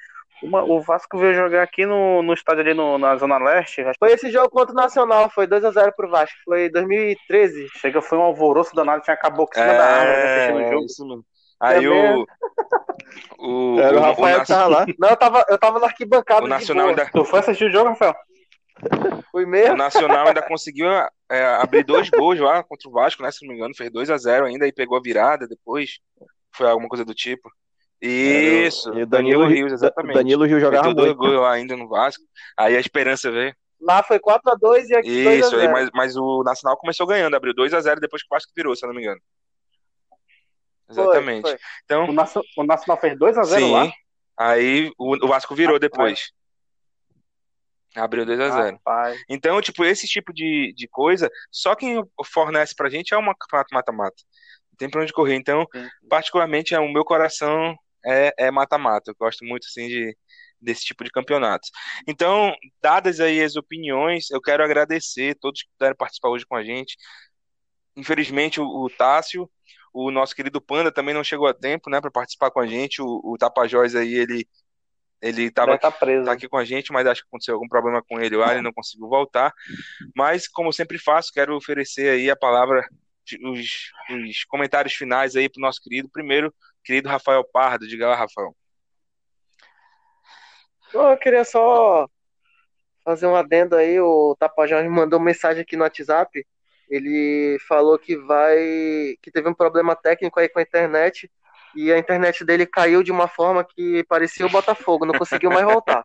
O Vasco veio jogar aqui no estádio ali na Zona Leste. Foi esse jogo contra o Nacional, foi 2-0 pro Vasco. Foi 2013. Chega, foi um alvoroço danado, tinha caboclo em cima da água. Isso mesmo. Aí o Rafael tava lá. Não, eu tava na arquibancada. O Nacional ainda... Tu foi assistir o jogo, Rafael? Foi mesmo? O Nacional ainda conseguiu abrir 2 gols lá contra o Vasco, né? Se não me engano, fez 2-0 ainda e pegou a virada depois. Foi alguma coisa do tipo. Isso, e o Danilo Rios, exatamente. Danilo Rios jogava muito. Deu 2 gols lá ainda no Vasco. Aí a esperança veio. Lá foi 4-2 e aqui 2-0. Isso, mas o Nacional começou ganhando, abriu 2-0 depois que o Vasco virou, se eu não me engano. Exatamente. Foi. Então, o Nacional fez 2-0 lá? Sim, aí o Vasco virou depois. Abriu 2-0. Então, tipo, esse tipo de coisa, só quem fornece pra gente é um campeonato mata-mata. Não tem pra onde correr. Então, particularmente, o meu coração... É mata-mata, eu gosto muito assim, desse tipo de campeonato. Então, dadas aí as opiniões, eu quero agradecer a todos que puderam participar hoje com a gente. Infelizmente, o Tássio, o nosso querido Panda, também não chegou a tempo, né, para participar com a gente. O Tapajós aí, ele tá aqui com a gente, mas acho que aconteceu algum problema com ele lá, ele não conseguiu voltar. Mas, como eu sempre faço, quero oferecer aí a palavra, os comentários finais aí pro nosso querido Rafael Pardo. Diga lá, Rafael. Eu queria só fazer um adendo aí. O Tapajós me mandou mensagem aqui no WhatsApp. Ele falou que teve um problema técnico aí com a internet e a internet dele caiu de uma forma que parecia o Botafogo, não conseguiu mais voltar.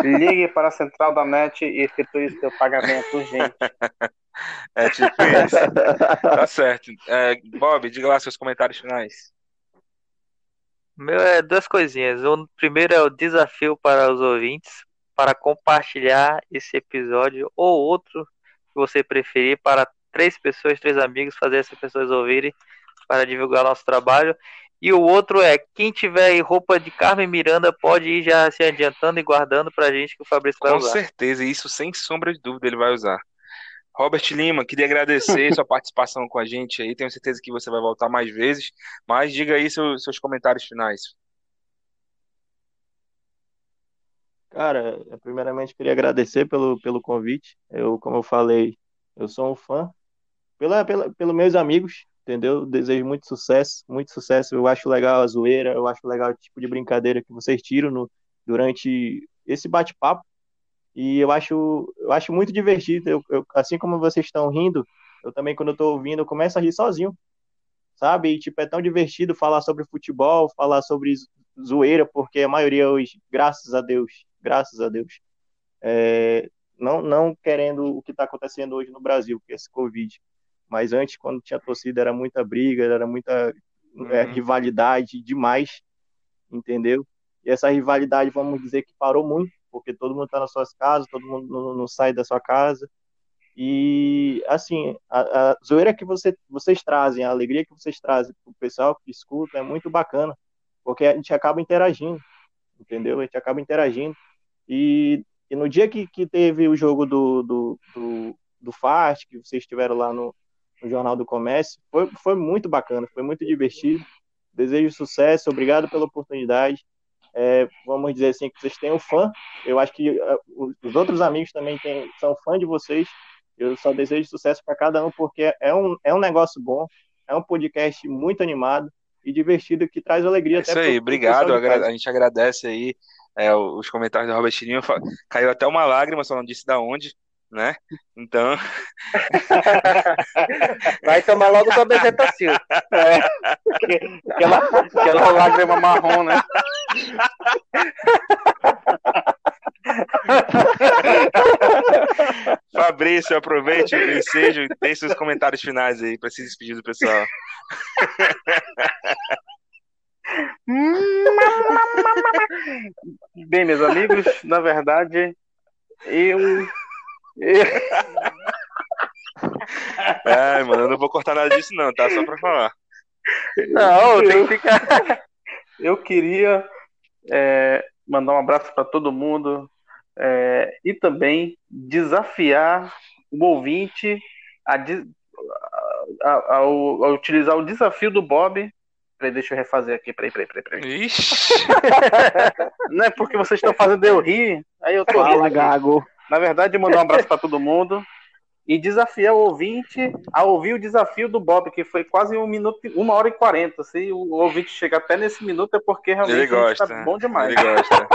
Ligue para a central da NET e efetue seu pagamento urgente. É tipo isso. Tá certo. Bob, diga lá seus comentários finais. Meu, 2 coisinhas. O primeiro é o desafio para os ouvintes para compartilhar esse episódio ou outro que você preferir para 3 pessoas, 3 amigos, fazer essas pessoas ouvirem para divulgar nosso trabalho. E o outro é, quem tiver roupa de Carmen Miranda pode ir já se adiantando e guardando pra gente que o Fabrício vai usar. Com certeza, isso sem sombra de dúvida ele vai usar. Robert Lima, queria agradecer sua participação com a gente aí, tenho certeza que você vai voltar mais vezes, mas diga aí seus comentários finais. Cara, eu primeiramente queria agradecer pelo convite. Eu, como eu falei, eu sou um fã pelos meus amigos, entendeu? Desejo muito sucesso, muito sucesso. Eu acho legal a zoeira, eu acho legal o tipo de brincadeira que vocês tiram durante esse bate-papo. E eu acho muito divertido. Eu, assim como vocês estão rindo, eu também, quando eu tô ouvindo, eu começo a rir sozinho, sabe? E, tipo, é tão divertido falar sobre futebol, falar sobre zoeira, porque a maioria hoje, graças a Deus, não querendo o que está acontecendo hoje no Brasil, que é esse Covid. Mas antes, quando tinha torcida, era muita briga, era muita rivalidade demais, entendeu? E essa rivalidade, vamos dizer que parou muito, porque todo mundo está nas suas casas, todo mundo não sai da sua casa. E, assim, a zoeira que vocês trazem, a alegria que vocês trazem para o pessoal que escuta é muito bacana, porque a gente acaba interagindo, entendeu? A gente acaba interagindo. E no dia que teve o jogo do FAST, que vocês tiveram lá no Jornal do Comércio, foi muito bacana, foi muito divertido. Desejo sucesso, obrigado pela oportunidade. Vamos dizer assim, que vocês têm um fã. Eu acho que os outros amigos também são fã de vocês. Eu só desejo sucesso para cada um, porque é um negócio bom, é um podcast muito animado e divertido, que traz alegria. É isso até aí, obrigado. A gente agradece aí os comentários do Robert Lima. Caiu até uma lágrima, só não disse da onde, né? Então... Vai tomar logo sua bezetacil. Aquela lágrima marrom, né? Fabrício, aproveite o ensejo e deixe seus comentários finais aí para se despedir do pessoal. Bem, meus amigos, na verdade, Ai, mano, eu não vou cortar nada disso não, tá? Só pra falar. Não, tem que ficar. Eu queria mandar um abraço pra todo mundo e também desafiar o ouvinte a utilizar o desafio do Bob. Peraí, deixa eu refazer aqui, peraí. Ixi. Não é porque vocês estão fazendo eu rir, aí eu tô rindo. Fala, gago. Na verdade, mandar um abraço para todo mundo e desafiar o ouvinte a ouvir o desafio do Bob, que foi quase 1 hora e 40. Se o ouvinte chegar até nesse minuto, é porque realmente ele gosta, tá bom demais. Ele gosta.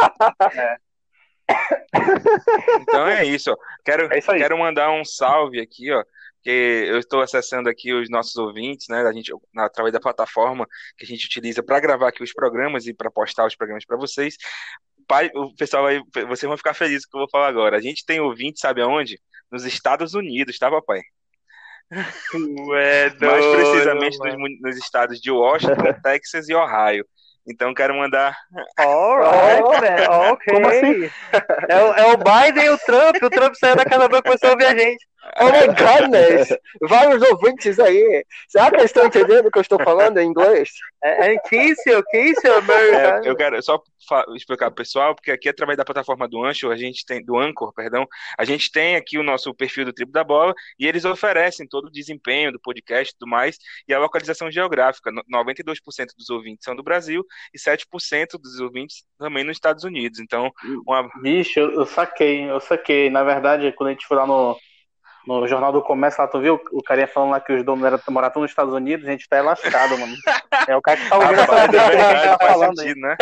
Então é isso, ó. Quero mandar um salve aqui, ó, que eu estou acessando aqui os nossos ouvintes, né, a gente, através da plataforma que a gente utiliza para gravar aqui os programas e para postar os programas para vocês. O pessoal vai, vocês vão ficar felizes com o que eu vou falar agora. A gente tem ouvinte, sabe aonde? Nos Estados Unidos, tá, papai? Ué, mais precisamente nos estados de Washington, Texas e Ohio. Então quero mandar... Alright, ok. Como assim? É o Biden e o Trump. O Trump saiu da Casa Branca e começou a ouvir a gente. Oh my goodness! Vários ouvintes aí. Será que eles estão entendendo o que eu estou falando em inglês? Que isso, America? Eu quero só explicar pro pessoal, porque aqui através da plataforma do Anchor, a gente tem aqui o nosso perfil do Tribo da Bola e eles oferecem todo o desempenho do podcast e tudo mais, e a localização geográfica. 92% dos ouvintes são do Brasil e 7% dos ouvintes também nos Estados Unidos. Então, Bicho, eu saquei. Na verdade, quando a gente for lá no Jornal do Comércio, lá tu viu o carinha falando lá que os donos moravam nos Estados Unidos, a gente tá lascado, mano. É o cara que tá ouvindo essa parte. Não faz sentido, né?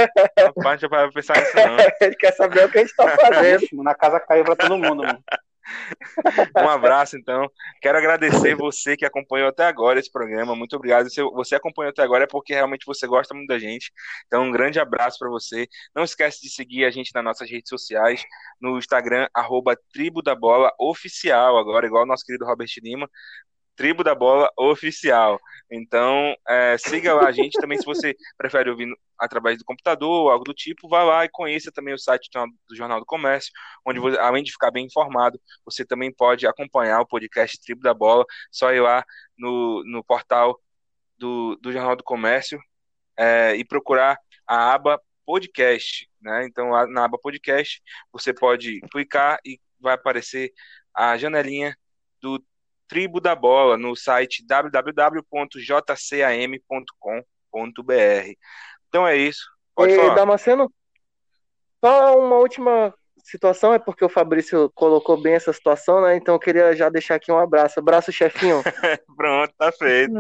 A parte é pra pensar nisso, não. Ele quer saber o que a gente tá fazendo. Na casa caiu pra todo mundo, mano. Um abraço, então. Quero agradecer você que acompanhou até agora esse programa. Muito obrigado. Se você acompanhou até agora é porque realmente você gosta muito da gente. Então, um grande abraço para você. Não esquece de seguir a gente nas nossas redes sociais, no Instagram, @Tribo da Bola Oficial, agora, igual o nosso querido Robert Lima. Tribo da Bola Oficial. Então, siga lá a gente. Também, se você prefere ouvir através do computador ou algo do tipo, vá lá e conheça também o site do Jornal do Comércio, onde, além de ficar bem informado, você também pode acompanhar o podcast Tribo da Bola. Só ir lá no portal do Jornal do Comércio e procurar a aba podcast, né? Então, lá na aba podcast, você pode clicar e vai aparecer a janelinha do Tribo da Bola no site www.jcam.com.br. Então é isso. Pode falar. Damasceno, só uma última situação, é porque o Fabrício colocou bem essa situação, né? Então eu queria já deixar aqui um abraço. Abraço, chefinho. Pronto, tá feito.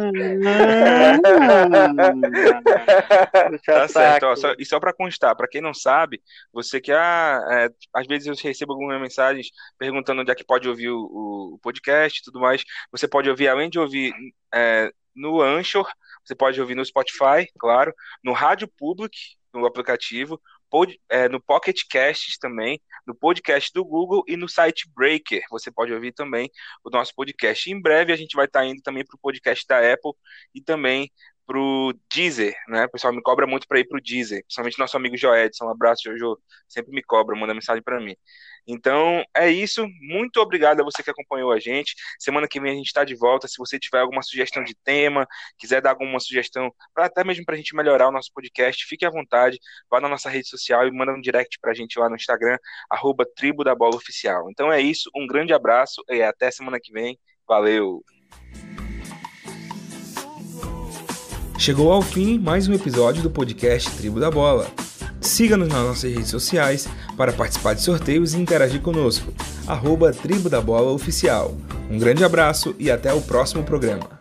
Tá certo. Ó, só para constar, para quem não sabe, você que às vezes eu recebo algumas mensagens perguntando onde é que pode ouvir o podcast e tudo mais. Você pode ouvir, além de ouvir no Anchor, você pode ouvir no Spotify, claro, no Rádio Public, no aplicativo, no Pocket Casts também, no podcast do Google e no site Breaker. Você pode ouvir também o nosso podcast. Em breve a gente vai estar indo também para o podcast da Apple e também para o Deezer, né? O pessoal me cobra muito para ir para o Deezer, principalmente nosso amigo Joedson. Um abraço, Jojo, sempre me cobra, manda mensagem para mim. Então é isso, muito obrigado a você que acompanhou a gente. Semana que vem a gente está de volta. Se você tiver alguma sugestão de tema, quiser dar alguma sugestão, até mesmo para a gente melhorar o nosso podcast, fique à vontade, vá na nossa rede social e manda um direct para a gente lá no Instagram, @Tribo da Bola Oficial. Então é isso, um grande abraço e até semana que vem, valeu! Chegou ao fim mais um episódio do podcast Tribo da Bola. Siga-nos nas nossas redes sociais para participar de sorteios e interagir conosco. @Tribo da Bola Oficial. Um grande abraço e até o próximo programa.